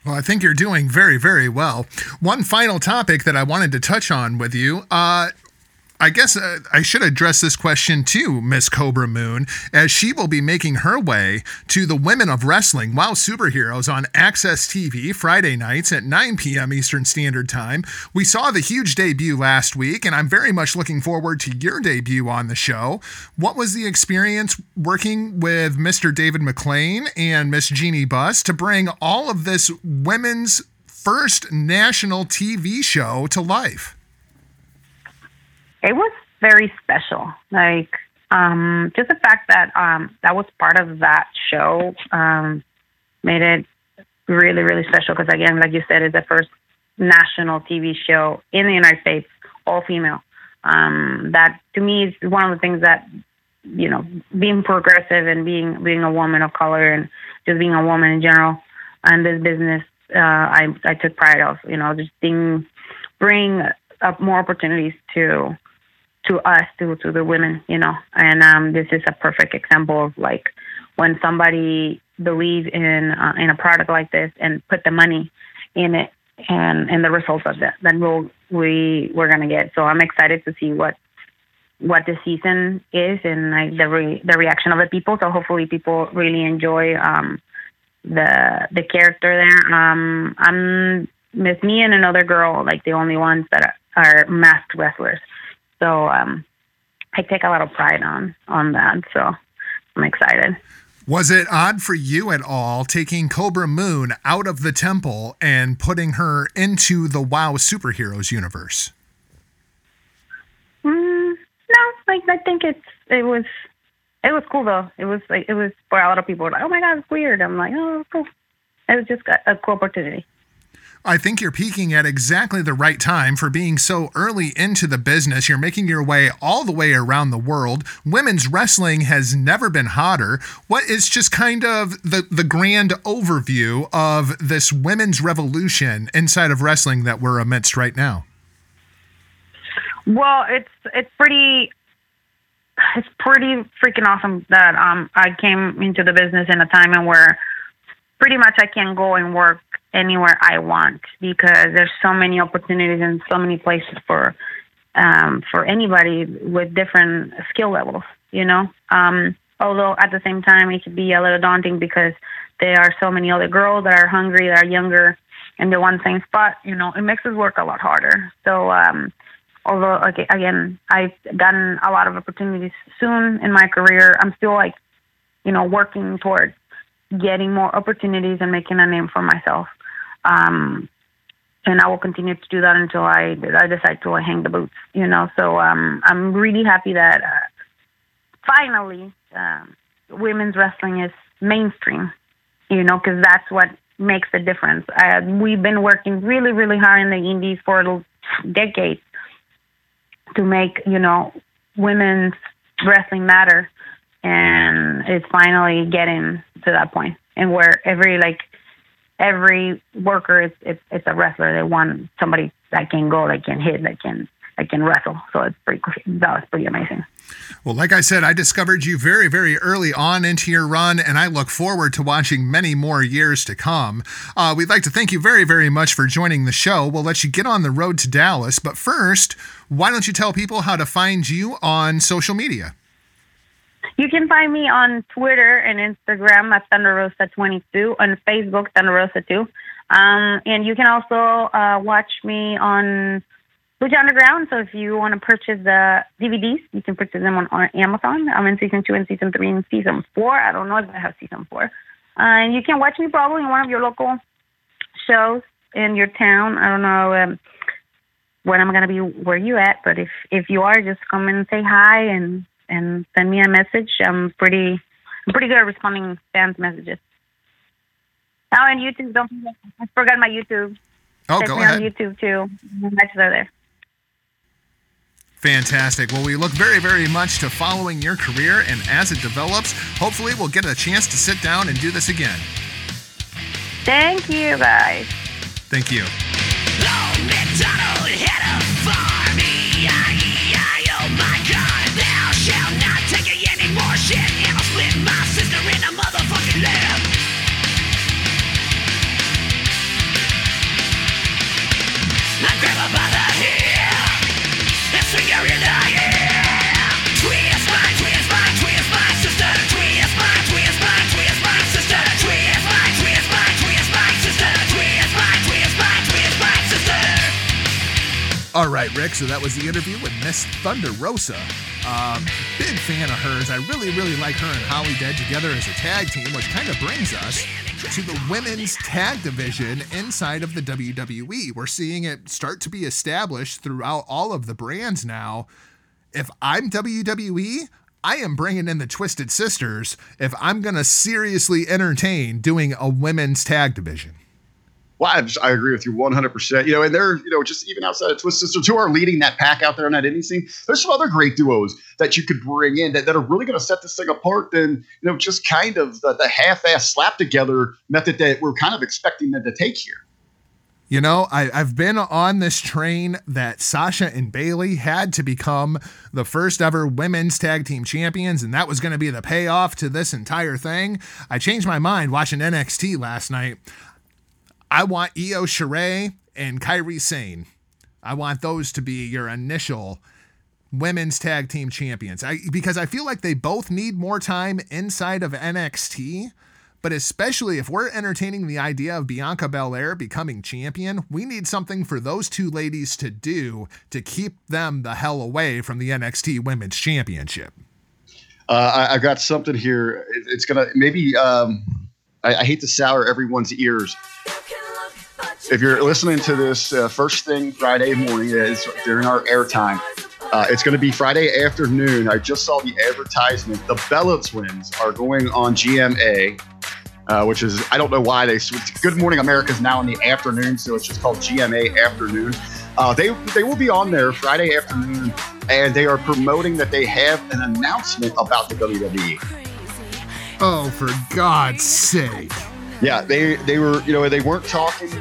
Well, I think you're doing very, very well. One final topic that I wanted to touch on with you. I guess I should address this question to Miss Cobra Moon, as she will be making her way to the Women of Wrestling, WoW Superheroes, on Access TV Friday nights at 9 p.m. Eastern Standard Time. We saw the huge debut last week, and I'm very much looking forward to your debut on the show. What was the experience working with Mr. David McLean and Miss Jeannie Buss to bring all of this women's first national TV show to life? It was very special. Like, just the fact that that was part of that show made it really, really special. Because, again, like you said, it's the first national TV show in the United States, all female. That, to me, is one of the things that, you know, being progressive and being a woman of color and just being a woman in general and this business, I took pride of, you know, just bring up more opportunities to us, to the women, you know. And this is a perfect example of, like, when somebody believes in a product like this and put the money in it and the results of that, then we're going to get. So I'm excited to see what the season is and, like, the reaction of the people. So hopefully people really enjoy the character there. I'm with me and another girl, like, the only ones that are masked wrestlers. So I take a lot of pride on that, so I'm excited. Was it odd for you at all taking Cobra Moon out of the temple and putting her into the WoW Superheroes universe? No, like, I think it was cool though. It was for a lot of people were like, oh my God, it's weird. I'm like, oh, cool. It was just a cool opportunity. I think you're peaking at exactly the right time for being so early into the business. You're making your way all the way around the world. Women's wrestling has never been hotter. What is just kind of the grand overview of this women's revolution inside of wrestling that we're amidst right now? Well, it's pretty freaking awesome that I came into the business in a time and where pretty much I can go and work anywhere I want, because there's so many opportunities and so many places for anybody with different skill levels, you know. Although at the same time, it could be a little daunting because there are so many other girls that are hungry, that are younger, and they want the same spot. You know, it makes us work a lot harder. So, although again, I've gotten a lot of opportunities soon in my career, I'm still, like, you know, working towards getting more opportunities and making a name for myself. And I will continue to do that until I decide to hang the boots, you know. So I'm really happy that finally women's wrestling is mainstream, you know, because that's what makes a difference. We've been working really, really hard in the indies for decades to make, you know, women's wrestling matter. And it's finally getting to that point, and where every worker is a wrestler. They want somebody that can go, that can hit, that can wrestle. So that was pretty amazing. Well, like I said, I discovered you very, very early on into your run, and I look forward to watching many more years to come. We'd like to thank you very, very much for joining the show. We'll let you get on the road to Dallas, but first, why don't you tell people how to find you on social media? You can find me on Twitter and Instagram at Thunder Rosa 22, on Facebook Thunder Rosa 2, and you can also watch me on Lucha Underground. So if you want to purchase the DVDs, you can purchase them on Amazon. I'm in season 2 and season 3 and season 4. I don't know if I have season 4. And you can watch me probably in one of your local shows in your town. I don't know when I'm gonna be where you at, but if you are, just come and say hi and send me a message. I'm pretty good at responding fans' messages. Oh, and YouTube. I forgot my YouTube. Oh, go ahead. On YouTube too. My matches are there. Fantastic. Well, we look very, very much to following your career, and as it develops, hopefully we'll get a chance to sit down and do this again. Thank you, guys. Thank you. All right, Rick, so that was the interview with Miss Thunder Rosa. Big fan of hers. I really, really like her and Holly Dead together as a tag team, which kind of brings us to the women's tag division inside of the WWE. We're seeing it start to be established throughout all of the brands now. If I'm WWE, I am bringing in the Twisted Sisters if I'm going to seriously entertain doing a women's tag division. Well, I agree with you 100%. You know, and they're, you know, just even outside of Twist Sisters, who are leading that pack out there in that indie scene, there's some other great duos that you could bring in that are really going to set this thing apart than, you know, just kind of the half-ass slap-together method that we're kind of expecting them to take here. You know, I've been on this train that Sasha and Bayley had to become the first ever women's tag team champions, and that was going to be the payoff to this entire thing. I changed my mind watching NXT last night. I want Io Shirai and Kairi Sane. I want those to be your initial women's tag team champions. Because I feel like they both need more time inside of NXT, but especially if we're entertaining the idea of Bianca Belair becoming champion, we need something for those two ladies to do to keep them the hell away from the NXT Women's Championship. I've got something here. It's going to maybe... I hate to sour everyone's ears. If you're listening to this first thing Friday morning, during our airtime, it's going to be Friday afternoon. I just saw the advertisement. The Bella Twins are going on GMA, which is, I don't know why they switched. Good Morning America is now in the afternoon, so it's just called GMA Afternoon. They will be on there Friday afternoon, and they are promoting that they have an announcement about the WWE. Oh, for God's sake. Yeah, they were, you know, they weren't talking in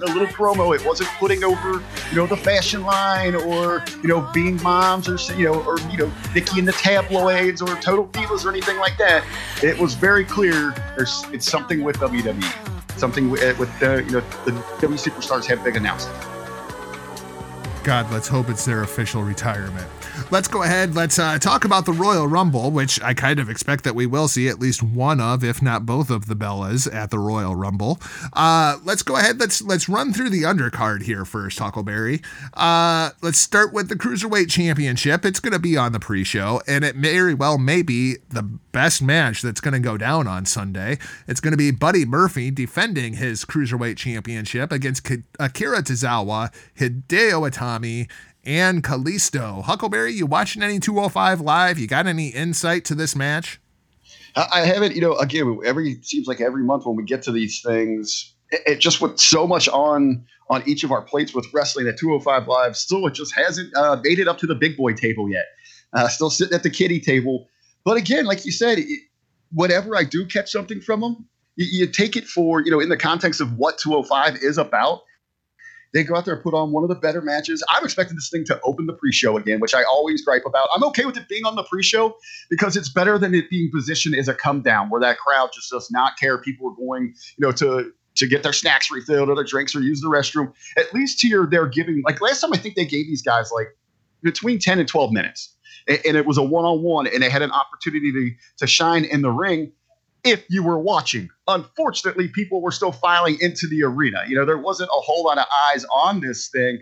the little promo. It wasn't putting over, you know, the fashion line or, you know, being moms or, you know, Nikki in the tabloids or Total Divas or anything like that. It was very clear it's something with WWE, something with the WWE superstars have big announcements. God, let's hope it's their official retirement. Let's go ahead. Let's talk about the Royal Rumble, which I kind of expect that we will see at least one of, if not both of the Bellas at the Royal Rumble. Let's go ahead. Let's run through the undercard here first, Huckleberry. Let's start with the Cruiserweight Championship. It's going to be on the pre-show, and it very well may be the best match that's going to go down on Sunday. It's going to be Buddy Murphy defending his Cruiserweight Championship against Akira Tozawa, Hideo Itami, and Kalisto. Huckleberry, you watching any 205 Live? You got any insight to this match? I haven't, you know, again, seems like every month when we get to these things, it just with so much on each of our plates with wrestling at 205 Live, still it just hasn't made it up to the big boy table yet. Still sitting at the kiddie table. But again, like you said, whenever I do catch something from them, you take it for, in the context of what 205 is about. They go out there and put on one of the better matches. I'm expecting this thing to open the pre-show again, which I always gripe about. I'm okay with it being on the pre-show because it's better than it being positioned as a come-down where that crowd just does not care. People are going, to get their snacks refilled or their drinks or use the restroom. At least here they're giving – like last time I think they gave these guys like between 10 and 12 minutes, and it was a one-on-one, and they had an opportunity to shine in the ring. If you were watching, unfortunately, people were still filing into the arena. There wasn't a whole lot of eyes on this thing.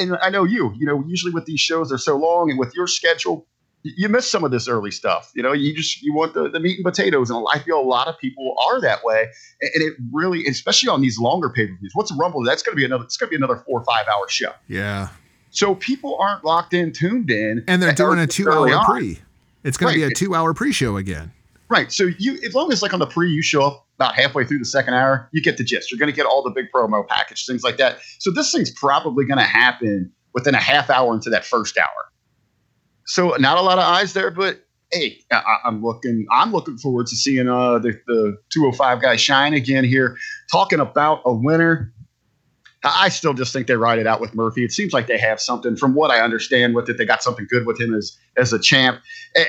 And I know usually with these shows, they're so long, and with your schedule, you miss some of this early stuff. You want the meat and potatoes. And I feel a lot of people are that way. And it really, especially on these longer pay-per-views, what's a Rumble? That's going to be another 4 or 5 hour show. Yeah. So people aren't locked in, tuned in. And they're doing a 2 hour pre. It's going to be a 2 hour pre-show again. Right. So as long as like on the pre, you show up about halfway through the second hour, you get the gist. You're going to get all the big promo package, things like that. So this thing's probably going to happen within a half hour into that first hour. So not a lot of eyes there, but hey, I'm looking forward to seeing the 205 guys shine again here. Talking about a winner. I still just think they ride it out with Murphy. It seems like they have something, from what I understand with it, they got something good with him as a champ.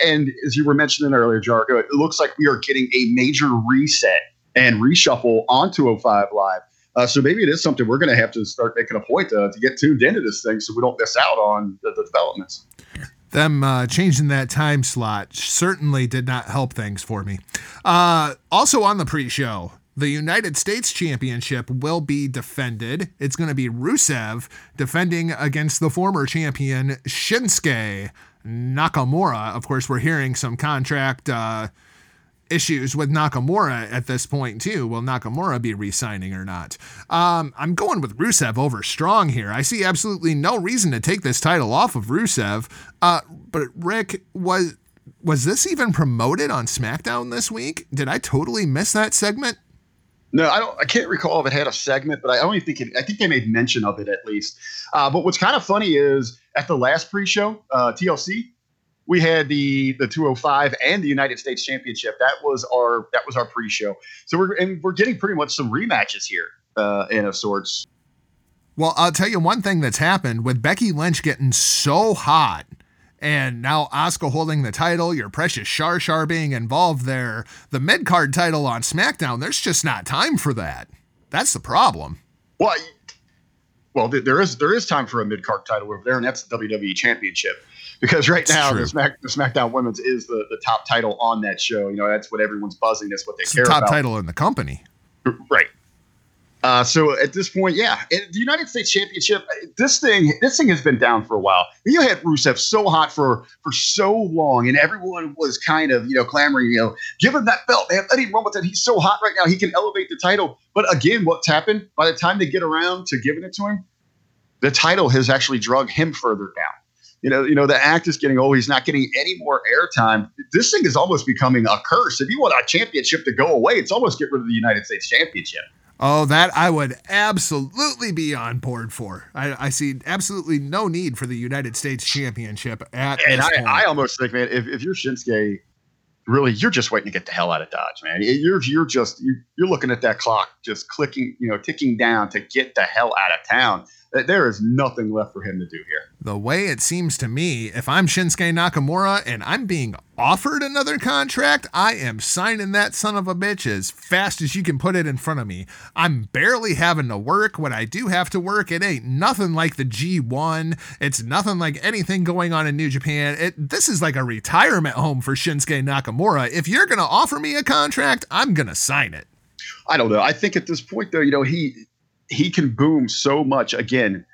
And as you were mentioning earlier, Jargo, it looks like we are getting a major reset and reshuffle on 205 Live. So maybe it is something we're going to have to start making a point to get tuned into this thing so we don't miss out on the developments. Them changing that time slot certainly did not help things for me. Also on the pre-show, the United States Championship will be defended. It's going to be Rusev defending against the former champion Shinsuke Nakamura. Of course, we're hearing some contract issues with Nakamura at this point, too. Will Nakamura be re-signing or not? I'm going with Rusev over Strong here. I see absolutely no reason to take this title off of Rusev. But Rick, was this even promoted on SmackDown this week? Did I totally miss that segment? No, I can't recall if it had a segment, but I think they made mention of it at least. But what's kind of funny is at the last pre-show, TLC, we had the 205 and the United States Championship. That was our pre-show. So we're getting pretty much some rematches here, in of sorts. Well, I'll tell you one thing that's happened with Becky Lynch getting so hot. And now Asuka holding the title, your precious Char being involved there. The mid-card title on SmackDown, there's just not time for that. That's the problem. Well, there is time for a mid-card title over there, and that's the WWE Championship. Because right now, the SmackDown Women's is the top title on that show. That's what everyone's buzzing. That's what they care about. It's the top title in the company. Right. So at this point, yeah, the United States Championship, this thing has been down for a while. You had Rusev so hot for so long, and everyone was kind of, clamoring, give him that belt, man. Let him run with it. He's so hot right now. He can elevate the title. But again, what's happened, by the time they get around to giving it to him, the title has actually drug him further down. The act is getting old. He's not getting any more airtime. This thing is almost becoming a curse. If you want a championship to go away, it's almost get rid of the United States Championship. Oh, that I would absolutely be on board for. I see absolutely no need for the United States Championship at this point. I almost think, man, if you're Shinsuke, really, you're just waiting to get the hell out of Dodge, man. You're looking at that clock, just clicking, ticking down to get the hell out of town. There is nothing left for him to do here. The way it seems to me, if I'm Shinsuke Nakamura and I'm being offered another contract, I am signing that son of a bitch as fast as you can put it in front of me. I'm barely having to work. When I do have to work, it ain't nothing like the G1. It's nothing like anything going on in New Japan. This is like a retirement home for Shinsuke Nakamura. If you're going to offer me a contract, I'm going to sign it. I don't know. I think at this point, though, he can boom so much again,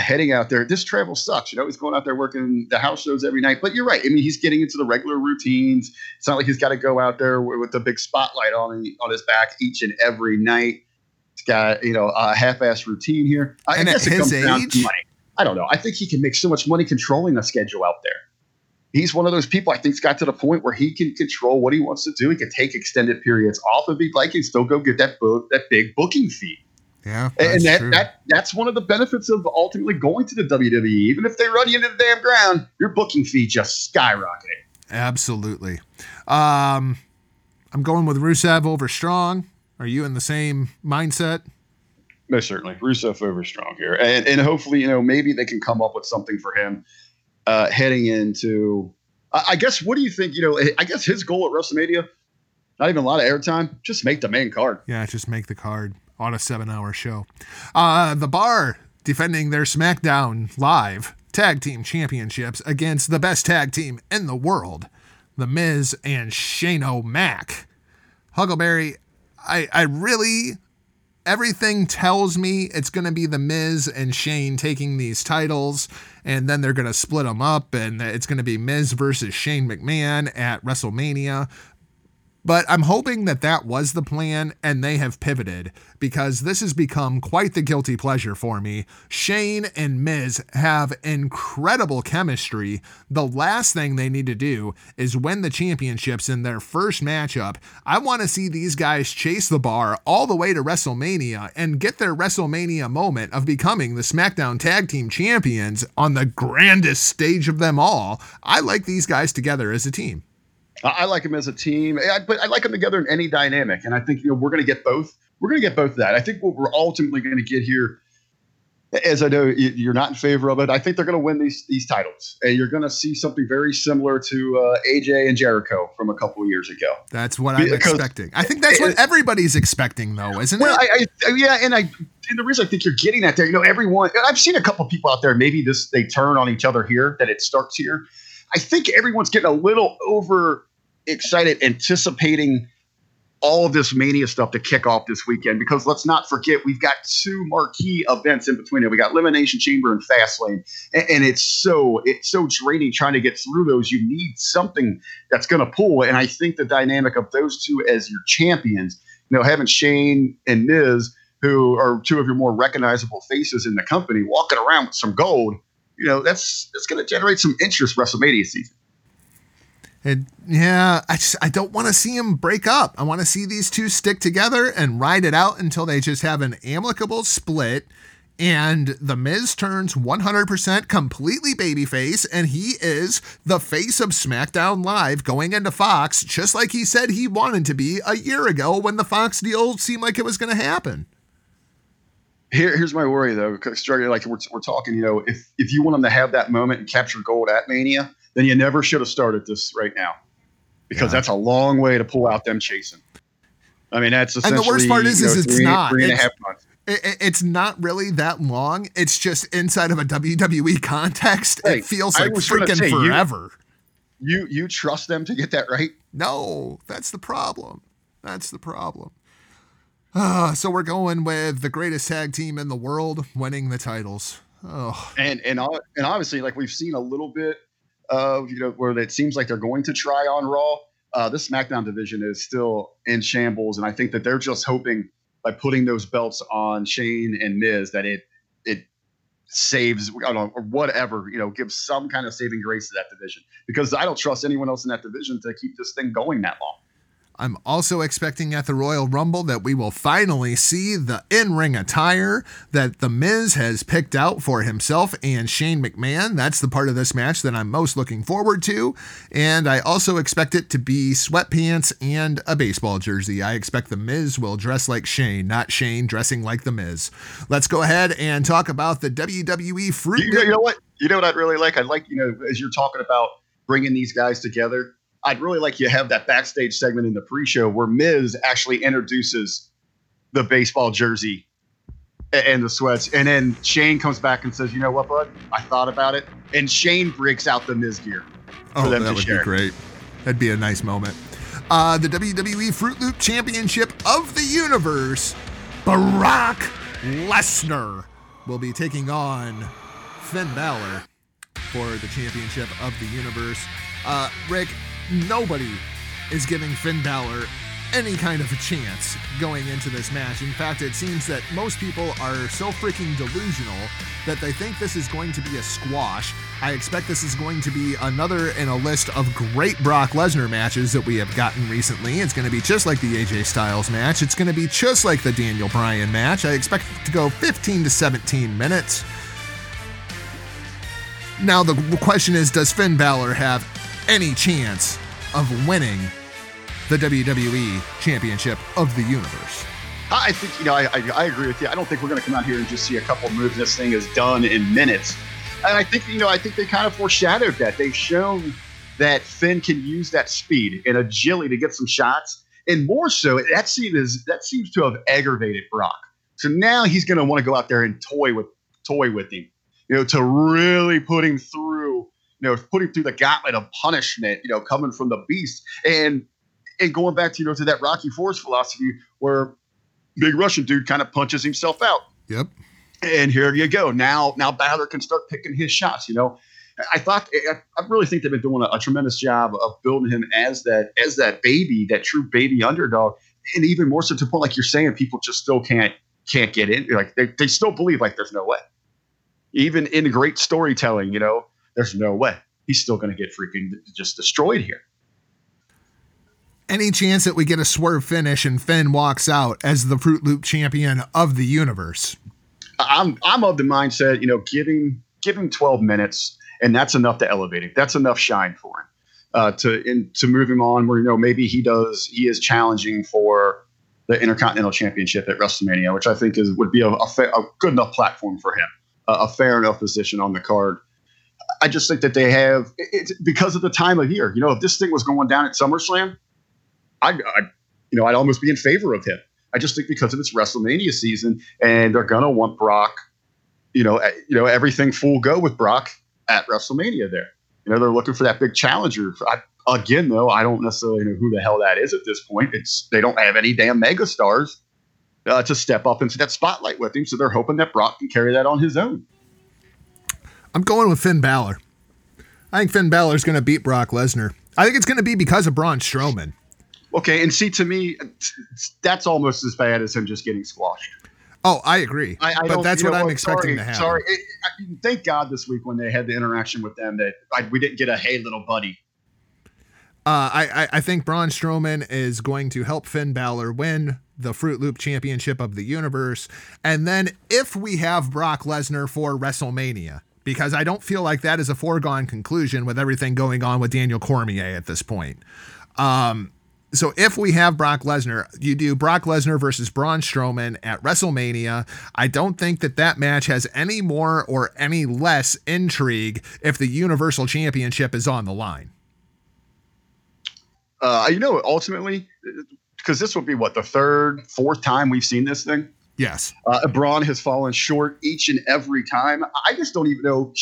heading out there. This travel sucks. He's going out there working the house shows every night, but you're right. I mean, he's getting into the regular routines. It's not like he's got to go out there with the big spotlight on his back each and every night. He's got, a half-assed routine here. And I guess at his age, it comes down to money. I don't know. I think he can make so much money controlling the schedule out there. He's one of those people I think's got to the point where he can control what he wants to do. He can take extended periods off if he'd like and still go get that big booking fee. Yeah, that's one of the benefits of ultimately going to the WWE. Even if they run you into the damn ground, your booking fee just skyrocketed. Absolutely. I'm going with Rusev over Strong. Are you in the same mindset? Most certainly. Rusev over Strong here. And hopefully, you know, maybe they can come up with something for him heading into, I guess, what do you think, you know, I guess his goal at WrestleMania, not even a lot of airtime, just make the main card. Yeah, just make the card on a 7-hour show. The Bar defending their SmackDown Live Tag Team Championships against the best tag team in the world, The Miz and Shane O'Mac. Huckleberry, I really, everything tells me it's going to be The Miz and Shane taking these titles, and then they're going to split them up, and it's going to be Miz versus Shane McMahon at WrestleMania. But I'm hoping that that was the plan and they have pivoted, because this has become quite the guilty pleasure for me. Shane and Miz have incredible chemistry. The last thing they need to do is win the championships in their first matchup. I want to see these guys chase the Bar all the way to WrestleMania and get their WrestleMania moment of becoming the SmackDown Tag Team Champions on the grandest stage of them all. I like these guys together as a team. I like them as a team, but I like them together in any dynamic. And I think, you know, we're going to get both. We're going to get both of that. I think what we're ultimately going to get here, as I know you're not in favor of it, I think they're going to win these titles. And you're going to see something very similar to AJ and Jericho from a couple of years ago. That's what I'm expecting. I think that's what everybody's expecting, though, isn't it? And the reason I think you're getting at there, you know, everyone – I've seen a couple of people out there, maybe they turn on each other here, that it starts here. I think everyone's getting a little overexcited, anticipating all of this Mania stuff to kick off this weekend, because let's not forget, we've got two marquee events in between it. We got Elimination Chamber and Fastlane, and it's so draining trying to get through those. You need something that's going to pull, and I think the dynamic of those two as your champions, you know, having Shane and Miz, who are two of your more recognizable faces in the company, walking around with some gold. You know, that's going to generate some interest WrestleMania season. And yeah, I don't want to see them break up. I want to see these two stick together and ride it out until they just have an amicable split. And The Miz turns 100% completely babyface, and he is the face of SmackDown Live going into Fox, just like he said he wanted to be a year ago when the Fox deal seemed like it was going to happen. Here's my worry, though, because like we're talking, you know, if you want them to have that moment and capture gold at Mania, then you never should have started this right now, because that's a long way to pull out them chasing. I mean, that's essentially, and the worst part is it's not 3.5 months. It's not really that long. It's just inside of a WWE context. Hey, it feels like freaking forever. You trust them to get that right? No, that's the problem. That's the problem. So we're going with the greatest tag team in the world winning the titles. Oh, and obviously, like we've seen a little bit of, you know, where it seems like they're going to try on Raw. This SmackDown division is still in shambles, and I think that they're just hoping by putting those belts on Shane and Miz that it saves, I don't know, or whatever, you know, gives some kind of saving grace to that division, because I don't trust anyone else in that division to keep this thing going that long. I'm also expecting at the Royal Rumble that we will finally see the in-ring attire that The Miz has picked out for himself and Shane McMahon. That's the part of this match that I'm most looking forward to. And I also expect it to be sweatpants and a baseball jersey. I expect The Miz will dress like Shane, not Shane dressing like The Miz. Let's go ahead and talk about the WWE fruit. You know what? You know what I'd really like? I'd like, you know, as you're talking about bringing these guys together, I'd really like you to have that backstage segment in the pre-show where Miz actually introduces the baseball jersey and the sweats. And then Shane comes back and says, you know what, bud? I thought about it. And Shane breaks out the Miz gear for them to share. That would be great. That'd be a nice moment. The WWE Fruit Loop Championship of the Universe, Brock Lesnar will be taking on Finn Balor for the Championship of the Universe. Rick, nobody is giving Finn Balor any kind of a chance going into this match. In fact, it seems that most people are so freaking delusional that they think this is going to be a squash. I expect this is going to be another in a list of great Brock Lesnar matches that we have gotten recently. It's going to be just like the AJ Styles match. It's going to be just like the Daniel Bryan match. I expect it to go 15 to 17 minutes. Now the question is, does Finn Balor have any chance of winning the WWE Championship of the Universe? I think, I agree with you. I don't think we're going to come out here and just see a couple moves. This thing is done in minutes. And I think, I think they kind of foreshadowed that. They've shown that Finn can use that speed and agility to get some shots. And more so, that seems to have aggravated Brock. So now he's going to want to go out there and toy with him, to really put him through, put him through the gauntlet of punishment, coming from the beast. And going back to, to that Rocky Force philosophy where big Russian dude kind of punches himself out. Yep. And here you go. Now Balor can start picking his shots. I really think they've been doing a tremendous job of building him as that baby, that true baby underdog. And even more so to the point, like you're saying, people just still can't get in. Like they still believe like there's no way. Even in great storytelling, there's no way. He's still going to get freaking just destroyed here. Any chance that we get a swerve finish and Finn walks out as the Fruit Loop champion of the universe? I'm of the mindset, give him 12 minutes, and that's enough to elevate him. That's enough shine for him to move him on where, maybe he is challenging for the Intercontinental Championship at WrestleMania, which I think would be a good enough platform for him, a fair enough position on the card. I just think that they have it's because of the time of year. If this thing was going down at SummerSlam, I'd almost be in favor of him. I just think because of its WrestleMania season, and they're gonna want Brock, everything full go with Brock at WrestleMania. There, they're looking for that big challenger. I don't necessarily know who the hell that is at this point. They don't have any damn megastars to step up into that spotlight with him, so they're hoping that Brock can carry that on his own. I'm going with Finn Balor. I think Finn Balor's gonna beat Brock Lesnar. I think it's gonna be because of Braun Strowman. Okay, and see, to me, that's almost as bad as him just getting squashed. Oh, I agree. But that's what I'm expecting to happen. Sorry. Thank God this week when they had the interaction with them that we didn't get a hey, little buddy. I think Braun Strowman is going to help Finn Balor win the Fruit Loop Championship of the Universe. And then if we have Brock Lesnar for WrestleMania, because I don't feel like that is a foregone conclusion with everything going on with Daniel Cormier at this point. So if we have Brock Lesnar, you do Brock Lesnar versus Braun Strowman at WrestleMania. I don't think that match has any more or any less intrigue if the Universal Championship is on the line. Ultimately, because this will be, the third, fourth time we've seen this thing? Yes. Braun has fallen short each and every time. I just don't even know,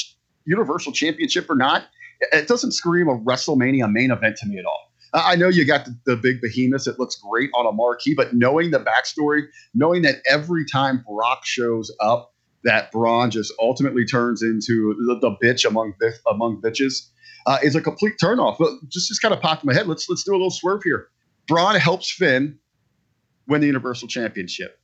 Universal Championship or not, it doesn't scream a WrestleMania main event to me at all. I know you got the big behemoths. It looks great on a marquee, but knowing the backstory, knowing that every time Brock shows up, that Braun just ultimately turns into the bitch among bitches is a complete turnoff. But just kind of popped in my head. Let's do a little swerve here. Braun helps Finn win the Universal Championship.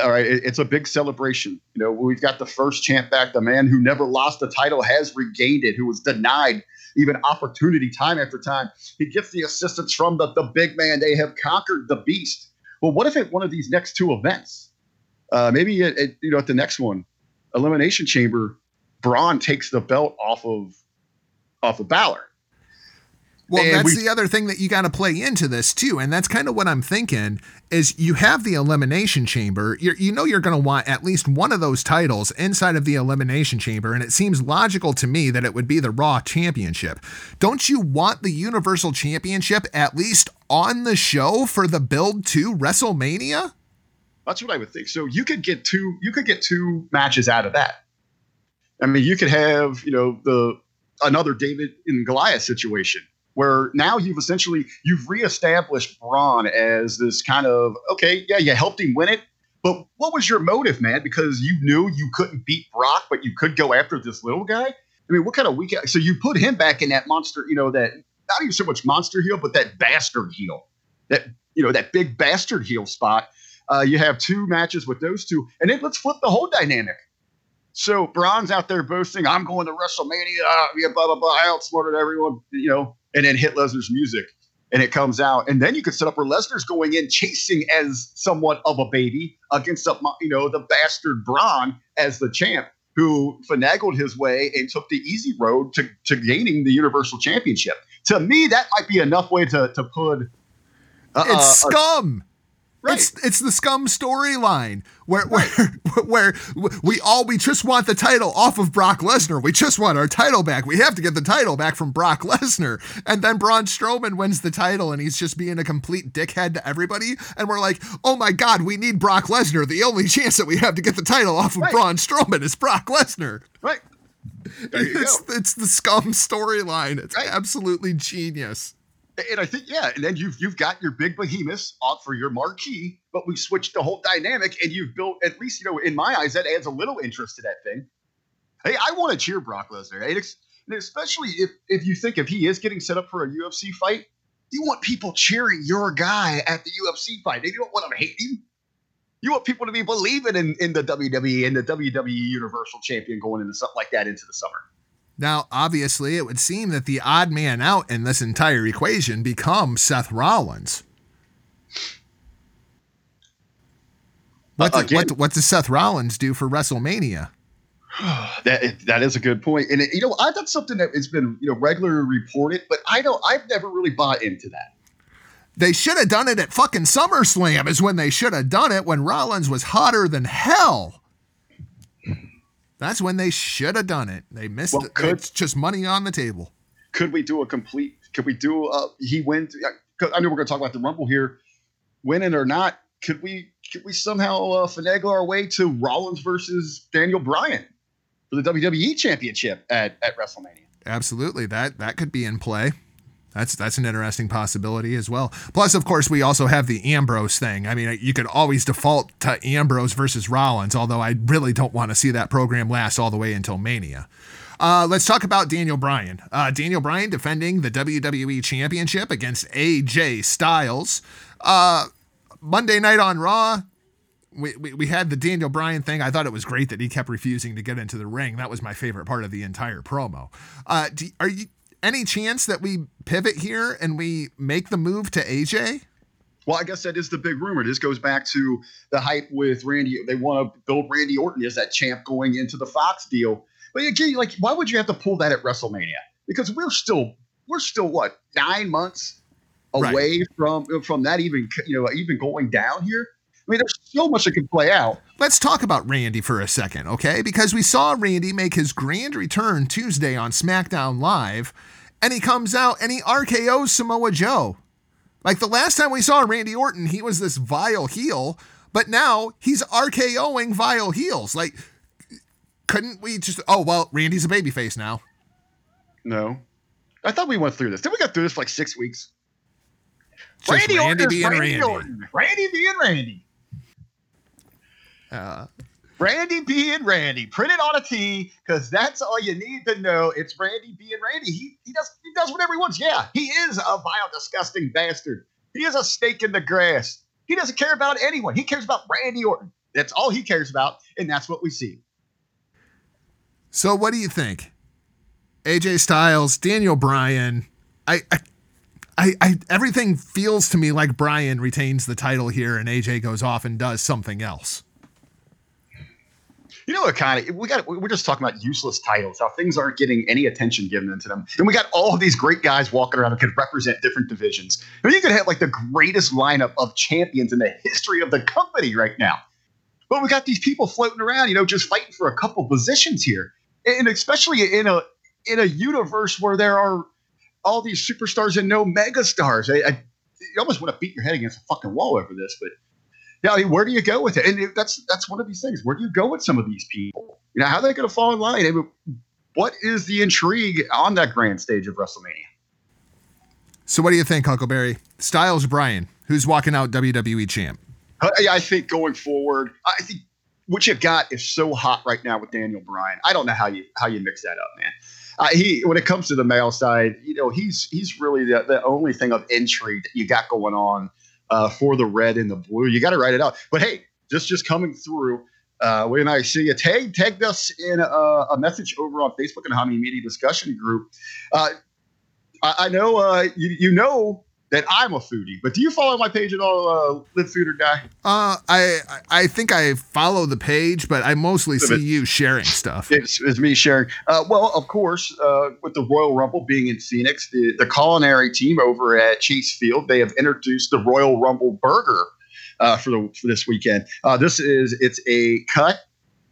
All right, it's a big celebration. We've got the first champ back. The man who never lost the title has regained it, who was denied even opportunity time after time. He gets the assistance from the big man. They have conquered the beast. Well, what if at one of these next two events, maybe at the next one, Elimination Chamber, Braun takes the belt off of Balor? Well, and that's the other thing that you got to play into this too. And that's kind of what I'm thinking is you have the Elimination Chamber. You're going to want at least one of those titles inside of the Elimination Chamber. And it seems logical to me that it would be the Raw Championship. Don't you want the Universal Championship at least on the show for the build to WrestleMania? That's what I would think. So you could get two matches out of that. I mean, you could have, another David and Goliath situation, where now you've reestablished Braun as this kind of, okay, yeah, you helped him win it, but what was your motive, man? Because you knew you couldn't beat Brock, but you could go after this little guy? I mean, what kind of weak – so you put him back in that monster, that – not even so much monster heel, but that bastard heel. That you know, that big bastard heel spot. You have two matches with those two. And then let's flip the whole dynamic. So Braun's out there boasting, I'm going to WrestleMania, blah, blah, blah. I outsmarted everyone, you know, and then hit Lesnar's music. And it comes out. And then you could set up where Lesnar's going in chasing as somewhat of a baby against, you know, the bastard Braun as the champ who finagled his way and took the easy road to gaining the Universal Championship. To me, that might be enough way to put... it's scum! Right. It's the scum storyline where we just want the title off of Brock Lesnar. We just want our title back. We have to get the title back from Brock Lesnar. And then Braun Strowman wins the title and he's just being a complete dickhead to everybody. And we're like, oh my God, we need Brock Lesnar. The only chance that we have to get the title off of Braun Strowman is Brock Lesnar. Right. It's the scum storyline. It's absolutely genius. And I think, yeah, and then you've got your big behemoths off for your marquee, but we switched the whole dynamic, and you've built, at least, you know, in my eyes, that adds a little interest to that thing. Hey, I want to cheer Brock Lesnar, right? And especially if you think if he is getting set up for a UFC fight, you want people cheering your guy at the UFC fight. You don't want them hating. You want people to be believing in the WWE and the WWE Universal Champion going into something like that into the summer. Now, obviously, it would seem that the odd man out in this entire equation becomes Seth Rollins. What does Seth Rollins do for WrestleMania? That is a good point. And, you know, that's something that has been, you know, regularly reported, but I've never really bought into that. They should have done it at fucking SummerSlam is when they should have done it, when Rollins was hotter than hell. That's when they should have done it. They missed it. It's just money on the table. He wins. I know we're going to talk about the Rumble here. Winning or not, could we somehow finagle our way to Rollins versus Daniel Bryan for the WWE Championship at WrestleMania? Absolutely. That could be in play. That's an interesting possibility as well. Plus, of course, we also have the Ambrose thing. I mean, you could always default to Ambrose versus Rollins, although I really don't want to see that program last all the way until Mania. Let's talk about Daniel Bryan. Daniel Bryan defending the WWE Championship against AJ Styles. Monday night on Raw, we had the Daniel Bryan thing. I thought it was great that he kept refusing to get into the ring. That was my favorite part of the entire promo. Any chance that we pivot here and we make the move to AJ? Well, I guess that is the big rumor. This goes back to the hype with Randy. They want to build Randy Orton as that champ going into the Fox deal. But again, like, why would you have to pull that at WrestleMania? Because we're still what, 9 months away from that even going down here. I mean, there's so much that can play out. Let's talk about Randy for a second, okay? Because we saw Randy make his grand return Tuesday on SmackDown Live, and he comes out and he RKOs Samoa Joe. Like, the last time we saw Randy Orton, he was this vile heel, but now he's RKOing vile heels. Like, couldn't we just... Oh, well, Randy's a babyface now. No. I thought we went through this. Didn't we go through this for like 6 weeks? Randy being Randy. Randy being Randy. Print it on a T, because that's all you need to know. It's Randy being Randy. He does whatever he wants. Yeah, he is a vile, disgusting bastard. He is a stake in the grass. He doesn't care about anyone. He cares about Randy Orton. That's all he cares about, and that's what we see. So what do you think? AJ Styles, Daniel Bryan. I everything feels to me like Bryan retains the title here and AJ goes off and does something else. You know what kind of, we're just talking about useless titles, how things aren't getting any attention given into them. And we got all of these great guys walking around who could represent different divisions. I mean, you could have like the greatest lineup of champions in the history of the company right now. But we got these people floating around, you know, just fighting for a couple positions here. And especially in a universe where there are all these superstars and no megastars. You almost want to beat your head against a fucking wall over this, but yeah, I mean, where do you go with it? And that's one of these things. Where do you go with some of these people? You know, how are they going to fall in line? I mean, what is the intrigue on that grand stage of WrestleMania? So what do you think, Huckleberry? Styles Bryan, who's walking out WWE champ? I think going forward, I think what you've got is so hot right now with Daniel Bryan. I don't know how you mix that up, man. When it comes to the male side, you know, he's really the only thing of intrigue that you got going on for the red and the blue. You got to write it out. But hey, just coming through. When I see you, tagged us in a message over on Facebook and Hameen Media discussion group. I know you know that I'm a foodie, but do you follow my page at all? Live Food or Die. I think I follow the page, but I mostly see you sharing stuff. It's me sharing. Well, of course, with the Royal Rumble being in Phoenix, the culinary team over at Chase Field, they have introduced the Royal Rumble burger. For this weekend, it's a cut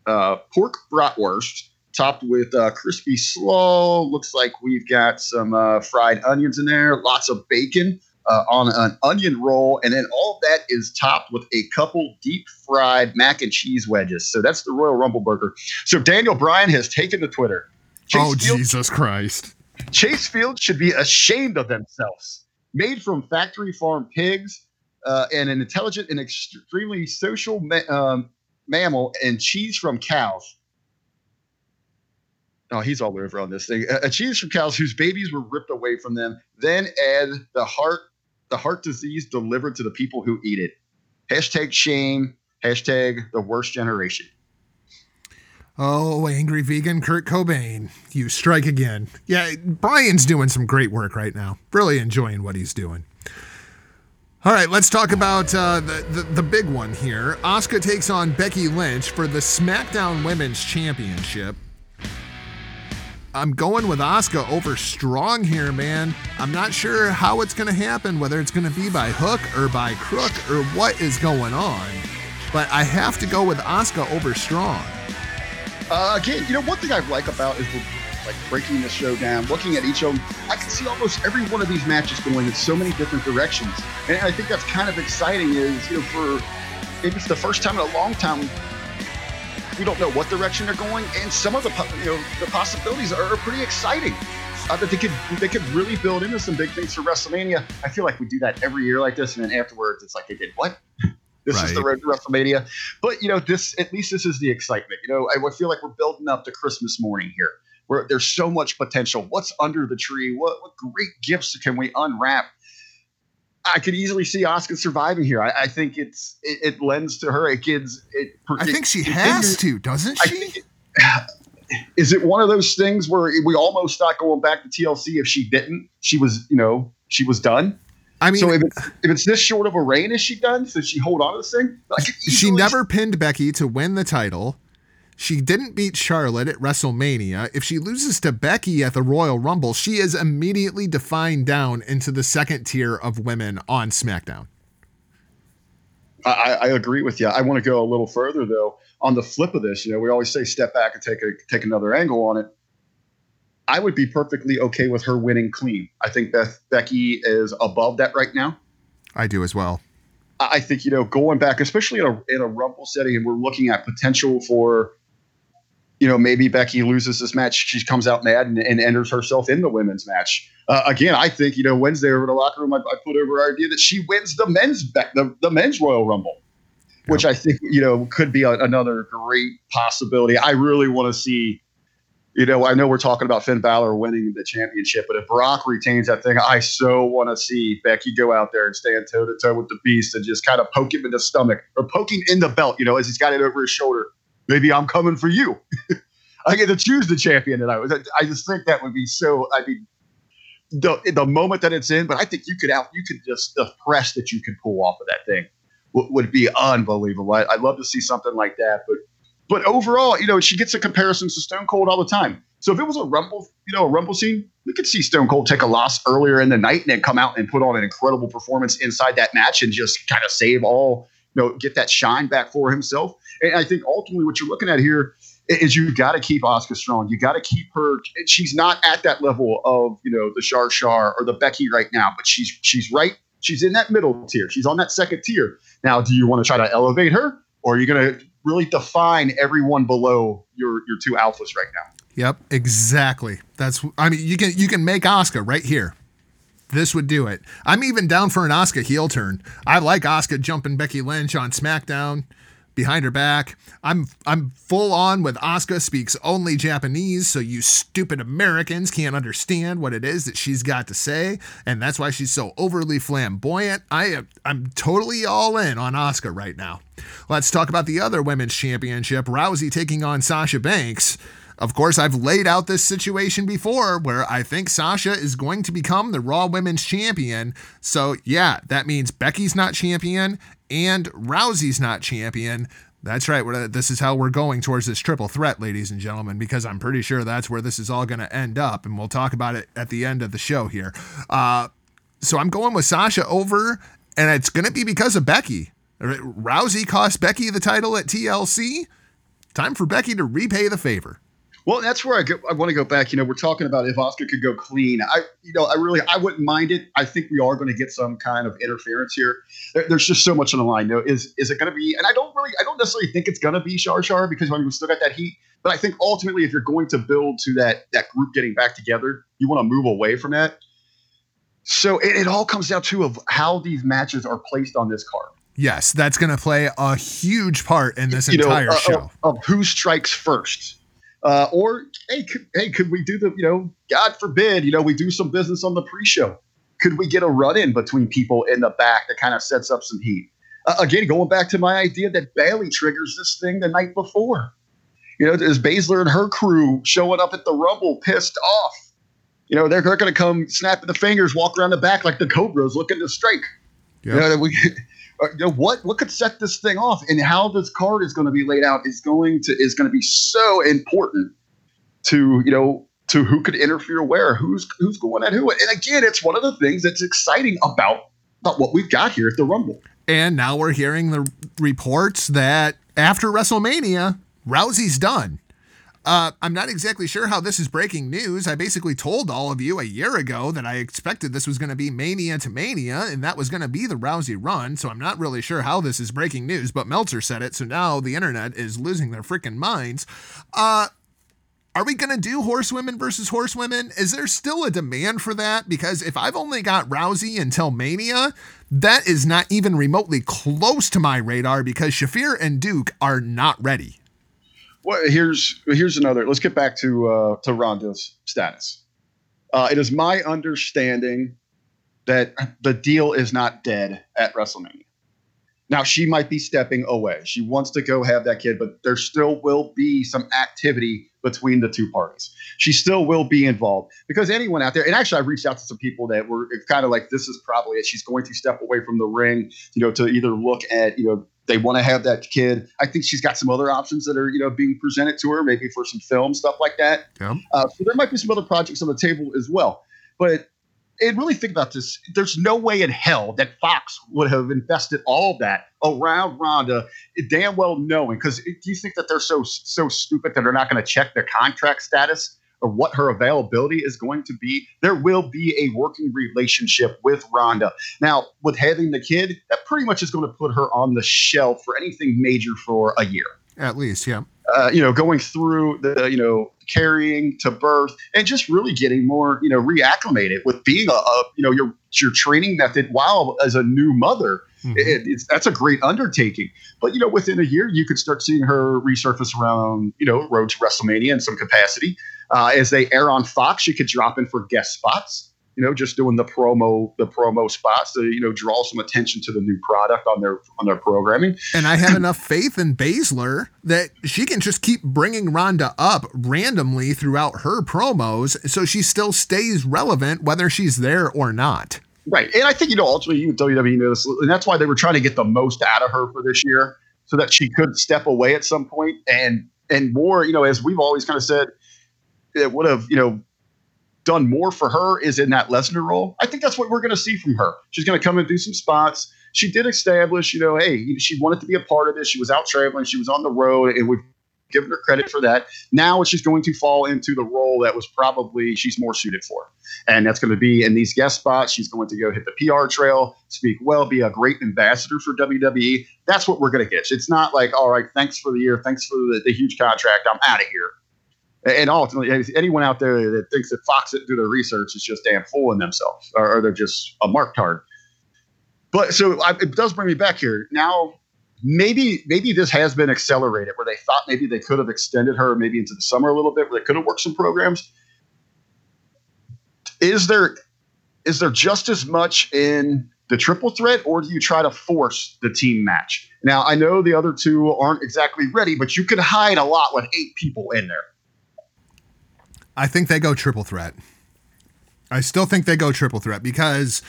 pork bratwurst topped with crispy slaw. Looks like we've got some fried onions in there, lots of bacon on an onion roll, and then all that is topped with a couple deep fried mac and cheese wedges. So that's the Royal Rumble burger. So Daniel Bryan has taken to Twitter. Jesus Christ! Chase Field should be ashamed of themselves. Made from factory farm pigs. And an intelligent and extremely social mammal, and cheese from cows. Oh, he's all over on this thing. A cheese from cows whose babies were ripped away from them. Then add the heart disease delivered to the people who eat it. Hashtag shame. Hashtag the worst generation. Oh, angry vegan Kurt Cobain. You strike again. Yeah, Brian's doing some great work right now. Really enjoying what he's doing. All right, let's talk about the big one here. Asuka takes on Becky Lynch for the SmackDown Women's Championship. I'm going with Asuka over Strong here, man. I'm not sure how it's going to happen, whether it's going to be by hook or by crook or what is going on. But I have to go with Asuka over Strong. Again, you know, one thing I like about is like breaking the show down, looking at each of them, I can see almost every one of these matches going in so many different directions. And I think that's kind of exciting is, you know, for if it's the first time in a long time, we don't know what direction they're going. And some of the, you know, the possibilities are pretty exciting that they could really build into some big things for WrestleMania. I feel like we do that every year like this. And then afterwards, it's like they did what? This right. Is the road to WrestleMania. But, you know, at least this is the excitement. You know, I feel like we're building up to Christmas morning here. Where there's so much potential. What's under the tree? What great gifts can we unwrap? I could easily see Asuka surviving here. I think it lends to her. I think she has to, doesn't she? Is it one of those things where we almost thought going back to TLC if she didn't? She was done. I mean, so if it's this short of a reign, is she done? So she hold on to this thing? She never pinned Becky to win the title. She didn't beat Charlotte at WrestleMania. If she loses to Becky at the Royal Rumble, she is immediately defined down into the second tier of women on SmackDown. I agree with you. I want to go a little further, though. On the flip of this, you know, we always say step back and take another angle on it. I would be perfectly okay with her winning clean. I think Becky is above that right now. I do as well. I think, you know, going back, especially in a Rumble setting, and we're looking at potential for – you know, maybe Becky loses this match. She comes out mad and enters herself in the women's match. Again, I think, you know, Wednesday over the locker room, I put over our idea that she wins the men's Royal Rumble, yep. Which I think, you know, could be another great possibility. I really want to see, you know, I know we're talking about Finn Balor winning the championship, but if Brock retains that thing, I so want to see Becky go out there and stand toe to toe with the beast and just kind of poke him in the stomach or poke him in the belt, you know, as he's got it over his shoulder. Maybe I'm coming for you. I get to choose the champion, and I just think that would be so. I mean, the moment that it's in, but I think you could just the press that you could pull off of that thing would be unbelievable. I'd love to see something like that, but overall, you know, she gets a comparison to Stone Cold all the time. So if it was a Rumble, you know, a Rumble scene, we could see Stone Cold take a loss earlier in the night and then come out and put on an incredible performance inside that match and just kind of save all, you know, get that shine back for himself. And I think ultimately what you're looking at here is you got to keep Asuka strong. You got to keep her. She's not at that level of, you know, the Char or the Becky right now, but she's right. She's in that middle tier. She's on that second tier. Now, do you want to try to elevate her, or are you going to really define everyone below your two alphas right now? Yep, exactly. You can make Asuka right here. This would do it. I'm even down for an Asuka heel turn. I like Asuka jumping Becky Lynch on SmackDown. behind her back. I'm full on with Asuka speaks only Japanese, so you stupid Americans can't understand what it is that she's got to say, and that's why she's so overly flamboyant. I'm totally all in on Asuka right now. Let's talk about the other women's championship, Rousey taking on Sasha Banks. Of course, I've laid out this situation before where I think Sasha is going to become the Raw Women's Champion. So yeah, that means Becky's not champion and Rousey's not champion. That's right. This is how we're going towards this triple threat, ladies and gentlemen, because I'm pretty sure that's where this is all going to end up. And we'll talk about it at the end of the show here. So I'm going with Sasha over, and it's going to be because of Becky. Rousey cost Becky the title at TLC. Time for Becky to repay the favor. Well, that's where I want to go back. You know, we're talking about if Asuka could go clean. I wouldn't mind it. I think we are going to get some kind of interference here. There's just so much on the line. You know, is it going to be? And I don't necessarily think it's going to be Char, because I mean, we still got that heat. But I think ultimately, if you're going to build to that group getting back together, you want to move away from that. So it all comes down to of how these matches are placed on this card. Yes, that's going to play a huge part in this entire show of who strikes first. Or, could we do God forbid, we do some business on the pre-show. Could we get a run-in between people in the back that kind of sets up some heat? Again, going back to my idea that Bayley triggers this thing the night before. Is Baszler and her crew showing up at the Rumble pissed off? They're going to come snapping the fingers, walk around the back like the Cobras looking to strike. Yep. What could set this thing off, and how this card is going to be laid out is going to be so important to who could interfere where, who's going at who. And again, it's one of the things that's exciting about what we've got here at the Rumble. And now we're hearing the reports that after WrestleMania, Rousey's done. I'm not exactly sure how this is breaking news. I basically told all of you a year ago that I expected this was going to be Mania to Mania, and that was going to be the Rousey run, so I'm not really sure how this is breaking news, but Meltzer said it, so now the internet is losing their freaking minds. Are we going to do horsewomen versus horsewomen? Is there still a demand for that? Because if I've only got Rousey until Mania, that is not even remotely close to my radar, because Shafir and Duke are not ready. Well, here's another. Let's get back to Ronda's status. It is my understanding that the deal is not dead at WrestleMania. Now, she might be stepping away. She wants to go have that kid, but there still will be some activity between the two parties. She still will be involved, because anyone out there, and actually I've reached out to some people that were kind of like, this is probably it. She's going to step away from the ring, to either look at, they want to have that kid. I think she's got some other options that are, being presented to her, maybe for some film, stuff like that. Yeah. So there might be some other projects on the table as well. But and really think about this. There's no way in hell that Fox would have invested all that around Ronda, damn well knowing. Because do you think that they're so stupid that they're not going to check their contract status or what her availability is going to be? There will be a working relationship with Ronda. Now, with having the kid, that pretty much is going to put her on the shelf for anything major for a year. At least, yeah. Going through the, carrying to birth and just really getting more, reacclimated with being your training method while as a new mother. Mm-hmm. That's a great undertaking. But, within a year, you could start seeing her resurface around, road to WrestleMania in some capacity. As they air on Fox, she could drop in for guest spots, just doing the promo spots to, draw some attention to the new product on their programming. And I have enough faith in Baszler that she can just keep bringing Ronda up randomly throughout her promos, so she still stays relevant whether she's there or not. Right. And I think, ultimately, WWE knew this, and that's why they were trying to get the most out of her for this year, so that she could step away at some point and more, as we've always kind of said, that would have, done more for her is in that Lesnar role. I think that's what we're going to see from her. She's going to come and do some spots. She did establish, she wanted to be a part of this. She was out traveling. She was on the road, and we've given her credit for that. Now she's going to fall into the role that was probably she's more suited for. And that's going to be in these guest spots. She's going to go hit the PR trail, speak well, be a great ambassador for WWE. That's what we're going to get. It's not like, all right, thanks for the year. Thanks for the huge contract. I'm out of here. And ultimately, anyone out there that thinks that Fox didn't do their research is just damn fooling themselves, or they're just a mark card. But so it does bring me back here. Now maybe this has been accelerated, where they thought maybe they could have extended her maybe into the summer a little bit, where they could have worked some programs. Is there just as much in the triple threat, or do you try to force the team match? Now, I know the other two aren't exactly ready, but you could hide a lot with 8 people in there. I think they go triple threat. I still think they go triple threat because,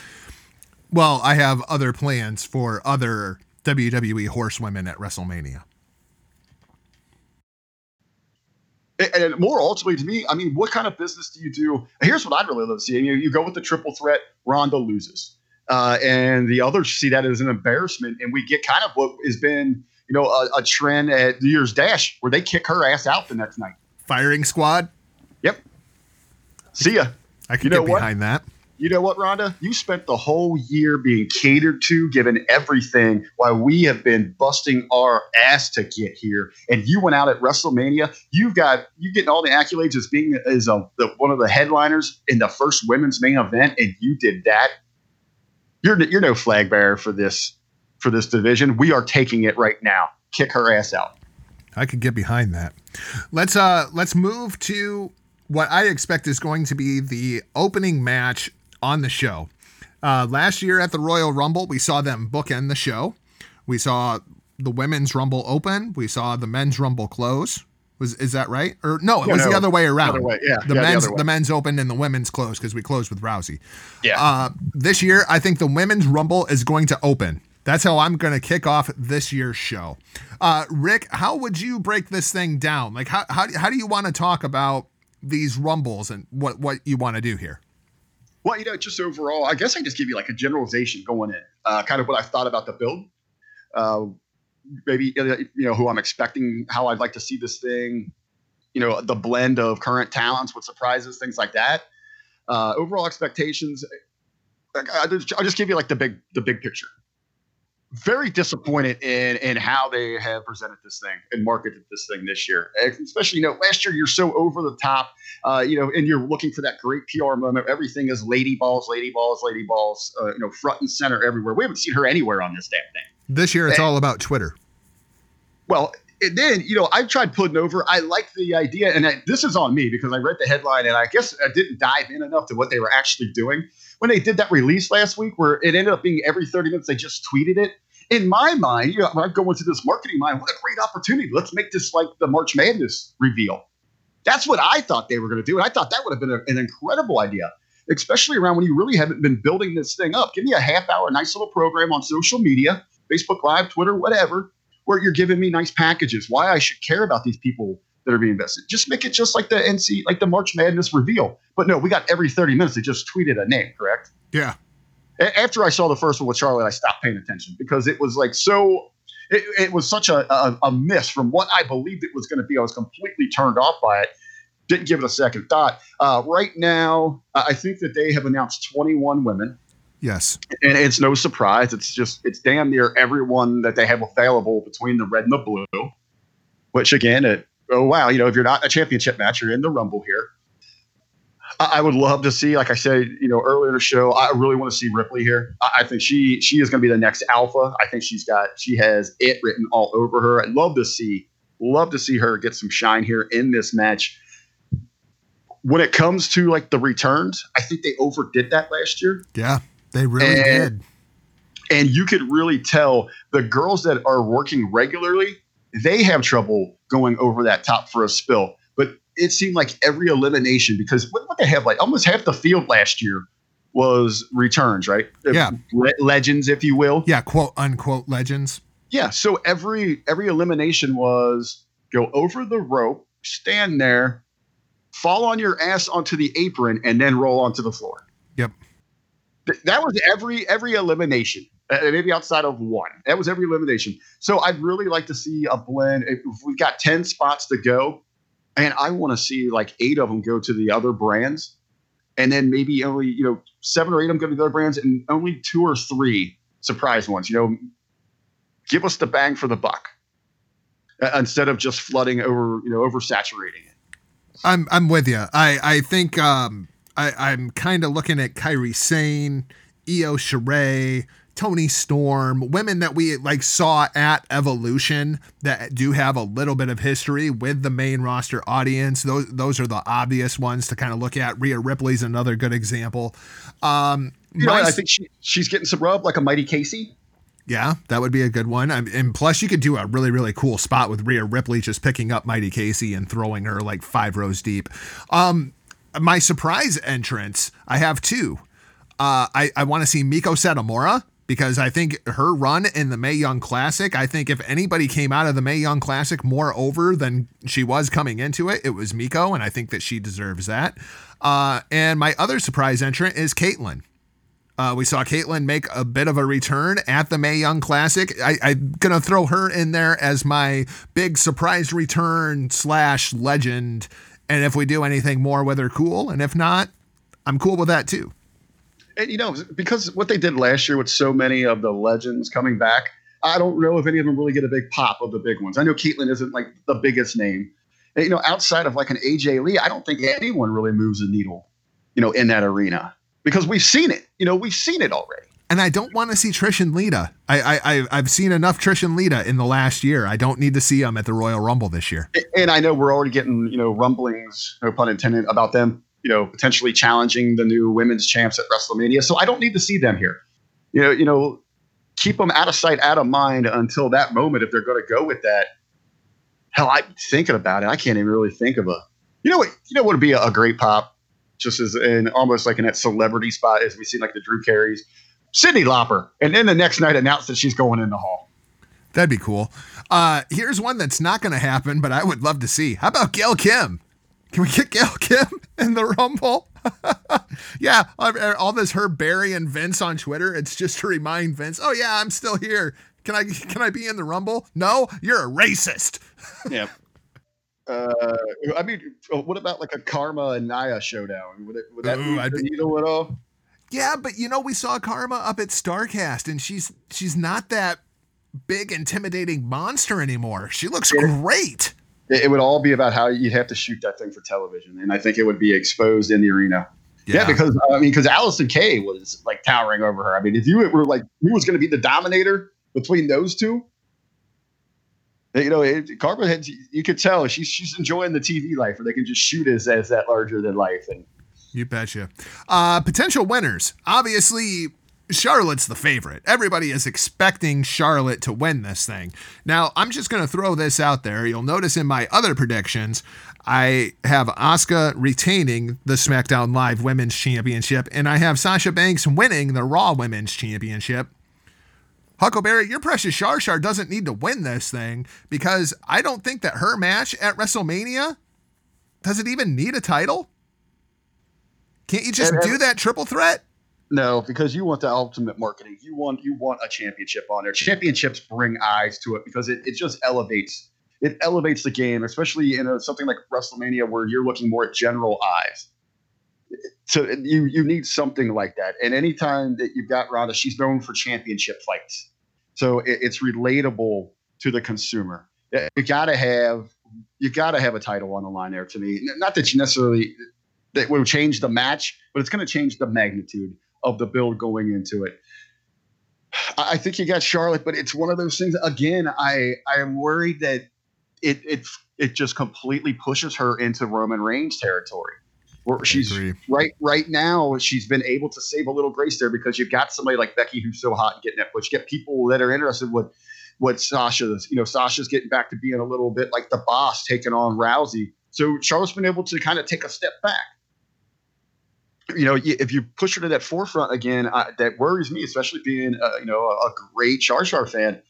well, I have other plans for other WWE horsewomen at WrestleMania. And more ultimately to me, I mean, what kind of business do you do? Here's what I'd really love to see. You go with the triple threat, Ronda loses. And the others see that as an embarrassment. And we get kind of what has been, a trend at New Year's Dash where they kick her ass out the next night. Firing squad. Yep. See ya. I can get behind that. You know what, Ronda? You spent the whole year being catered to, given everything, while we have been busting our ass to get here. And you went out at WrestleMania. You're getting all the accolades as being one of the headliners in the first women's main event, and you did that. You're no flag bearer for this division. We are taking it right now. Kick her ass out. I could get behind that. Let's move to what I expect is going to be the opening match on the show. Last year at the Royal Rumble, we saw them bookend the show. We saw the women's Rumble open. We saw the men's Rumble close. Is that right? Or no, it was the other way around. The men's opened and the women's closed because we closed with Rousey. Yeah. This year, I think the women's Rumble is going to open. That's how I'm going to kick off this year's show. Rick, how would you break this thing down? Like, how do you want to talk about these rumbles and what you want to do here? Well, just overall, I guess I just give you like a generalization going in, kind of what I thought about the build, maybe, who I'm expecting, how I'd like to see this thing, the blend of current talents with surprises, things like that. Overall expectations. Like, I'll just give you like the big picture. Very disappointed in how they have presented this thing and marketed this thing this year. Especially, last year you're so over the top, and you're looking for that great PR moment. Everything is lady balls, lady balls, lady balls, front and center everywhere. We haven't seen her anywhere on this damn thing. This year it's all about Twitter. Well, and then, I've tried putting over. I like the idea, and this is on me because I read the headline, and I guess I didn't dive in enough to what they were actually doing. When they did that release last week where it ended up being every 30 minutes, they just tweeted it. In my mind, when I go into this marketing mind, what a great opportunity. Let's make this like the March Madness reveal. That's what I thought they were going to do. And I thought that would have been an incredible idea, especially around when you really haven't been building this thing up. Give me a half hour, nice little program on social media, Facebook Live, Twitter, whatever, where you're giving me nice packages, why I should care about these people that are being invested. Just make it just like the NC, like the March Madness reveal. But no, we got every 30 minutes. They just tweeted a name, correct? Yeah. After I saw the first one with Charlotte, I stopped paying attention because it was like so. It was such a miss from what I believed it was going to be. I was completely turned off by it. Didn't give it a second thought. Right now, I think that they have announced 21 women. Yes. And it's no surprise. It's damn near everyone that they have available between the red and the blue, which again, if you're not a championship match, you're in the Rumble here. I would love to see, like I said, earlier in the show, I really want to see Ripley here. I think she is going to be the next alpha. I think she has it written all over her. I'd love to see her get some shine here in this match. When it comes to like the returns, I think they overdid that last year. Yeah, they really did. And you could really tell the girls that are working regularly, they have trouble going over that top for a spill. But it seemed like every elimination, because what they have, like almost half the field last year was returns, right? Yeah. Legends, if you will. Yeah, quote unquote legends. Yeah. So every elimination was go over the rope, stand there, fall on your ass onto the apron, and then roll onto the floor. Yep. That was every elimination. Maybe outside of one. That was every elimination. So I'd really like to see a blend. If we've got 10 spots to go, and I want to see like 8 of them go to the other brands, and then maybe only 7 or 8 of them go to the other brands, and only 2 or 3 surprise ones. Give us the bang for the buck instead of just flooding over, oversaturating it. I'm with you. I think I'm kind of looking at Kairi Sane, Io Shirai, Toni Storm, women that we like saw at Evolution that do have a little bit of history with the main roster audience. Those are the obvious ones to kind of look at. Rhea Ripley's another good example. I think she's getting some rub, like a Mighty Casey. Yeah, that would be a good one. And plus, you could do a really, really cool spot with Rhea Ripley just picking up Mighty Casey and throwing her like 5 rows deep. My surprise entrance, I have two. I want to see Miko Satomura, because I think her run in the Mae Young Classic, I think if anybody came out of the Mae Young Classic more over than she was coming into it, it was Miko, and I think that she deserves that. And my other surprise entrant is Caitlyn. We saw Caitlyn make a bit of a return at the Mae Young Classic. I'm going to throw her in there as my big surprise return / legend. And if we do anything more with her, cool. And if not, I'm cool with that too. And, you know, because what they did last year with so many of the legends coming back, I don't know if any of them really get a big pop of the big ones. I know Caitlyn isn't like the biggest name. And, you know, outside of like an AJ Lee, I don't think anyone really moves the needle, you know, in that arena. Because we've seen it. You know, we've seen it already. And I don't want to see Trish and Lita. I've seen enough Trish and Lita in the last year. I don't need to see them at the Royal Rumble this year. And I know we're already getting, you know, rumblings, no pun intended, about them, you know, potentially challenging the new women's champs at WrestleMania. So I don't need to see them here. You know, keep them out of sight, out of mind until that moment if they're going to go with that. Hell, I'm thinking about it. I can't even really think of a – you know what would be a great pop? Just as in almost like in that celebrity spot as we see like the Drew Carey's, Cyndi Lauper. And then the next night announced that she's going in the Hall. That'd be cool. Here's one that's not going to happen, but I would love to see. How about Gail Kim? Can we get Gail Kim in the Rumble? Yeah. All this her, Barry and Vince on Twitter. It's just to remind Vince, oh yeah, I'm still here. Can I be in the Rumble? No, you're a racist. Yeah. I mean, what about like a Karma and Nia showdown? Would that move the needle at all? Yeah, but you know, we saw Karma up at StarCast, and she's not that big, intimidating monster anymore. She looks great. It would all be about how you'd have to shoot that thing for television, and I think it would be exposed in the arena. Yeah, because Allison Kay was like towering over her. I mean, if you were like who was going to be the dominator between those two? You know, Karma had, you could tell she's enjoying the TV life, where they can just shoot us as that larger than life. And you betcha. Potential winners. Obviously, Charlotte's the favorite. Everybody is expecting Charlotte to win this thing. Now, I'm just going to throw this out there. You'll notice in my other predictions, I have Asuka retaining the SmackDown Live Women's Championship, and I have Sasha Banks winning the Raw Women's Championship. Huckleberry, your precious Char doesn't need to win this thing, because I don't think that her match at WrestleMania does it even need a title. Can't you just do that triple threat? No, because you want the ultimate marketing. You want a championship on there. Championships bring eyes to it because it just elevates. It elevates the game, especially in something like WrestleMania where you're looking more at general eyes. So you need something like that. And anytime that you've got Ronda, she's known for championship fights. So it's relatable to the consumer. You gotta have a title on the line there to me. Not that you necessarily that will change the match, but it's gonna change the magnitude of the build going into it. I think you got Charlotte, but it's one of those things again, I am worried that it just completely pushes her into Roman Reigns territory. Where she's right now, she's been able to save a little grace there because you've got somebody like Becky who's so hot and getting that push. You get people that are interested in what Sasha's. You know, Sasha's getting back to being a little bit like the boss, taking on Rousey. So Charlotte's been able to kind of take a step back. You know, if you push her to that forefront again, that worries me, especially being a great Char fan.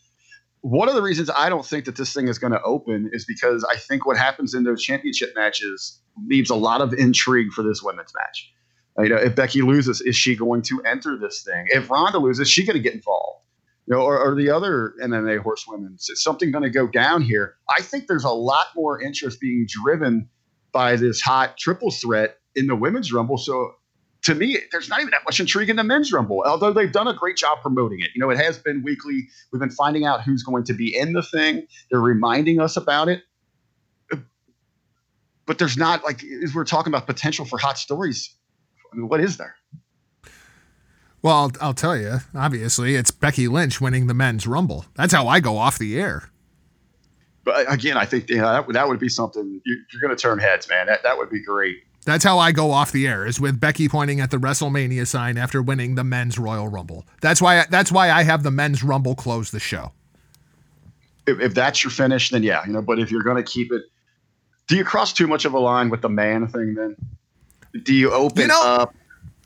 One of the reasons I don't think that this thing is going to open is because I think what happens in those championship matches leaves a lot of intrigue for this women's match. You know, if Becky loses, is she going to enter this thing? If Ronda loses, is she going to get involved? You know, or the other MMA horsewomen? Is something going to go down here? I think there's a lot more interest being driven by this hot triple threat in the women's Rumble. So to me, there's not even that much intrigue in the men's Rumble, although they've done a great job promoting it. You know, it has been weekly. We've been finding out who's going to be in the thing. They're reminding us about it. But there's not, like, as we're talking about potential for hot stories, I mean, what is there? Well, I'll tell you, obviously, it's Becky Lynch winning the men's Rumble. That's how I go off the air. But again, I think that would be something you're going to turn heads, man. That would be great. That's how I go off the air, is with Becky pointing at the WrestleMania sign after winning the men's Royal Rumble. That's why I have the men's Rumble close the show. If that's your finish, then yeah, but if you're going to keep it, do you cross too much of a line with the man thing then? Do you open up?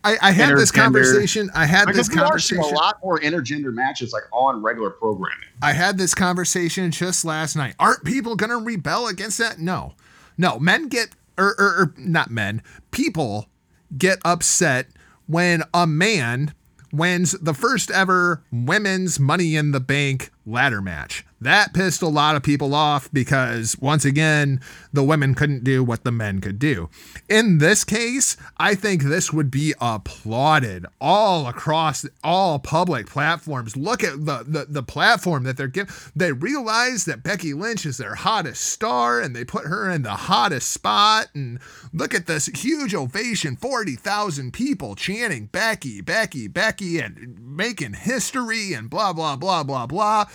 I had this conversation. I had this conversation. A lot more intergender matches like on regular programming. I had this conversation just last night. Aren't people going to rebel against that? No. Men get not men. People get upset when a man wins the first ever women's Money in the Bank ladder match. That pissed a lot of people off because, once again, the women couldn't do what the men could do. In this case, I think this would be applauded all across all public platforms. Look at the platform that they're giving. They realize that Becky Lynch is their hottest star, and they put her in the hottest spot. And look at this huge ovation, 40,000 people chanting Becky, Becky, Becky, and making history and blah, blah, blah, blah, blah.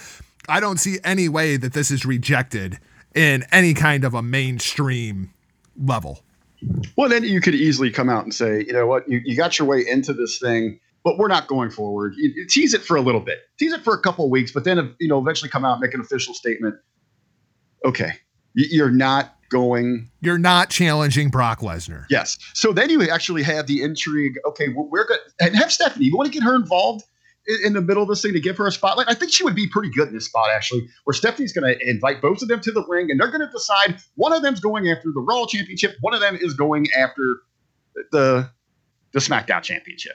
I don't see any way that this is rejected in any kind of a mainstream level. Well, then you could easily come out and say, you know what, you got your way into this thing, but we're not going forward. You tease it for a little bit, tease it for a couple of weeks, but then, eventually come out and make an official statement. Okay. You're not challenging Brock Lesnar. Yes. So then you actually have the intrigue. Okay. Well, we're good. And have Stephanie, you want to get her involved in the middle of this thing to give her a spotlight. I think she would be pretty good in this spot, actually, where Stephanie's going to invite both of them to the ring, and they're going to decide one of them's going after the Raw Championship, one of them is going after the SmackDown Championship.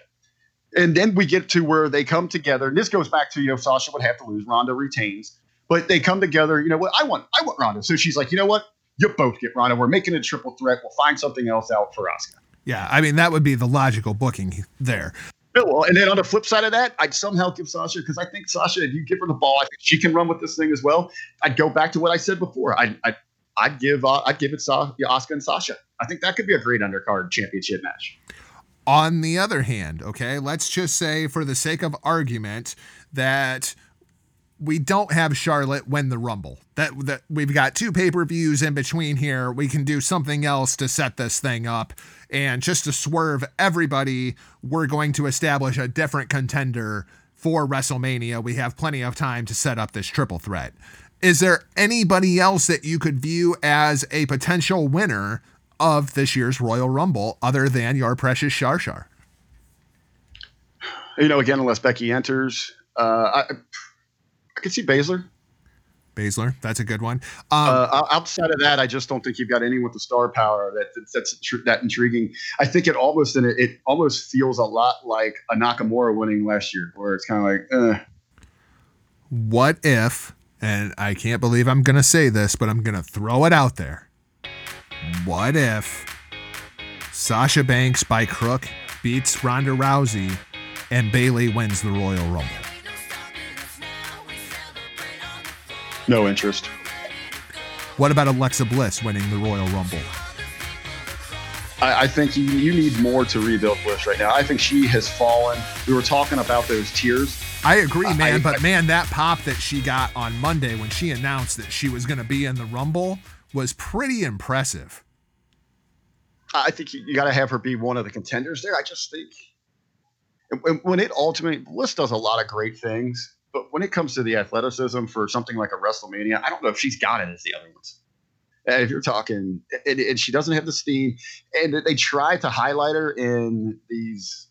And then we get to where they come together, and this goes back to, Sasha would have to lose, Ronda retains, but they come together, I want Ronda. So she's like, you know what? You both get Ronda. We're making a triple threat. We'll find something else out for Asuka. Yeah, I mean, that would be the logical booking there. Well, and then on the flip side of that, I'd somehow give Sasha, because I think Sasha, if you give her the ball, I think she can run with this thing as well. I'd go back to what I said before. I'd give it Asuka and Sasha. I think that could be a great undercard championship match. On the other hand, okay, let's just say for the sake of argument that we don't have Charlotte win the Rumble. That we've got two pay-per-views in between here. We can do something else to set this thing up. And just to swerve everybody, we're going to establish a different contender for WrestleMania. We have plenty of time to set up this triple threat. Is there anybody else that you could view as a potential winner of this year's Royal Rumble other than your precious Char Char? Again, unless Becky enters, I could see Baszler. Baszler, that's a good one. Outside of that, I just don't think you've got anyone with the star power that's intriguing. I think it almost feels a lot like a Nakamura winning last year, where it's kind of like, What if? And I can't believe I'm going to say this, but I'm going to throw it out there. What if Sasha Banks by crook beats Ronda Rousey and Bayley wins the Royal Rumble? No interest. What about Alexa Bliss winning the Royal Rumble? I think you need more to rebuild Bliss right now. I think she has fallen. We were talking about those tears. I agree, man. But that pop that she got on Monday when she announced that she was going to be in the Rumble was pretty impressive. I think you got to have her be one of the contenders there. I just think when it ultimately, Bliss does a lot of great things. But when it comes to the athleticism for something like a WrestleMania, I don't know if she's got it as the other ones. And if you're talking, and she doesn't have the steam, and they try to highlight her in these,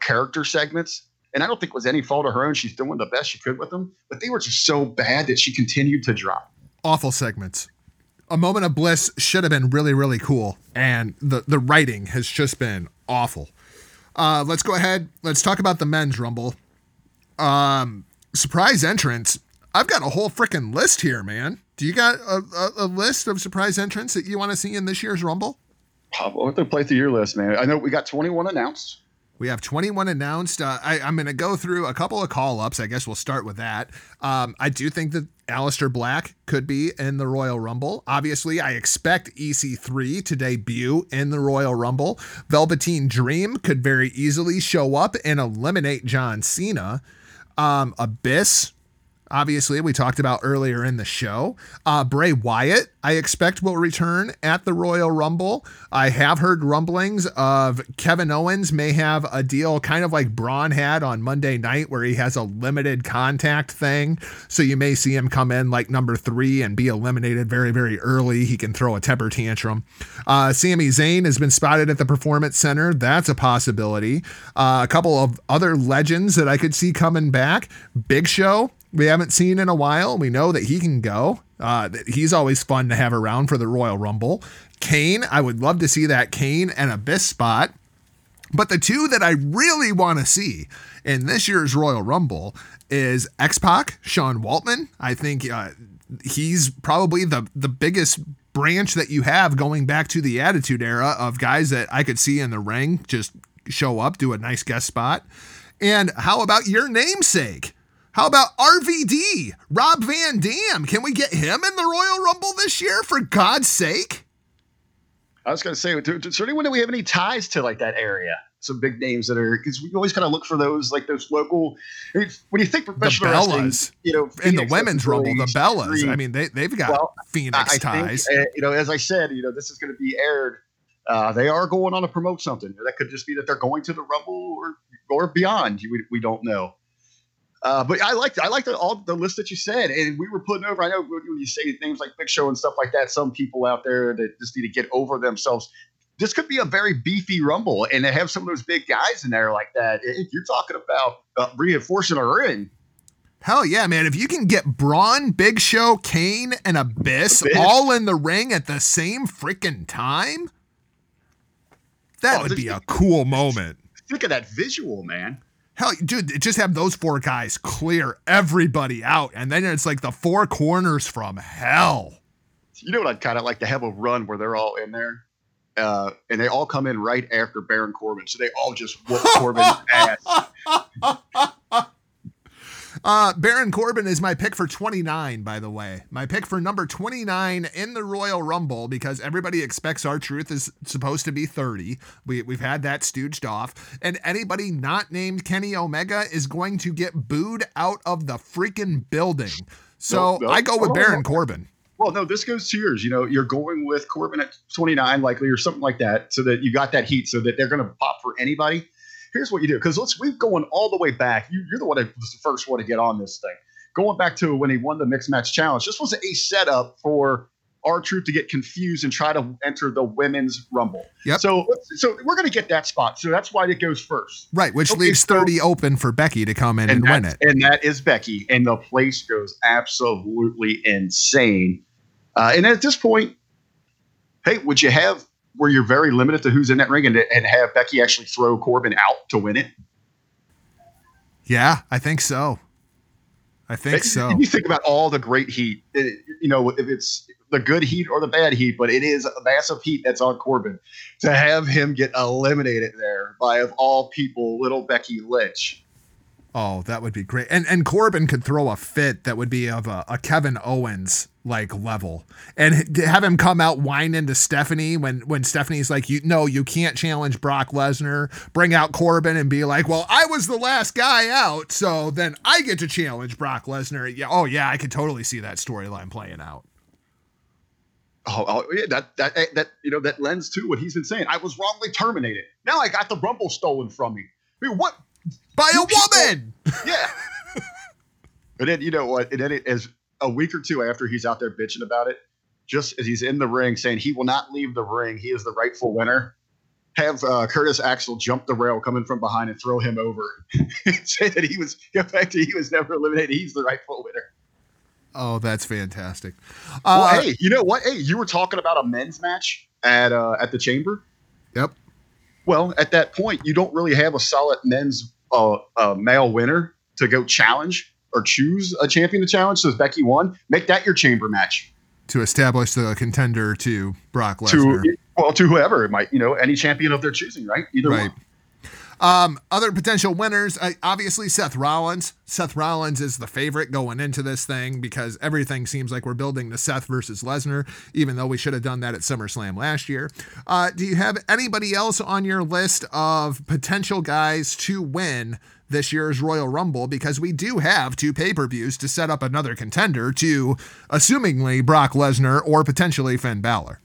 character segments, and I don't think it was any fault of her own. She's doing the best she could with them, but they were just so bad that she continued to drop. Awful segments. A Moment of Bliss should have been really, really cool, and the writing has just been awful. Let's go ahead. Let's talk about the men's Rumble. Surprise entrance. I've got a whole freaking list here, man. Do you got a list of surprise entrants that you want to see in this year's Rumble? I'll have to play through your list, man. I know we got 21 announced. We have 21 announced. I'm going to go through a couple of call-ups. I guess we'll start with that. I do think that Aleister Black could be in the Royal Rumble. Obviously, I expect EC3 to debut in the Royal Rumble. Velveteen Dream could very easily show up and eliminate John Cena. Abyss, obviously, we talked about earlier in the show. Bray Wyatt, I expect, will return at the Royal Rumble. I have heard rumblings of Kevin Owens may have a deal kind of like Braun had on Monday night where he has a limited contact thing. So you may see him come in like number 3 and be eliminated very, very early. He can throw a temper tantrum. Sami Zayn has been spotted at the Performance Center. That's a possibility. A couple of other legends that I could see coming back. Big Show, we haven't seen in a while. We know that he can go. He's always fun to have around for the Royal Rumble. Kane, I would love to see that Kane and Abyss spot. But the two that I really want to see in this year's Royal Rumble is X-Pac, Sean Waltman. I think he's probably the biggest branch that you have going back to the Attitude Era of guys that I could see in the ring just show up, do a nice guest spot. And how about your namesake? How about RVD, Rob Van Dam? Can we get him in the Royal Rumble this year, for God's sake? I was going to say, certainly when do we have any ties to like that area? Some big names that are, because we always kind of look for those, like those local, I mean, when you think professional wrestling, you know, Phoenix, in the women's Rumble, the Bellas, I mean, they've got Phoenix ties. Think, you know, as I said, you know, this is going to be aired. They are going on to promote something. That could just be that they're going to the Rumble or beyond. We don't know. But I liked all the list that you said, and we were putting over. I know when you say things like Big Show and stuff like that, some people out there that just need to get over themselves. This could be a very beefy Rumble, and to have some of those big guys in there like that, if you're talking about reinforcing a ring. Hell yeah, man. If you can get Braun, Big Show, Kane, and Abyss all in the ring at the same freaking time, that would be a cool moment. Think of that visual, man. Hell, dude, just have those four guys clear everybody out, and then it's like the four corners from hell. You know what I'd kind of like to have a run where they're all in there, and they all come in right after Baron Corbin, so they all just whoop Corbin's ass. Baron Corbin is my pick for 29, by the way. My pick for number 29 in the Royal Rumble, because everybody expects R-Truth is supposed to be 30. We've had that stooged off. And anybody not named Kenny Omega is going to get booed out of the freaking building. So I go with Baron Corbin. Well, no, this goes to yours. You know, you're going with Corbin at 29 likely or something like that, so that you got that heat so that they're going to pop for anybody. Here's what you do, because we're going all the way back. You're the one that was the first one to get on this thing. Going back to when he won the Mixed Match Challenge, this was a setup for R-Truth to get confused and try to enter the Women's Rumble. Yep. So we're going to get that spot. So that's why it goes first. Right, which leaves 30 open for Becky to come in and win it. And that is Becky, and the place goes absolutely insane. And at this point, hey, would you have – where you're very limited to who's in that ring and have Becky actually throw Corbin out to win it? Yeah, I think so. If you think about all the great heat, you know, if it's the good heat or the bad heat, but it is a massive heat that's on Corbin. To have him get eliminated there by, of all people, little Becky Lynch. Oh, that would be great. And Corbin could throw a fit that would be of a Kevin Owens like level, and have him come out whining to Stephanie when Stephanie's like, you can't challenge Brock Lesnar, bring out Corbin and be like, well, I was the last guy out, so then I get to challenge Brock Lesnar. Yeah. Oh yeah. I could totally see that storyline playing out. Oh yeah, that you know, that lends to what he's been saying. I was wrongly terminated. Now I got the Rumble stolen from me. I mean, what? By a woman. Yeah. And then, you know what? And then as a week or two after he's out there bitching about it, just as he's in the ring saying he will not leave the ring, he is the rightful winner, have Curtis Axel jump the rail coming from behind and throw him over. Say that he was never eliminated. He's the rightful winner. Oh, that's fantastic. Well, hey, you know what? Hey, you were talking about a men's match at the Chamber. Yep. Well, at that point, you don't really have a solid men's male winner to go challenge or choose a champion to challenge. So if Becky won, make that your Chamber match. To establish the contender to Brock Lesnar. To whoever it might, you know, any champion of their choosing, right? Either one. Other potential winners, obviously Seth Rollins. Seth Rollins is the favorite going into this thing because everything seems like we're building the Seth versus Lesnar, even though we should have done that at SummerSlam last year. Do you have anybody else on your list of potential guys to win this year's Royal Rumble? Because we do have two pay-per-views to set up another contender to, assumingly, Brock Lesnar or potentially Finn Balor.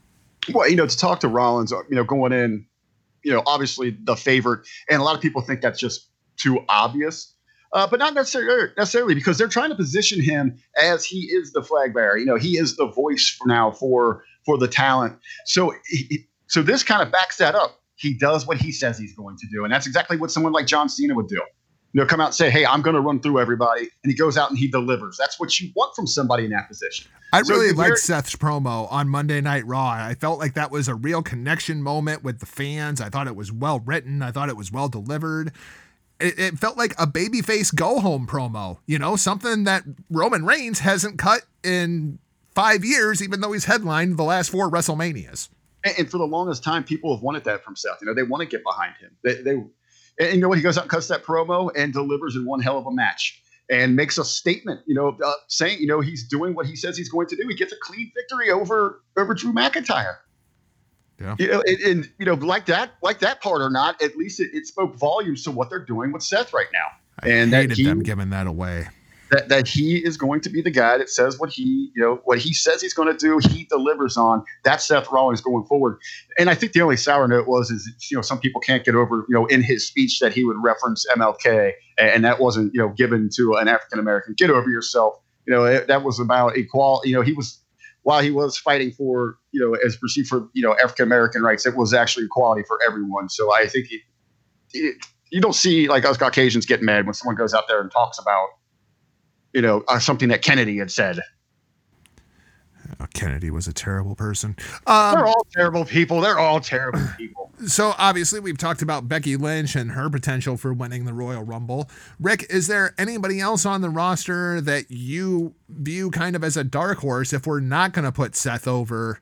Well, to talk to Rollins, going in, obviously the favorite. And a lot of people think that's just too obvious, but not necessarily, because they're trying to position him as he is the flag bearer. He is the voice now for the talent. So this kind of backs that up. He does what he says he's going to do. And that's exactly what someone like John Cena would do. Come out and say, hey, I'm going to run through everybody. And he goes out and he delivers. That's what you want from somebody in that position. I really liked Seth's promo on Monday Night Raw. I felt like that was a real connection moment with the fans. I thought it was well written. I thought it was well delivered. It felt like a babyface go home promo, something that Roman Reigns hasn't cut in 5 years, even though he's headlined the last 4 WrestleManias. And for the longest time, people have wanted that from Seth. They want to get behind him. And he goes out and cuts that promo and delivers in one hell of a match and makes a statement, saying, he's doing what he says he's going to do. He gets a clean victory over Drew McIntyre. Yeah. Like that part or not, at least it spoke volumes to what they're doing with Seth right now. I hated them giving that away. That he is going to be the guy that says what he says he's going to do, he delivers on. That's Seth Rollins going forward. And I think the only sour note was some people can't get over, in his speech that he would reference MLK, and that wasn't, given to an African American. Get over yourself. That was about equality. While he was fighting for, as perceived for, African American rights, it was actually equality for everyone. So I think you don't see like us Caucasians get mad when someone goes out there and talks about, something that Kennedy had said. Oh, Kennedy was a terrible person. They're all terrible people. So obviously we've talked about Becky Lynch and her potential for winning the Royal Rumble. Rick, is there anybody else on the roster that you view kind of as a dark horse if we're not going to put Seth over,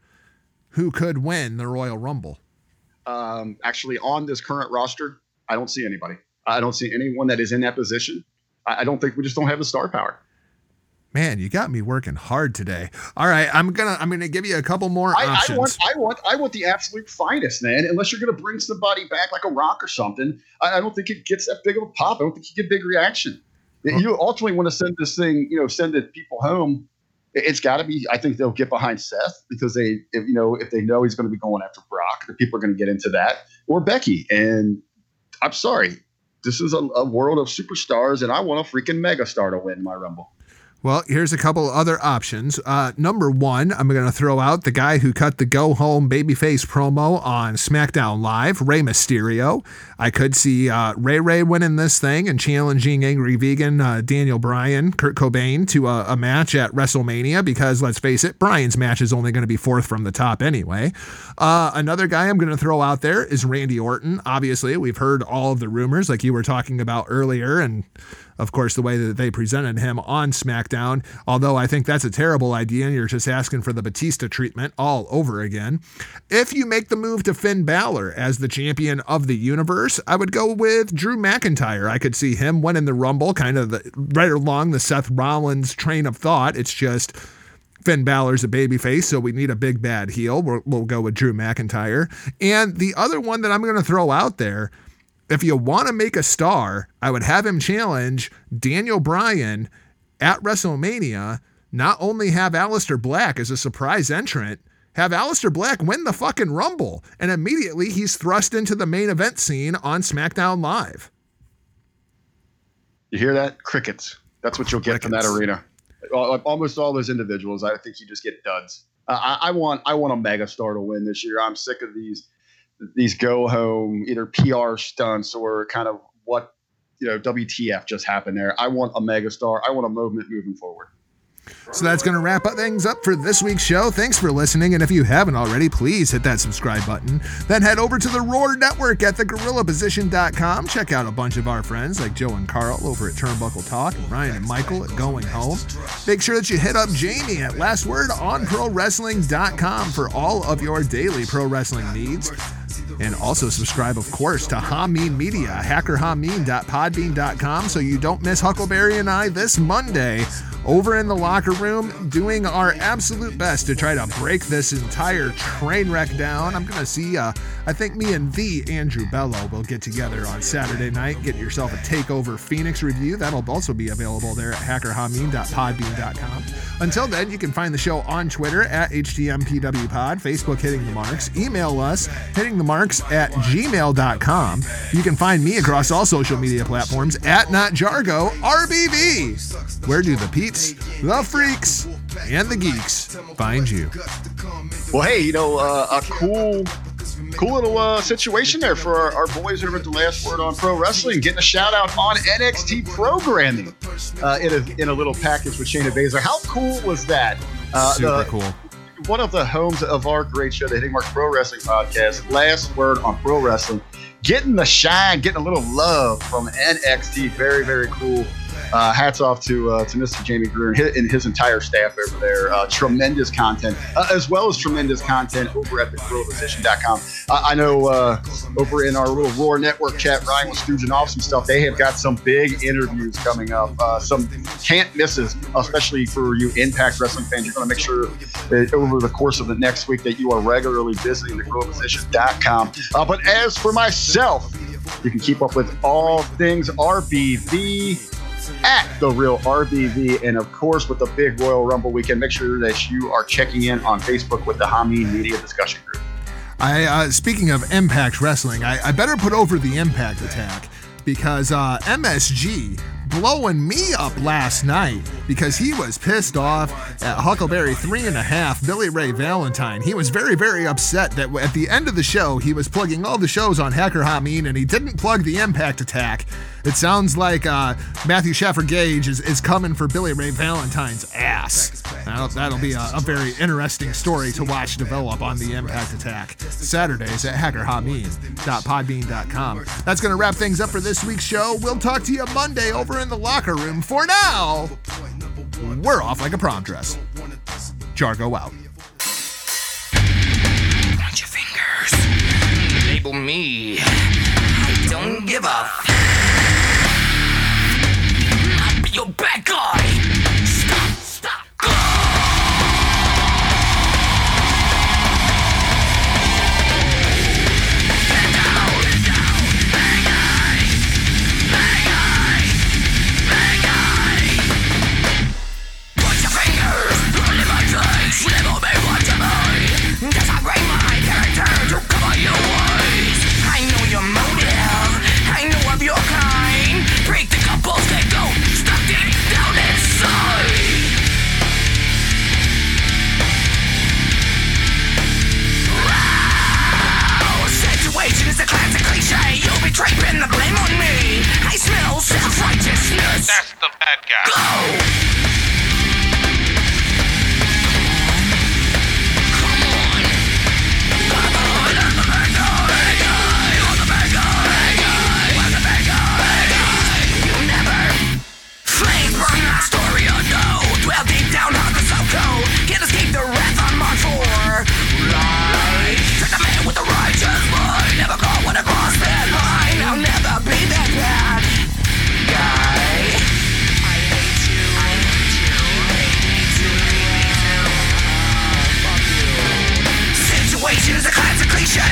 who could win the Royal Rumble? Actually, on this current roster, I don't see anybody. I don't see anyone that is in that position. I don't think we just don't have the star power. Man, you got me working hard today. All right, I'm gonna give you a couple more options. I want the absolute finest, man. Unless you're gonna bring somebody back like a Rock or something, I don't think it gets that big of a pop. I don't think you get big reaction. Oh. You ultimately want to send this thing, send it people home. It's got to be. I think they'll get behind Seth because if they know he's going to be going after Brock, the people are going to get into that, or Becky. And I'm sorry. This is a world of superstars, and I want a freaking megastar to win my Rumble. Well, here's a couple other options. Number one, I'm going to throw out the guy who cut the go-home babyface promo on SmackDown Live, Rey Mysterio. I could see Ray winning this thing and challenging Angry Vegan Daniel Bryan, Kurt Cobain, to a match at WrestleMania because, let's face it, Bryan's match is only going to be fourth from the top anyway. Another guy I'm going to throw out there is Randy Orton. Obviously, we've heard all of the rumors like you were talking about earlier, and of course, the way that they presented him on SmackDown, although I think that's a terrible idea, and you're just asking for the Batista treatment all over again. If you make the move to Finn Balor as the champion of the universe, I would go with Drew McIntyre. I could see him winning the Rumble, kind of right along the Seth Rollins train of thought. It's just Finn Balor's a babyface, so we need a big bad heel. We'll go with Drew McIntyre. And the other one that I'm going to throw out there, if you want to make a star, I would have him challenge Daniel Bryan at WrestleMania, not only have Aleister Black as a surprise entrant, have Aleister Black win the fucking Rumble, and immediately he's thrust into the main event scene on SmackDown Live. You hear that? Crickets. That's what you'll get from that arena. Almost all those individuals, I think you just get duds. I want a megastar to win this year. I'm sick of these go home, either PR stunts or kind of what, WTF just happened there. I want a megastar. I want a movement moving forward. So that's going to wrap up things up for this week's show. Thanks for listening. And if you haven't already, please hit that subscribe button. Then head over to the Roar Network at thegorillaposition.com. Check out a bunch of our friends like Joe and Carl over at Turnbuckle Talk and Ryan and Michael at Going Home. Make sure that you hit up Jamie at Last Word on ProWrestling.com for all of your daily pro wrestling needs. And also subscribe, of course, to Hameen Media, hackerhameen.podbean.com, so you don't miss Huckleberry and I this Monday over in the locker room doing our absolute best to try to break this entire train wreck down. I'm going to see, I think me and the Andrew Bello will get together on Saturday night. Get yourself a TakeOver Phoenix review. That'll also be available there at hackerhameen.podbean.com. Until then, you can find the show on Twitter at HTMPWPod, Facebook Hitting the Marks, email us hittingthemarks@gmail.com. You can find me across all social media platforms at NotJargo RBV, where do the peeps, the freaks, and the geeks find you? Well, hey, you know, a cool little situation there for our boys over at The Last Word on Pro Wrestling, getting a shout out on NXT programming in a little package with Shayna Baszler. How cool was that? Super cool. One of the homes of our great show, the Hitting Marks Pro Wrestling Podcast, Last Word on Pro Wrestling, getting the shine, getting a little love from NXT. Very, very cool. Hats off to Mr. Jamie Greer and his entire staff over there. Tremendous content, as well as tremendous content over at thegorillaposition.com. I know over in our little Roar Network chat, Ryan was stooging off some stuff. They have got some big interviews coming up, some can't misses, especially for you Impact Wrestling fans. You're going to make sure that over the course of the next week that you are regularly visiting thegorillaposition.com. But as for myself, you can keep up with all things RBV at The Real RBV, and of course with the big Royal Rumble weekend, make sure that you are checking in on Facebook with the Hameen Media discussion group. Speaking of Impact Wrestling, I better put over the Impact attack, because MSG blowing me up last night because he was pissed off at Huckleberry 3.5, Billy Ray Valentine. He was very, very upset that at the end of the show, he was plugging all the shows on Hacker Hameen and he didn't plug the Impact attack. It sounds like Matthew Shaffer Gage is coming for Billy Ray Valentine's ass. Now, that'll be a very interesting story to watch develop on the Impact attack. Saturdays at hackerhameen.podbean.com. That's going to wrap things up for this week's show. We'll talk to you Monday over in the locker room. For now, we're off like a prom dress. Jargo out. Got your fingers. Label me. I don't give up. I'll be your bad guy. Draping the blame on me. I smell self-righteousness. That's the bad guy. Go!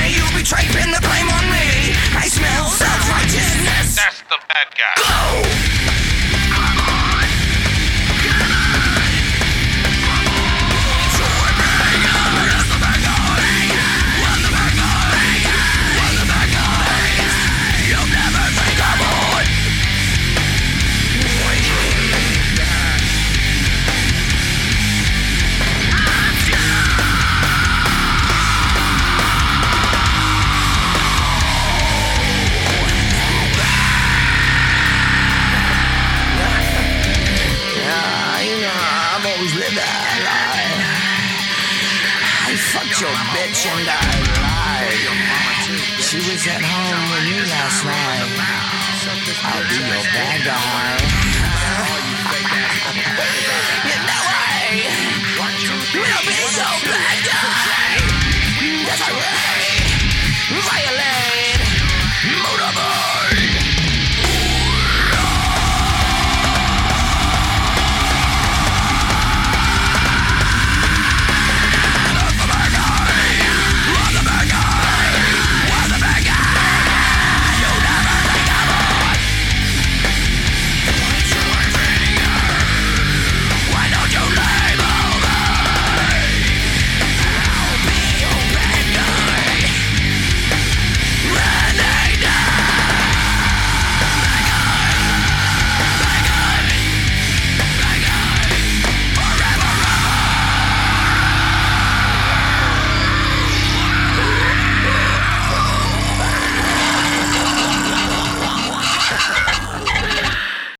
You'll be draping the blame on me. I smell self-righteousness. That's the bad guy. Go! Bitch, and I lied. She was at home with me last night.